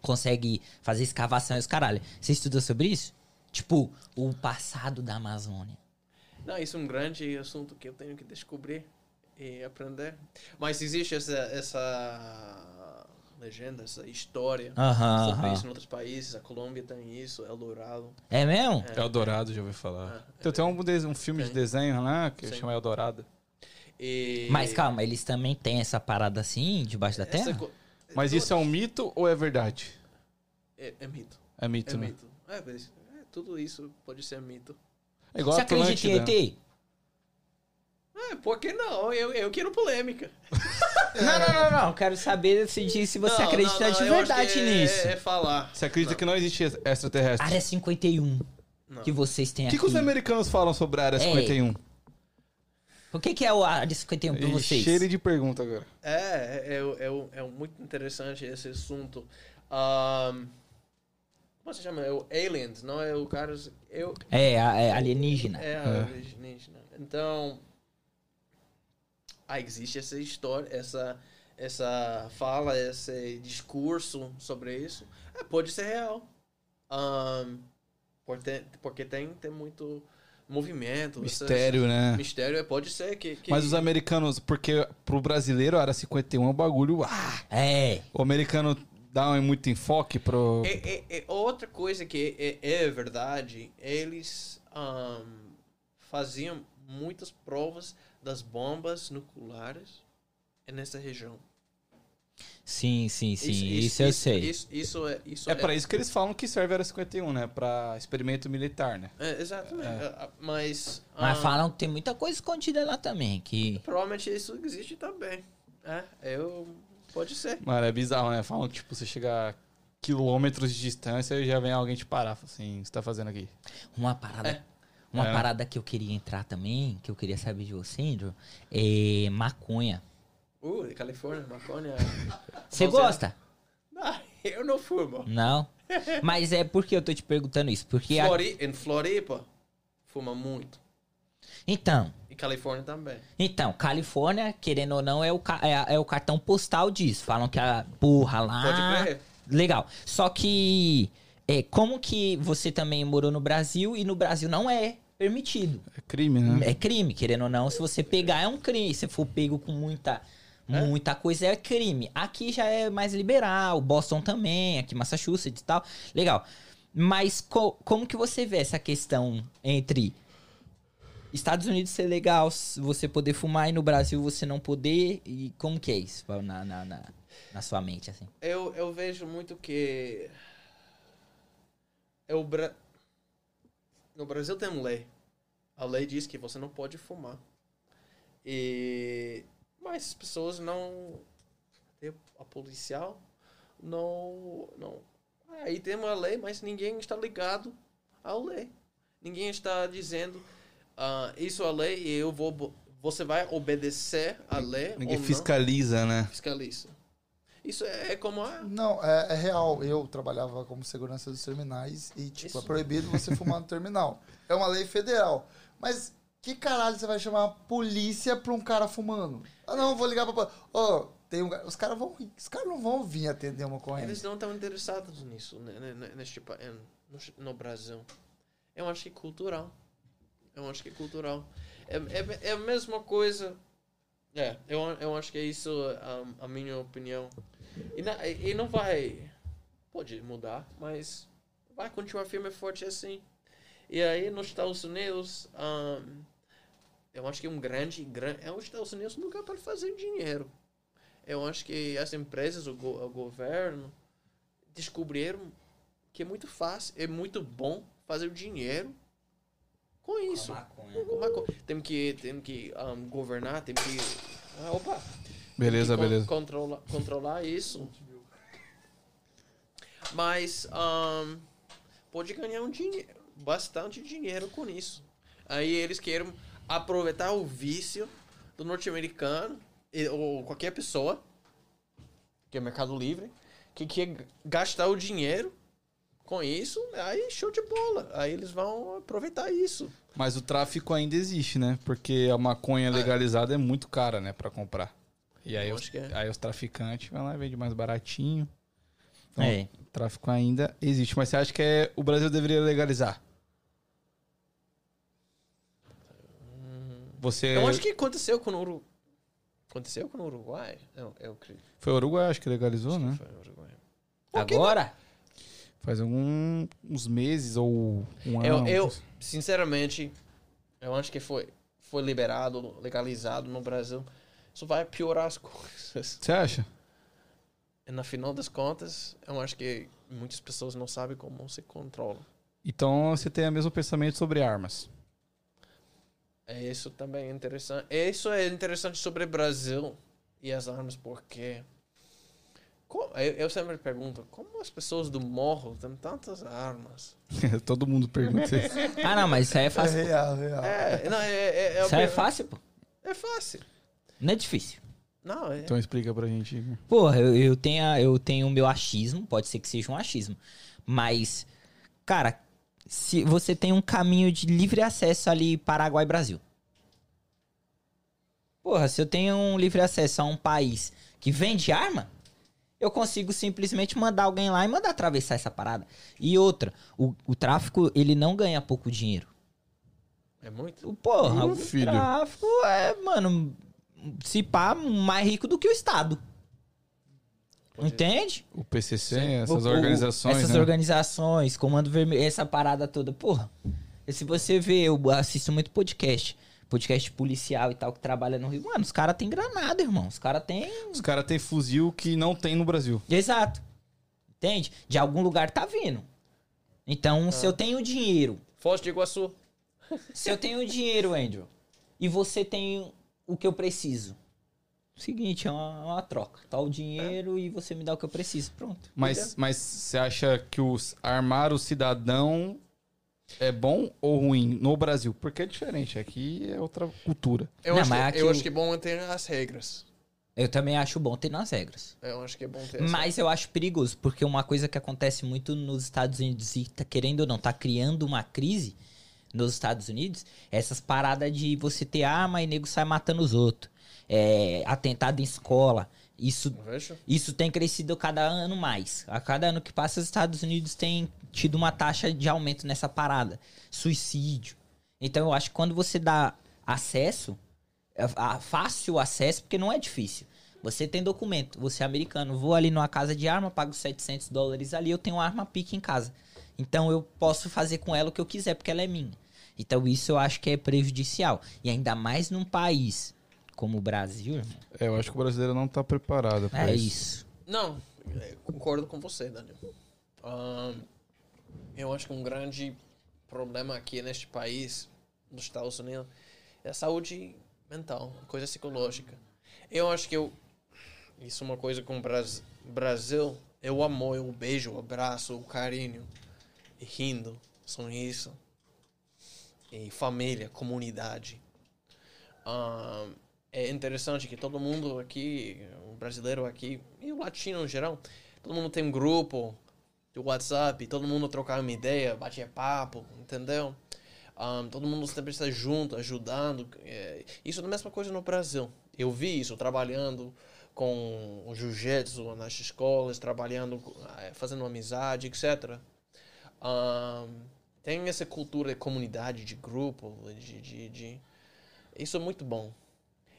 consegue fazer escavação e os caralho. Você estudou sobre isso? Tipo, o passado da Amazônia. Não, isso é um grande assunto que eu tenho que descobrir e aprender. Mas existe essa legenda, essa história sobre isso em outros países. A Colômbia tem isso, Eldorado. É mesmo? Eldorado, já ouvi falar. Então tem um filme de desenho lá que chama Eldorado. E... Mas calma, eles também têm essa parada assim, debaixo da terra? Mas isso é um mito ou é verdade? É mito. É mito, né? Mito. Tudo isso pode ser mito. É igual. Você acredita em ET? Por que não? Eu quero polêmica. Não. Quero saber se você acredita de verdade nisso. Você acredita que não existe extraterrestre? Área 51 que vocês têm aqui. O que os americanos falam sobre a Área 51? O que é o Área 51 para vocês? Cheio de pergunta agora. É muito interessante esse assunto. Como se chama? É o aliens, não é o cara... alienígena. Alienígena. Então, existe essa história, essa fala, esse discurso sobre isso. Pode ser real. Porque tem muito... movimento. Mistério, né? Mistério, pode ser que... Mas os americanos, porque pro brasileiro era 51, o bagulho... Ah, é. O americano dá muito enfoque pro... Outra coisa que é verdade, eles faziam muitas provas das bombas nucleares nessa região. Sim, sim, sim. Isso eu sei. Isso é para isso que eles falam que serve a Área 51, né? Para experimento militar, né? É, exatamente. É. Mas falam que tem muita coisa escondida lá também. Que... Provavelmente isso existe também. Pode ser. Mano, é bizarro, né? Falam que tipo, você chega a quilômetros de distância e já vem alguém te parar. Assim, o que você tá fazendo aqui? Uma parada... Uma parada que eu queria entrar também, que eu queria saber de você, Andrew, é maconha. Califórnia, maconha. Você gosta? Não, eu não fumo. Não? Mas é porque eu tô te perguntando isso. Porque em Floripa, fuma muito. Então. E Califórnia também. Então, Califórnia, querendo ou não, é o cartão postal disso. Falam que a porra lá... Pode crer. Legal. Só que... como que você também morou no Brasil e no Brasil não é permitido? É crime, né? É crime, querendo ou não. Se você pegar, é um crime. Se for pego com muita coisa, é crime. Aqui já é mais liberal, Boston também, aqui Massachusetts e tal. Legal. Mas como que você vê essa questão entre Estados Unidos ser legal, você poder fumar e no Brasil você não poder? E como que é isso na sua mente, assim? Eu vejo muito que... No Brasil tem uma lei. A lei diz que você não pode fumar. Mas as pessoas não... A policial não... Aí tem uma lei, mas ninguém está ligado à lei. Ninguém está dizendo isso é a lei e você vai obedecer à lei. Ninguém fiscaliza, né? Fiscaliza. Isso é como a... Não, é real. Eu trabalhava como segurança dos terminais e, tipo, é proibido você fumar no terminal. É uma lei federal. Mas que caralho você vai chamar a polícia pra um cara fumando? Ah, não, vou ligar pra... Os caras não vão vir atender uma corrente. Eles não estão interessados nisso, né? Tipo, no Brasil. Eu acho que é cultural. É a mesma coisa... Eu acho que é isso a minha opinião. E não vai... Pode mudar, mas vai continuar firme e forte assim. E aí, nos Estados Unidos, eu acho que os Estados Unidos é um lugar para fazer dinheiro. Eu acho que as empresas, o governo, descobriram que é muito fácil, é muito bom fazer dinheiro com isso. Tem que governar, tem que... Beleza. Controlar isso. Mas pode ganhar bastante dinheiro com isso. Aí eles querem aproveitar o vício do norte-americano ou qualquer pessoa, que é mercado livre, que quer gastar o dinheiro com isso, aí show de bola. Aí eles vão aproveitar isso. Mas o tráfico ainda existe, né? Porque a maconha legalizada é muito cara, né? Pra comprar. E aí os traficantes vão lá e vendem mais baratinho. Então, o tráfico ainda existe. Mas você acha que o Brasil deveria legalizar? Eu acho que aconteceu com o Uruguai. Eu creio. Foi o Uruguai, acho que legalizou, acho, né? Foi o Uruguai. Agora... Faz uns meses ou um ano. Eu sinceramente, eu acho que foi liberado, legalizado no Brasil. Isso vai piorar as coisas. Você acha? E na final das contas, eu acho que muitas pessoas não sabem como se controla. Então, você tem o mesmo pensamento sobre armas. Isso também é interessante. Isso é interessante sobre o Brasil e as armas, porque... Eu sempre pergunto, como as pessoas do morro têm tantas armas? Todo mundo pergunta isso. Não, mas isso aí é fácil. É real. Isso aí é fácil, pô. É fácil. Não é difícil. Não, Então explica pra gente. Porra, eu tenho o meu achismo, pode ser que seja um achismo. Mas, cara, se você tem um caminho de livre acesso ali, Paraguai e Brasil. Porra, se eu tenho um livre acesso a um país que vende arma... Eu consigo simplesmente mandar alguém lá e mandar atravessar essa parada. E outra, o tráfico, ele não ganha pouco dinheiro. É muito? Porra, o tráfico é, mano, se pá, mais rico do que o Estado. Entende? O PCC, essas organizações, essas organizações, Comando Vermelho, essa parada toda. Porra, se você vê, eu assisto muito podcast. Podcast policial e tal, que trabalha no Rio. Mano, os caras têm granada, irmão. Os caras têm... Os caras têm fuzil que não tem no Brasil. Exato. Entende? De algum lugar tá vindo. Então, se eu tenho dinheiro... Foz do Iguaçu. Se eu tenho dinheiro, Andrew, e você tem o que eu preciso... Seguinte, é uma troca. Tá o dinheiro e você me dá o que eu preciso. Pronto. Mas você acha que armar o cidadão é bom ou ruim no Brasil? Porque é diferente. Aqui é outra cultura. Eu acho que é bom ter as regras. Eu também acho bom ter nas regras. Eu acho que é bom ter. Mas eu acho perigoso. Porque uma coisa que acontece muito nos Estados Unidos e tá querendo ou não, tá criando uma crise nos Estados Unidos. Essas paradas de você ter arma e nego sai matando os outros. Atentado em escola, isso tem crescido cada ano mais. A cada ano que passa, os Estados Unidos têm tido uma taxa de aumento nessa parada. Suicídio. Então, eu acho que quando você dá acesso, fácil acesso, porque não é difícil. Você tem documento, você é americano, vou ali numa casa de arma, pago $700 ali, eu tenho uma arma pique em casa. Então, eu posso fazer com ela o que eu quiser, porque ela é minha. Então, isso eu acho que é prejudicial. E ainda mais num país... como o Brasil, irmão. Eu acho que o brasileiro não tá preparado pra isso. Não, concordo com você, Daniel. Eu acho que um grande problema aqui neste país, nos Estados Unidos, é a saúde mental, coisa psicológica. Eu acho que isso é uma coisa com o Brasil, é o amor, é o beijo, o abraço, o carinho, e rindo, sorriso, e família, comunidade. É interessante que todo mundo aqui, o brasileiro aqui, e o latino em geral, todo mundo tem um grupo de WhatsApp, todo mundo trocar uma ideia, bater papo, entendeu? Todo mundo sempre está junto, ajudando. Isso é a mesma coisa no Brasil. Eu vi isso trabalhando com o jiu-jitsu nas escolas, trabalhando, fazendo amizade, etc. Tem essa cultura de comunidade, de grupo, isso é muito bom.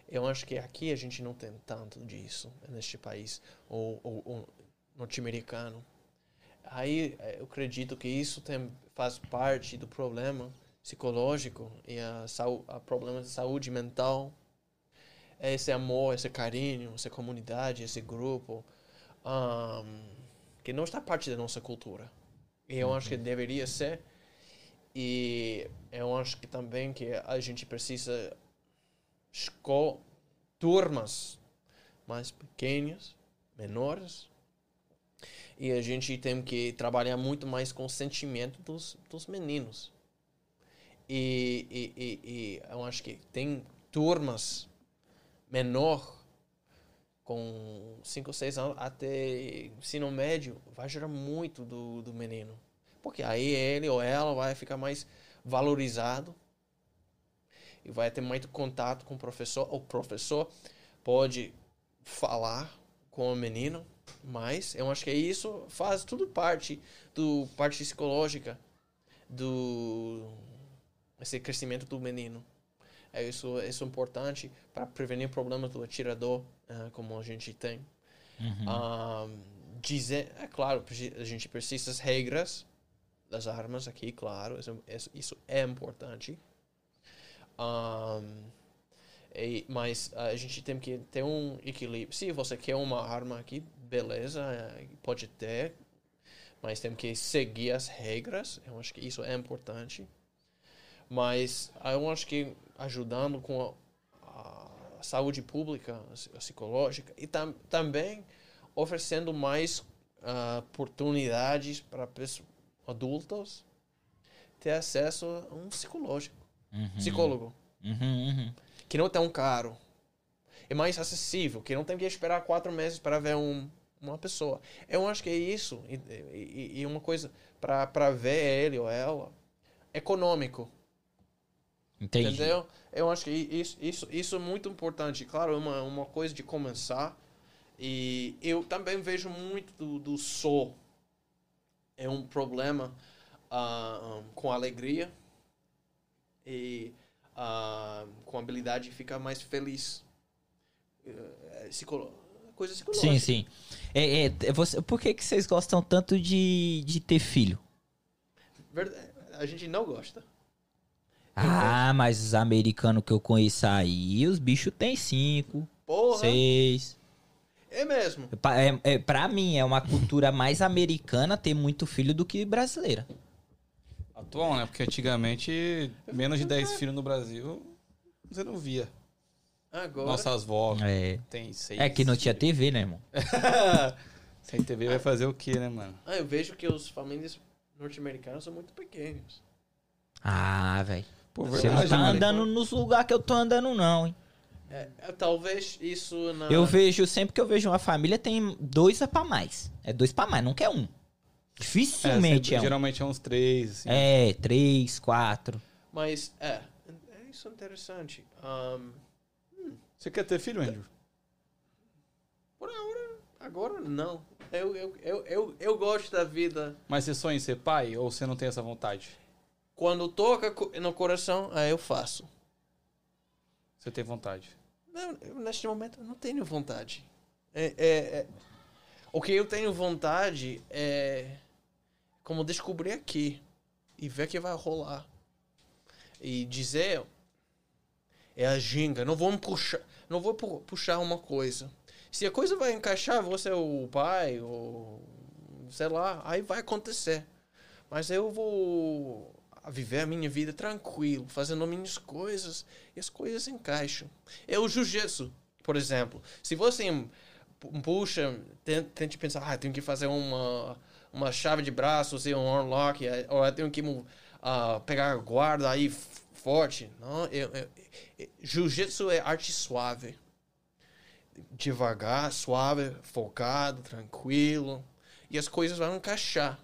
Eu acho que aqui a gente não tem tanto disso, neste país, ou norte-americano. Aí eu acredito que isso faz parte do problema psicológico e o problema de saúde mental. Esse amor, esse carinho, essa comunidade, esse grupo, que não está parte da nossa cultura. E eu acho que deveria ser. E eu acho que também que a gente precisa... turmas mais pequenas, menores, e a gente tem que trabalhar muito mais com o sentimento dos meninos. E eu acho que tem turmas menor com 5 ou 6 anos até ensino médio, vai gerar muito do menino, porque aí ele ou ela vai ficar mais valorizado e vai ter muito contato com o professor. O professor pode falar com o menino, mas eu acho que isso faz tudo parte do parte psicológica do esse crescimento do menino. Isso é importante para prevenir problemas do atirador, como a gente tem. É claro, a gente precisa das regras das armas aqui, claro, isso é importante. Mas a gente tem que ter um equilíbrio. Se você quer uma arma aqui, beleza, pode ter, mas tem que seguir as regras. Eu acho que isso é importante. Mas eu acho que ajudando com a saúde pública, a psicológica, e também oferecendo mais oportunidades para adultos ter acesso a um psicológico. Psicólogo. Que não é tão caro. É mais acessível, que não tem que esperar 4 meses para ver uma pessoa. Eu acho que é isso. E uma coisa para ver ele ou ela, econômico. Entendi. Entendeu? Eu acho que isso é muito importante. Claro, é uma coisa de começar. E eu também vejo muito do sol. É um problema com alegria. e com habilidade fica mais feliz. Coisa psicológica. Sim, sim. Por que vocês gostam tanto de ter filho? A gente não gosta. Ah, mas os americanos que eu conheço aí, os bichos têm 5, 6. É mesmo. Pra mim, é uma cultura mais americana ter muito filho do que brasileira. Atual, né? Porque antigamente, menos de 10 filhos no Brasil, você não via. Agora... Nossas vó tem 6. É que não tinha TV, né, irmão? Sem TV vai fazer o quê, né, mano? Ah, eu vejo que os famílias norte-americanos são muito pequenos. Ah, velho. Você não tá andando nos lugares que eu tô andando, não, hein? Talvez isso não... Eu vejo, sempre que eu vejo uma família, tem 2 pra mais. É 2 pra mais, não quer 1. Dificilmente geralmente é uns 3. Assim. 3, 4. Mas, isso é interessante. Você quer ter filho, Andrew? Por agora não. Eu gosto da vida. Mas você sonha em ser pai ou você não tem essa vontade? Quando toca no coração, aí eu faço. Você tem vontade? Não, neste momento eu não tenho vontade. O que eu tenho vontade é como descobrir aqui e ver que vai rolar. E dizer é a ginga, não vou puxar uma coisa. Se a coisa vai encaixar, você é o pai ou sei lá, aí vai acontecer. Mas eu vou viver a minha vida tranquilo, fazendo minhas coisas, e as coisas encaixam. É o jiu-jitsu, por exemplo. Se você puxa, tente pensar, eu tenho que fazer uma chave de braços e um armlock, ou eu tenho que pegar a guarda aí forte. Não, jiu-jitsu é arte suave. Devagar, suave, focado, tranquilo. E as coisas vão encaixar.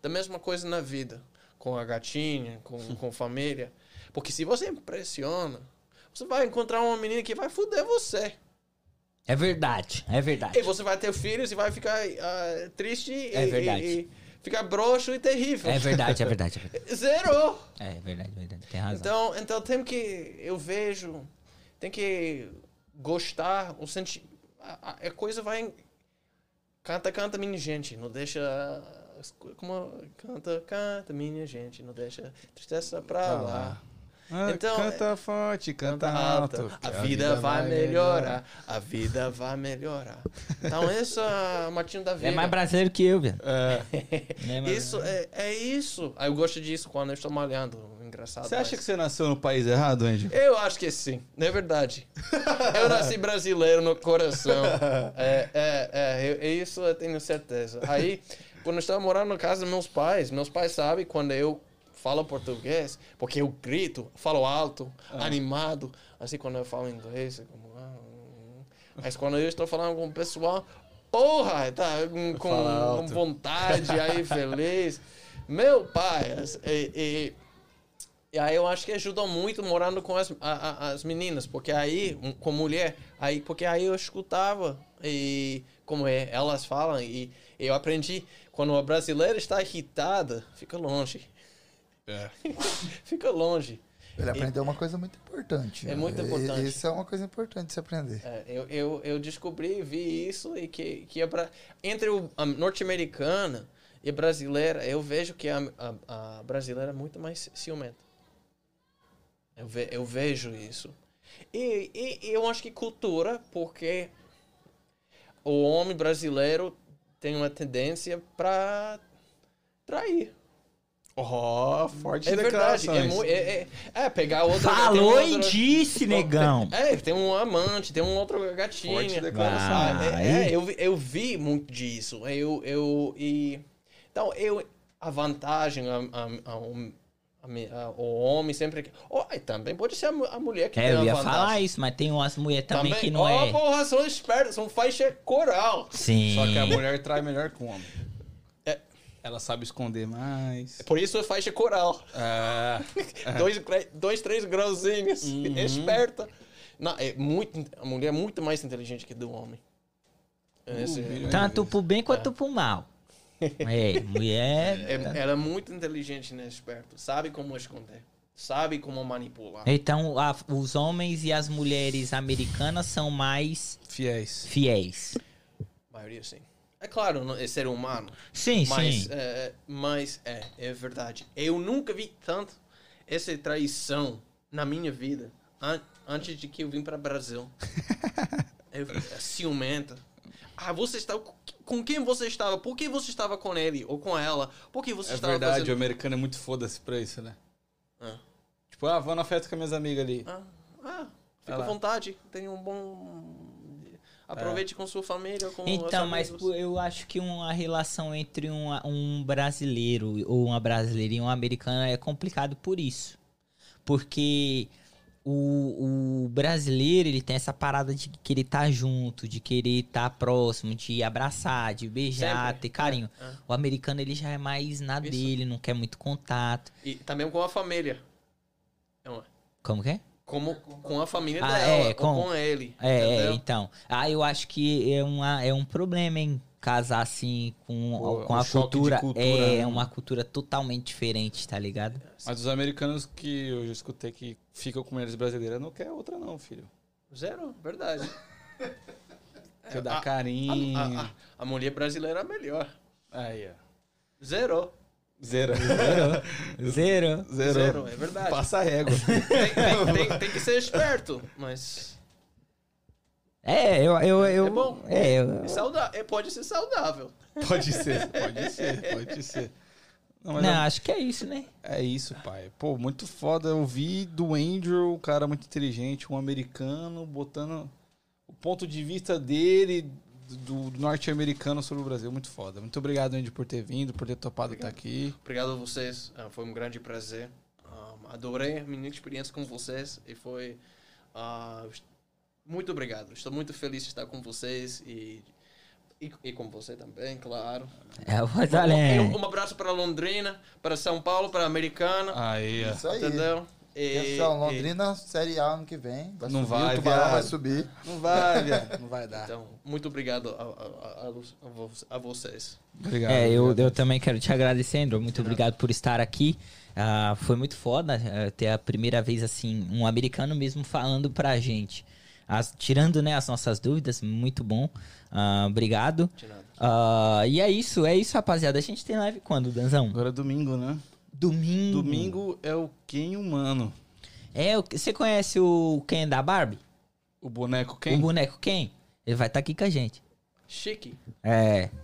Da mesma coisa na vida. Com a gatinha, com família. Porque se você impressiona, você vai encontrar uma menina que vai foder você. É verdade, é verdade. E você vai ter filhos e vai ficar triste e ficar broxo e terrível. É verdade, é verdade. É verdade. Zero! É verdade, é verdade. Tem razão. Então tem que... Eu vejo... Tem que gostar, o sentir... A coisa vai... Canta, minha gente. Não deixa... Como canta, minha gente, não deixa tristeza pra lá. Então, canta forte, canta alto. A vida vai melhorar. A vida vai melhorar. Então, isso é Martinho da Veiga. É mais brasileiro que eu, velho. Isso. Eu gosto disso quando eu estou malhando. Engraçado. Você acha que você nasceu no país errado, Andy? Eu acho que sim. É verdade. Eu nasci brasileiro no coração. Isso eu tenho certeza. Aí... Quando eu estava morando na casa dos meus pais sabem quando eu falo português, porque eu grito, falo alto, animado. Assim, quando eu falo inglês, é como... Mas quando eu estou falando com o pessoal, porra, tá com vontade, aí feliz. Meu pai, e aí eu acho que ajudou muito morando com as meninas, porque aí, com mulher, aí, porque aí eu escutava e como elas falam e eu aprendi, quando uma brasileira está irritada, fica longe. Fica longe. Ele aprendeu uma coisa muito importante. É muito importante. Isso é uma coisa importante de se aprender. Eu descobri, vi isso, e que entre a norte-americana e a brasileira, eu vejo que a brasileira é muito mais ciumenta. Eu vejo isso. E eu acho que cultura, porque o homem brasileiro tem uma tendência para trair. Forte declaração. Pegar outra... Falou em disse, negão. Tem um amante, tem um outro gatinho. Forte declaração. Eu vi muito disso. A vantagem, o homem sempre... também pode ser a mulher que tem a vantagem. Eu ia falar isso, mas tem umas mulheres também que não porra, são espertas, são faixa coral. Sim. Só que a mulher trai melhor que o homem. Ela sabe esconder mais. Por isso é faixa coral. 2, 3 grauzinhos. Uhum. Esperta. Não, a mulher é muito mais inteligente que do homem. Tanto pro bem quanto pro mal. Mulher... Ela é muito inteligente, né? Esperta. Sabe como esconder. sabe como manipular. Então, os homens e as mulheres americanas são mais... Fiéis. A maioria, sim. É claro, é ser humano. Sim, mas, sim. Mas é verdade. Eu nunca vi tanto essa traição na minha vida antes de que eu vim para o Brasil. É ciumenta. Você está... Com quem você estava? Por que você estava com ele ou com ela? Por que você estava fazendo... É verdade, o americano é muito foda-se pra isso, né? Ah. Tipo, vou na festa com minhas amigas ali. Fica à vontade. Tem um bom... Aproveite com sua família. Então, mas eu acho que uma relação entre um brasileiro ou uma brasileira e um americano é complicado por isso. Porque o brasileiro, ele tem essa parada de querer estar junto, de querer estar próximo, de abraçar, de beijar, sempre ter carinho. O americano, ele já é mais na dele, não quer muito contato. E também com a família. Como que é? Como com a família dela, com ele. Então. Eu acho que é um problema, hein? Casar assim com a cultura. É uma cultura totalmente diferente, tá ligado? Mas os americanos que eu já escutei que ficam com mulheres brasileiras não quer outra, não, filho. Zero, verdade. Quer dar carinho. A mulher brasileira é melhor. Aí, ó. Zero, é verdade. Passa a régua. Tem que ser esperto, mas... É bom. Pode ser saudável. Pode ser. Não, acho que é isso, né? É isso, pai. Pô, muito foda. Eu vi do Andrew, um cara muito inteligente, um americano, botando o ponto de vista dele... do norte-americano sobre o Brasil. Muito foda. Muito obrigado, Andy, por ter vindo, por ter topado estar aqui. Obrigado a vocês. Foi um grande prazer. Adorei a minha experiência com vocês. E foi... muito obrigado. Estou muito feliz de estar com vocês. E com você também, claro. Um abraço para Londrina, para São Paulo, para Americana. Isso aí. Entendeu? Pessoal, Londrina, Série A ano que vem. Vai não subir, vai, o Tubarão vai subir. Não vai, viado. Não vai dar. Então, muito obrigado a vocês. Obrigado. Eu também quero te agradecer, Andrew. Muito obrigado por estar aqui. Foi muito foda ter a primeira vez, assim, um americano mesmo falando pra gente. Tirando, né, as nossas dúvidas, muito bom. Obrigado. De nada. E é isso, rapaziada. A gente tem live quando, Danzão? Agora é domingo, né? Domingo é o Ken humano. Você conhece o Ken da Barbie? O boneco Ken? Ele vai estar aqui com a gente. Chique.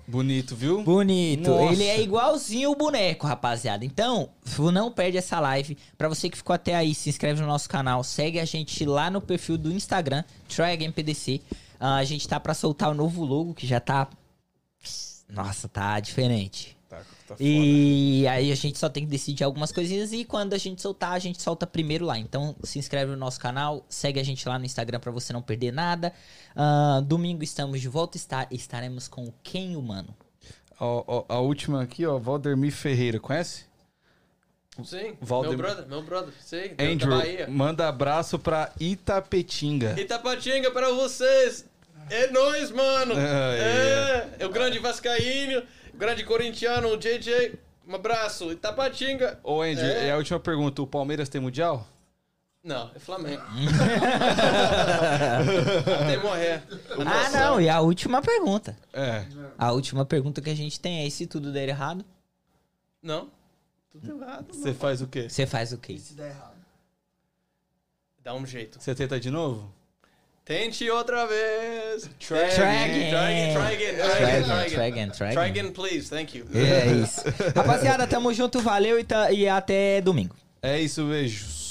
Bonito, viu? Bonito. Nossa. Ele é igualzinho o boneco, rapaziada. Então, não perde essa live. Pra você que ficou até aí, se inscreve no nosso canal. Segue a gente lá no perfil do Instagram, Try Again PDC. A gente tá pra soltar o novo logo, que já tá... Nossa, tá diferente. Tá foda. E aí a gente só tem que decidir algumas coisinhas e quando a gente solta primeiro lá. Então se inscreve no nosso canal, segue a gente lá no Instagram pra você não perder nada. Domingo estamos de volta, estaremos com o Quem Humano. A última aqui, ó, Valdemir Ferreira, conhece? Sim, meu brother, sim, Andrew, da Bahia. Manda abraço pra Itapetinga. Itapetinga pra vocês! É nóis, mano! É o grande vascaíno. Grande corintiano, JJ, um abraço. Itapetinga. Ô, Andy, a última pergunta. O Palmeiras tem mundial? Não, é Flamengo. Até morrer. Não, e a última pergunta. A última pergunta que a gente tem é se tudo der errado. Não, tudo errado. Você faz o quê? E se der errado? Dá um jeito. Você tenta de novo? Tente outra vez. Try again, please. Thank you. É isso. Rapaziada, tamo junto. Valeu e até domingo. É isso, beijos.